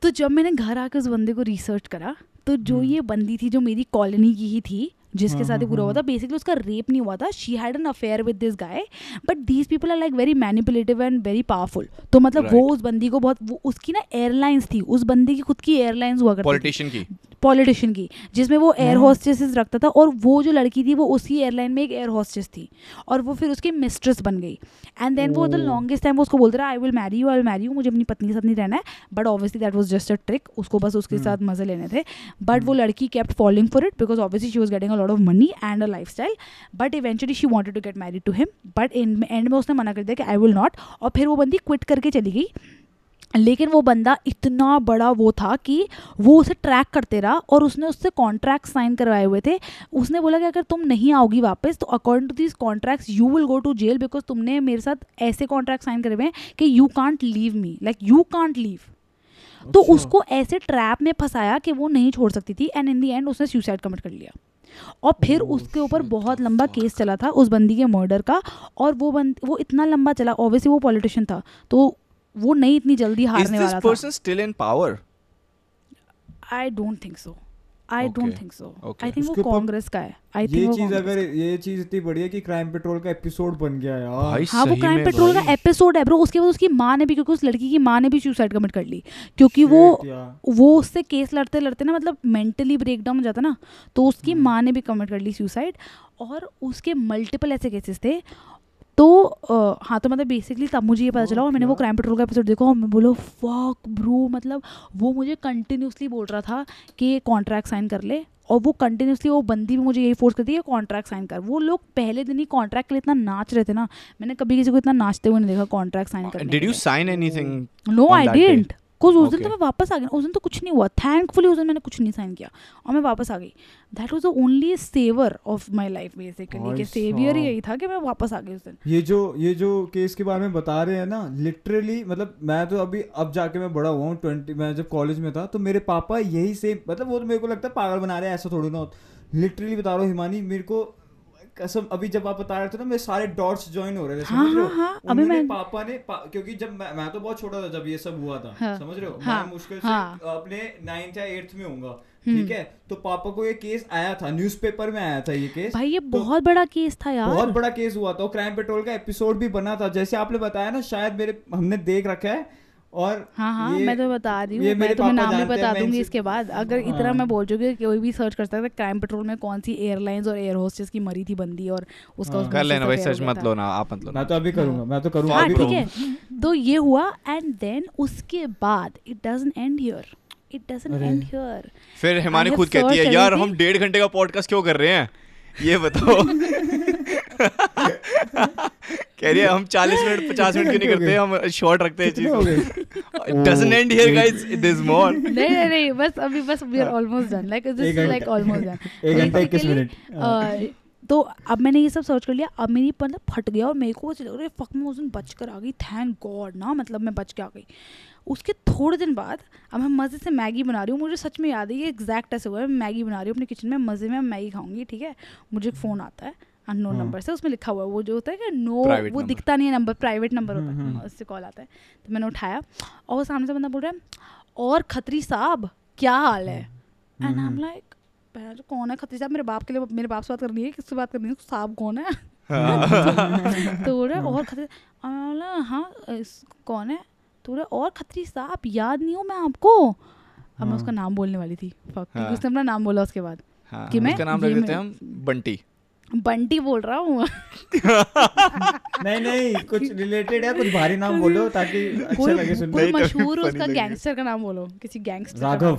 तो जब मैंने घर आकर उस बंदे को रिसर्च करा, तो जो ये बंदी थी जो मेरी कॉलोनी की ही थी जिसके साथ ही पूरा हुआ था, बेसिकली उसका रेप नहीं हुआ था, she had an affair with this guy, but these people are like very manipulative and very powerful. तो मतलब right. वो उस बंदी को बहुत वो, उसकी ना एयरलाइंस थी, उस बंदी की खुद की एयरलाइंस हुआ करती पॉलिटिशियन की पॉलिटिशियन की जिसमें वो एयर होस्टेसेस रखता था, और वो जो लड़की थी वो उसकी एयरलाइन में एक एयर होस्टेस थी, और वो फिर उसकी मिस्ट्रेस बन गई, एंड देन वो द लॉन्गेस्ट टाइम वो उसको बोलता रहा I will marry you I will marry you, मुझे अपनी पत्नी के साथ नहीं रहना है, but obviously that was just a trick, उसको बस उसके hmm. साथ मजे लेने थे, बट वो लड़की kept following for it because obviously she was getting a lot of money and a lifestyle, but eventually she wanted to get married to him, but in end में उसने मना कर दिया कि आई विल नॉट, और फिर वो बंदी क्विट करके चली गई। लेकिन वो बंदा इतना बड़ा वो था कि वो उसे ट्रैक करते रहा और उसने उससे कॉन्ट्रैक्ट साइन करवाए हुए थे। उसने बोला कि अगर तुम नहीं आओगी वापस तो according to this contracts you will go to jail, because तुमने मेरे साथ ऐसे कॉन्ट्रैक्ट साइन करे हुए हैं कि you can't leave me, like you can't leave. तो उसको ऐसे ट्रैप में फंसाया कि वो नहीं छोड़ सकती थी एंड इन दी एंड उसने सुसाइड कमिट कर लिया। और फिर उसके ऊपर बहुत लंबा केस चला था उस बंदी के मर्डर का, और वो बंद वो इतना लंबा चला, ऑब्वियसली वो पॉलिटिशियन था तो वो नहीं इतनी जल्दी हारने वाला था। Is this person still in power? I don't think so. I okay. don't think so. Okay. I think वो कांग्रेस का है। I think ये चीज अगर ये चीज इतनी बड़ी है कि क्राइम पेट्रोल का एपिसोड बन गया यार। हाँ, वो क्राइम पेट्रोल का एपिसोड है ब्रो। उसके बाद उसकी माँ ने भी, क्योंकि उस लड़की की माँ ने भी सुसाइड कमिट कर ली, क्योंकि वो वो उससे केस लड़ते लड़ते ना मतलब मेंटली ब्रेकडाउन हो जाता ना, तो उसकी माँ ने भी कमिट कर ली सुसाइड। और उसके मल्टीपल ऐसे केसेस थे। तो आ, हाँ तो मतलब बेसिकली तब मुझे ये पता चला और मैंने वो क्राइम पेट्रोल का एपिसोड देखा और मैं बोलो फक ब्रो, मतलब वो मुझे कंटिन्यूसली बोल रहा था कि कॉन्ट्रैक्ट साइन कर ले, और वो कंटिन्यूसली वो बंदी भी मुझे यही फोर्स करती है कॉन्ट्रैक्ट साइन कर। वो लोग पहले दिन ही कॉन्ट्रैक्ट के लिए इतना नाच रहे थे ना, मैंने कभी किसी को इतना नाचते हुए नहीं देखा कॉन्ट्रैक्ट साइन करने। Did you sign anything? No I didn't. Because उस दिन तो मैं वापस आ गई, उस दिन तो कुछ नहीं हुआ थैंकफुली, उस दिन मैंने कुछ नहीं साइन किया और मैं वापस आ गई। That was the only saver of my life basically, कि सेवियर ही यही था कि मैं वापस आ गई उस दिन। ये जो ये जो केस के बारे में बता रहे हैं ना, लिटरली मतलब मैं तो अभी अब जाके मैं बड़ा हुआ हूँ ट्वेंटी, मैं जब कॉलेज में था तो मेरे पापा यही सेम, मतलब वो तो मेरे को लगता है पागल बना रहे हैं, ऐसा थोड़ी ना। लिटरली बता रहा हूँ हिमानी, मेरे को कसम अभी जब आप बता रहे थे ना मेरे सारे डॉट्स ज्वाइन हो रहे थे। समझ रहे हो, उन्होंने पापा ने पा, क्योंकि जब मैं, मैं तो बहुत छोटा था जब ये सब हुआ था। हाँ, समझ रहे हो। हाँ, मैं मुश्किल से अपने नाइन्थ या एट्थ में होऊंगा, ठीक है। तो पापा को ये केस आया था, न्यूज़पेपर में आया था ये केस भाई। ये तो बहुत बड़ा केस था यार, बहुत बड़ा केस हुआ था। क्राइम पेट्रोल का एपिसोड भी बना था, जैसे आपने बताया ना, शायद मेरे हमने देख रखा है। और हाँ हाँ मैं तो बता रही हूँ, मैं तुम्हें नाम भी बता दूंगी इसके बाद। अगर हाँ, इतना मैं बोल चुकी हूँ कोई भी सर्च कर सकता है क्राइम पेट्रोल में कौन सी एयरलाइंस और एयर होस्टेस की मरी थी बंदी, और उसका हाँ, कर लेना भाई, सर्च मत लो ना आप, मत लो। मैं तो अभी करूँगा, मैं तो करूँगा, ठीक है। तो ये हुआ एंड देन उसके बाद it doesn't end here, it doesn't end here. फिर हिमानी खुद कहती है यार हम डेढ़ घंटे का पॉडकास्ट क्यों कर रहे हैं ये बताओ, कह रही है हम चालीस मिनट पचास मिनट क्यों नहीं करते, हम शॉर्ट रखते हैं चीज़। Doesn't end here guys, there's more। नहीं नहीं नहीं बस अभी बस we are almost done, like this is like almost done। एक घंटा इक्कीस मिनट। तो अब मैंने ये सब सर्च कर लिया, अब मेरी मतलब फट गया और मेरे को चलो फक मैं उस दिन बच कर आ गई, थैंक गॉड ना, मतलब मैं बच के आ गई। उसके थोड़े दिन बाद अब मैं मज़े से मैगी बना रही हूँ, मुझे सच में याद है ये एग्जैक्ट ऐसे हुआ है। मैं मैगी बना रही हूँ अपने किचन में, मज़े में मैगी खाऊंगी, ठीक है। मुझे फ़ोन आता है अननोन नंबर से, उसमें लिखा हुआ है वो जो होता है कि नो वो दिखता नहीं है नंबर, प्राइवेट नंबर होता है, उससे कॉल आता है। तो मैंने उठाया और वो सामने से बंदा बोल रहा है और खत्री साहब क्या हाल है, एंड आई एम लाइक पहला जो कौन है खत्री साहब, मेरे बाप के लिए, मेरे बाप से बात करनी है, किससे बात करनी है, साहब कौन है तो बोल रहा है और खत्री, हाँ कौन है, तो बोला और खत्री साहब याद नहीं हूँ मैं आपको। अब मैं उसका नाम बोलने वाली थी, उसने अपना नाम बोला उसके बाद कि मैं नाम रख देते हैं हम बंटी, बंटी बोल रहा हूँ नहीं नहीं कुछ रिलेटेड है, कुछ भारी नाम बोलो ताकि अच्छा लगे सुनने, कोई मशहूर उसका गैंगस्टर का नाम बोलो, किसी गैंगस्टर राघव,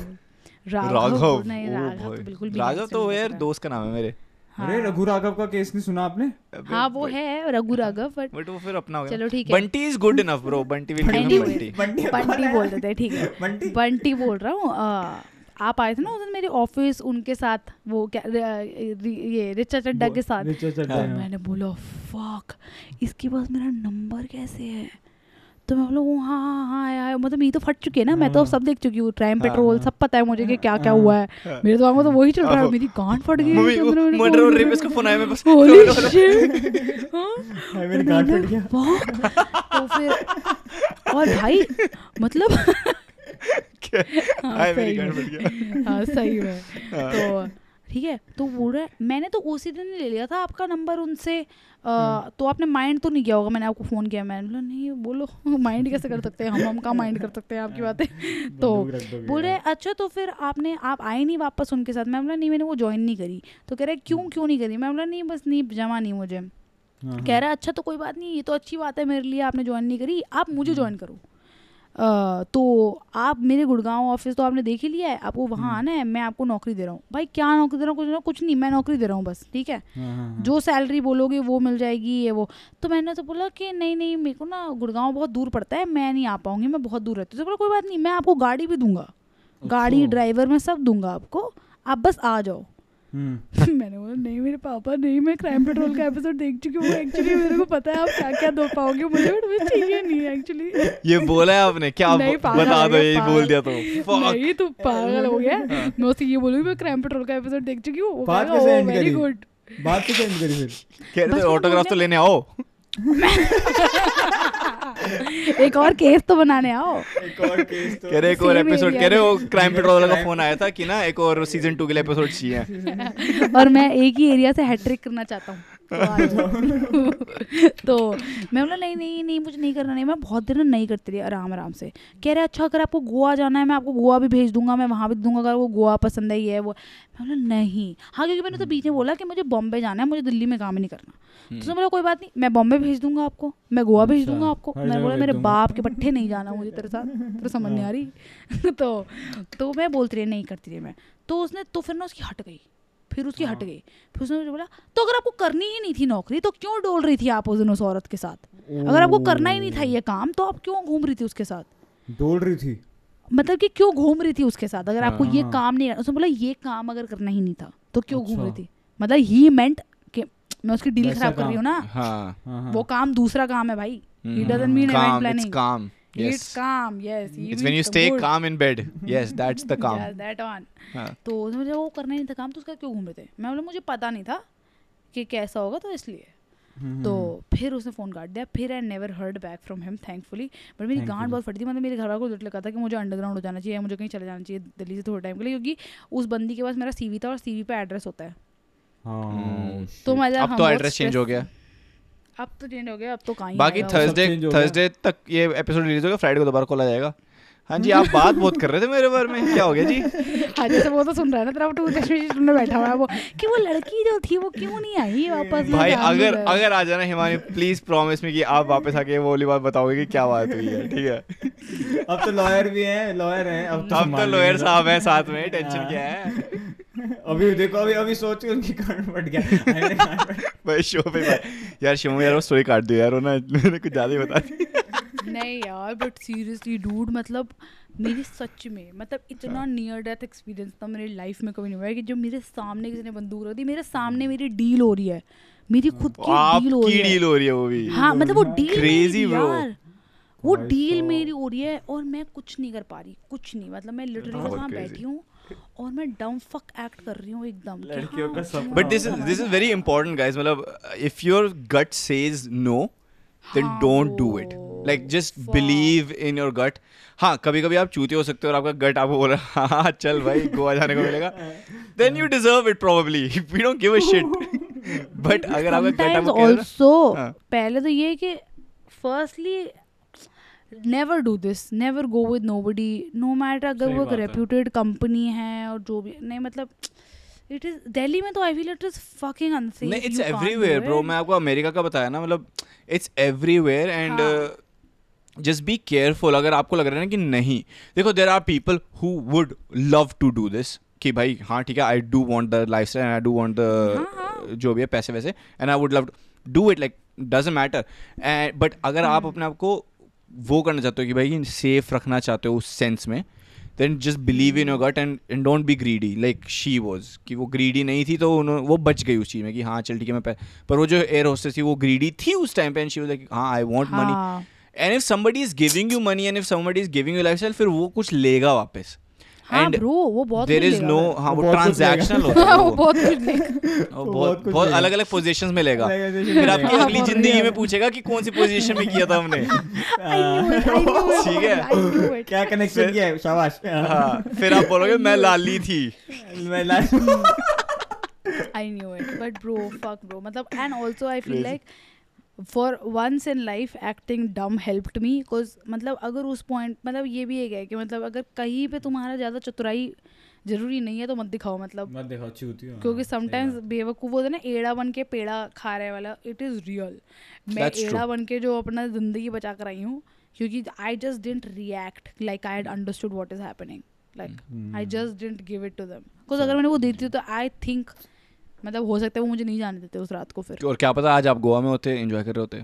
राघव नहीं राघव तो बिल्कुल भी, राघव तो यार दोस्त का नाम है मेरे। अरे रघु राघव का केस नहीं सुना आपने? हाँ वो है रघु राघव, बट बट वो फिर अपना हो गया, चलो ठीक है। Bunty is good enough bro, Bunty will Bunty Bunty बोल देते हैं, ठीक है बंटी बोल रहा हूँ। आप आए थे ना उस दिन मेरे ऑफिस, उनके साथ वो क्या ये रिचा चड्डा के साथ, मैंने बोला फक इसके पास मेरा नंबर कैसे है, तो मैं बोला वो हाँ हाँ हाँ यार, मतलब ये तो फट चुकी है ना, मैं तो सब देख चुकी हूँ क्राइम पेट्रोल, सब पता है मुझे कि क्या क्या हुआ है, मेरे दिमाग में तो वही चल रहा है, मेरी गांठ फट गई मर्डर और रेपिस्ट का फोन आया मेरे पास, होली शिट हां मेरी गांठ फट गया। तो फिर और भाई मतलब सही है तो ठीक है। तो बोल रहा है मैंने तो उसी दिन ले लिया था आपका नंबर उनसे, तो आपने माइंड तो नहीं किया होगा मैंने आपको फ़ोन किया। मैंने बोला नहीं बोलो माइंड कैसे कर सकते हैं हम हम कहाँ माइंड कर सकते हैं आपकी बातें। तो बोल रहे अच्छा तो फिर आपने आप आए नहीं वापस उनके साथ। मैं बोला नहीं मैंने वो ज्वाइन नहीं करी। तो कह रहे क्यों क्यों नहीं करी। मैं बोला नहीं बस नहीं जमा नहीं मुझे। कह रहा अच्छा तो कोई बात नहीं, ये तो अच्छी बात है मेरे लिए आपने ज्वाइन नहीं करी, आप मुझे ज्वाइन करो। तो आप मेरे गुड़गांव ऑफिस तो आपने देख ही लिया है, आपको वहाँ आना है, मैं आपको नौकरी दे रहा हूँ। भाई क्या नौकरी दे रहा हूँ? कुछ ना कुछ नहीं, मैं नौकरी दे रहा हूँ बस, ठीक है, जो सैलरी बोलोगे वो मिल जाएगी ये वो। तो मैंने तो बोला कि नहीं नहीं मेरे को ना गुड़गांव बहुत दूर पड़ता है, मैं नहीं आ पाऊँगी, मैं बहुत दूर रहती हूँ। तो बोला कोई बात नहीं, मैं आपको गाड़ी भी दूंगा, गाड़ी ड्राइवर मैं सब दूंगा आपको, आप बस आ जाओ। मैंने बोला नहीं मेरे पापा नहीं, मैं क्राइम पेट्रोल का एपिसोड देख चुकी हूँ, एक्चुअली मेरे को पता है आप क्या क्या दो पाओगे मुझे, बट मुझे चाहिए नहीं एक्चुअली। ये बोला है आपने? क्या बता दो, यही बोल दिया तो नहीं तो पागल हो गया। मैं उससे ये बोलूँगी मैं क्राइम पेट्रोल का एपिसोड देख चुकी हूँ, वेरी गुड बात तो चेंज करी। फिर ऑटोग्राफ तो लेने आओ, एक और केस तो बनाने आओ, एक और केस तो कह रहे एक और एपिसोड कह रहे हो। क्राइम पेट्रोल वाला का फोन आया था कि ना एक और सीजन टू के लिए एपिसोड चाहिए और मैं एक ही एरिया से हैट्रिक करना चाहता हूँ तो मैं बोला नहीं नहीं नहीं मुझे नहीं करना, नहीं मैं बहुत देर नहीं करती रही आराम आराम से। कह रहे अच्छा अगर आपको गोवा जाना है मैं आपको गोवा भी भेज दूंगा, मैं वहाँ भी दूंगा अगर वो गोवा पसंद है ये वो। मैं बोला नहीं, हाँ क्योंकि मैंने तो बीच में बोला कि मुझे बॉम्बे जाना है, मुझे दिल्ली में काम ही नहीं करना। तो बोला कोई बात नहीं मैं बॉम्बे भेज दूंगा आपको, मैं गोवा भेज दूंगा आपको। मैंने बोला मेरे बाप के पट्ठे नहीं जाना मुझे तेरे साथ, तेरे समझ नहीं आ रही। तो मैं बोलती रही नहीं करती रही मैं, तो उसने तो फिर ना उसकी हट गई, फिर उसकी हाँ। हट गई। फिर उसने मुझे बोला तो अगर आपको करनी ही नहीं थी नौकरी तो क्यों डोल रही थी आप उस दिन उस औरत के साथ? अगर आपको करना ही नहीं था ये काम तो आप क्यों घूम रही थी उसके साथ? डोल रही थी मतलब कि क्यों घूम रही थी उसके साथ अगर हाँ। आपको ये काम नहीं, उसने बोला ये काम अगर करना ही नहीं था तो क्यों घूम रही थी, मतलब ही मेंट कि मैं उसकी डील खराब कर रही हूँ ना, वो काम दूसरा काम है भाई। It doesn't mean event planning, it's काम, yes it's when you stay काम in bed, yes that's the काम, यस दैट ऑन। तो मुझे वो करना नहीं था काम तो उसका क्यों घूम रहे थे? मैं बोला मुझे पता नहीं था कि कैसा होगा तो इसलिए। तो फिर उसने फ़ोन काट दिया। फिर I never heard back from him thankfully, but मेरी गांड बहुत फटी थी। मतलब मेरे घर वालों को डर लगा था कि मुझे अंडरग्राउंड हो जाना चाहिए, मुझे कहीं चले जाना चाहिए दिल्ली से थोड़े टाइम के लिए, क्योंकि उस बंदी के पास मेरा सीवी था और सीवी पे एड्रेस होता है। तो मजा अब तो एड्रेस चेंज हो गया, अब तो चेंज हो गया, अब तो कहीं बाकी थर्सडे थर्सडे तक ये एपिसोड रिलीज होगा, फ्राइडे को दोबारा खोला जाएगा। हाँ जी आप बात बहुत कर रहे थे मेरे बारे में, क्या हो गया जी? हाँ जैसे वो तो सुन रहा है ना तेरा, वो तो बैठा हुआ है वो कि वो लड़की जो थी वो क्यों नहीं आई वापस। भाई अगर अगर आ जाना हिमानी, प्लीज प्रॉमिस में कि आप वापस आके वो वाली बात बताओगे कि क्या बात हुई है, ठीक है? अब तो लॉयर भी हैं, लॉयर हैं अब तो, लॉयर साहब हैं साथ में, टेंशन क्या है? अभी देखो अभी अभी सोच के उनकी कान फट गया भाई। शो पे यार शिवम यार वो स्टोरी काट दो यार, वो ना मैंने कुछ ज़्यादा ही बता दी। नहीं यार बट सीरियसली डूड, मतलब मेरी सच में मतलब इतना नियर डेथ एक्सपीरियंस था मेरी लाइफ में कभी नहीं हुआ कि जो मेरे सामने किसी ने बंदूक रख दी, मेरे सामने मेरी डील हो रही है, मेरी खुद की डील हो रही है, डील हो रही है वो भी। हाँ मतलब वो डील क्रेजी ब्रो, वो डील मेरी हो रही है और मैं कुछ नहीं कर पा रही, कुछ नहीं। मतलब मैं लिटरली वहाँ बैठी हूँ और मैं डम फक एक्ट कर रही हूँ एकदम लड़कियों हाँ, का सब। But this is this is very important guys, मतलब if your gut says no then don't do it, like just believe in your gut. हाँ कभी कभी आप चूते हो सकते हो और आपका गट आपको बोल रहा हाँ चल भाई गोवा जाने को मिलेगा, then you deserve it probably, we don't give a shit. But अगर आपका गट आपको ऑल्सो पहले तो ये कि firstly never do this, never go with nobody no matter, अगर वो एक रेप्यूटेड कंपनी है और जो भी नहीं, मतलब इट इज दिल्ली में तो I feel it is fucking unsafe. नहीं इट्स एवरीवेयर ब्रो, मैं आपको अमेरिका का बताया ना, मतलब it's everywhere and just be careful. अगर आपको लग रहा है ना कि नहीं, देखो there are people who would love to do this कि भाई हाँ ठीक है I do want the lifestyle and I do want the जो भी है पैसे वैसे and I would love to do it, like doesn't matter and but अगर आप अपने आप को वो करना चाहते हो कि भाई सेफ रखना चाहते हो उस सेंस में, then just believe in your gut and and don't be greedy like she was, कि वो ग्रीडी नहीं थी तो उन्होंने वो बच गई उस चीज़ में कि हाँ चल ठीक है मैं। पर वो जो एयर होस्टेस थी वो ग्रीडी थी उस टाइम पे एंड शी वाज लाइक हाँ I want money and if somebody is giving you money and if somebody is giving you lifestyle फिर वो कुछ लेगा वापस एंड देयर इज नो। हाँ वो ट्रांजैक्शनल होता है, वो बहुत बहुत अलग अलग पोजीशंस में लेगा, फिर आपकी अगली जिंदगी में पूछेगा कि कौन सी पोजीशन में किया था हमने, ठीक है क्या कनेक्शन किया है शाबाश। फिर आप बोलोगे मैं लाली थी, मैं लाली I knew it but bro fuck bro मतलब and also I feel like for once in life acting dumb helped me because मतलब अगर उस पॉइंट मतलब ये भी एक है कि मतलब अगर कहीं पे तुम्हारा ज़्यादा चतुराई जरूरी नहीं है तो मत दिखाओ, मतलब मत दिखाओ चूती हो, क्योंकि समटाइम्स बेवकूफ़ होता है ना एड़ा बन के पेड़ा खा रहे वाला, इट इज़ रियल। मैं एड़ा बन के जो अपना ज़िंदगी बचा कर आई हूँ क्योंकि I just didn't react like I had understood what is happening, like I just didn't give it to them, because अगर मैंने वो देती तो आई थिंक मतलब हो सकता है वो मुझे नहीं जाने देते उस रात को फिर। और क्या पता आज आप गोवा में होते, एंजॉय कर रहे होते,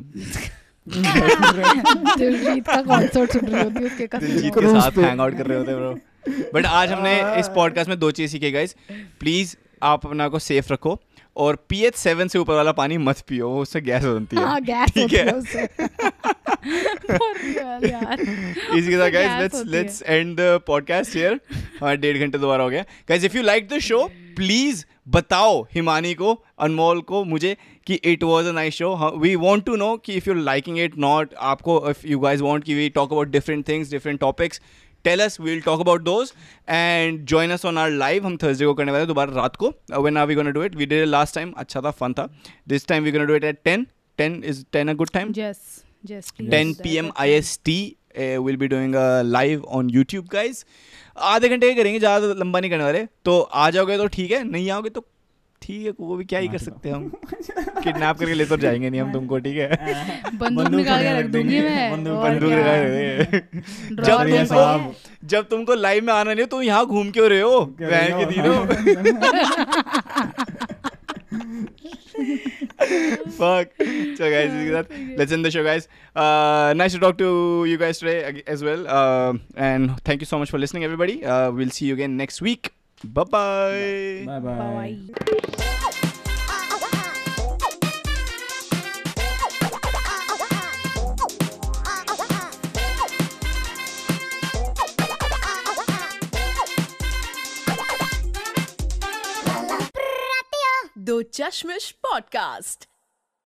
दिलजीत का कॉन्सर्ट सुन रहे होते, उसके दिलजीत के साथ हैंग आउट कर रहे होते ब्रो। बट आज हमने इस पॉडकास्ट में दो चीज़ सीखी गाइस, प्लीज़ आप अपना को सेफ रखो और पीएच सेवन से ऊपर वाला पानी मत पियो, उससे गैस हो जाती है। हाँ, गैस होती है उससे। इसी के साथ guys let's let's end the podcast here. हाँ, डेढ़ घंटे दोबारा हो गया guys. If you like the show please बताओ हिमानी को, अनमोल को, मुझे कि it was a nice show. We want to know कि if you liking it not, आपको इफ़ यू गाइज वांट कि we talk about different things, different topics, tell us, we will talk about those and join us on our live. हम Thursday को करने वाले हैं दोबारा रात को। When are we gonna do it? We did it last time, अच्छा था, फन था। This time we gonna do it at ten, ten is ten a good time? Yes, yes, ten PM IST. Will be doing a live on YouTube guys. आधे घंटे करेंगे, ज़्यादा लंबा नहीं करने वाले, तो आ जाओगे तो ठीक है, नहीं आओगे तो ठीक है, वो भी क्या ही कर सकते हैं हम। किडनैप करके ले तो जाएंगे नहीं हम तुमको, ठीक है। बंदूक निकाल के रख दूंगी मैं, बंदूक लगा देंगे। जब जब तुमको लाइव में आना नहीं हो तो यहाँ घूम क्यों रहे हो बहन के दिनों? Fuck. So guys, let's end the show guys. Uh, nice to talk to you guys today as well. Uh, and thank you so much for listening everybody. Uh, we'll see you again next week. Bye-bye. Bye-bye. Bye-bye. दो Chashmish podcast.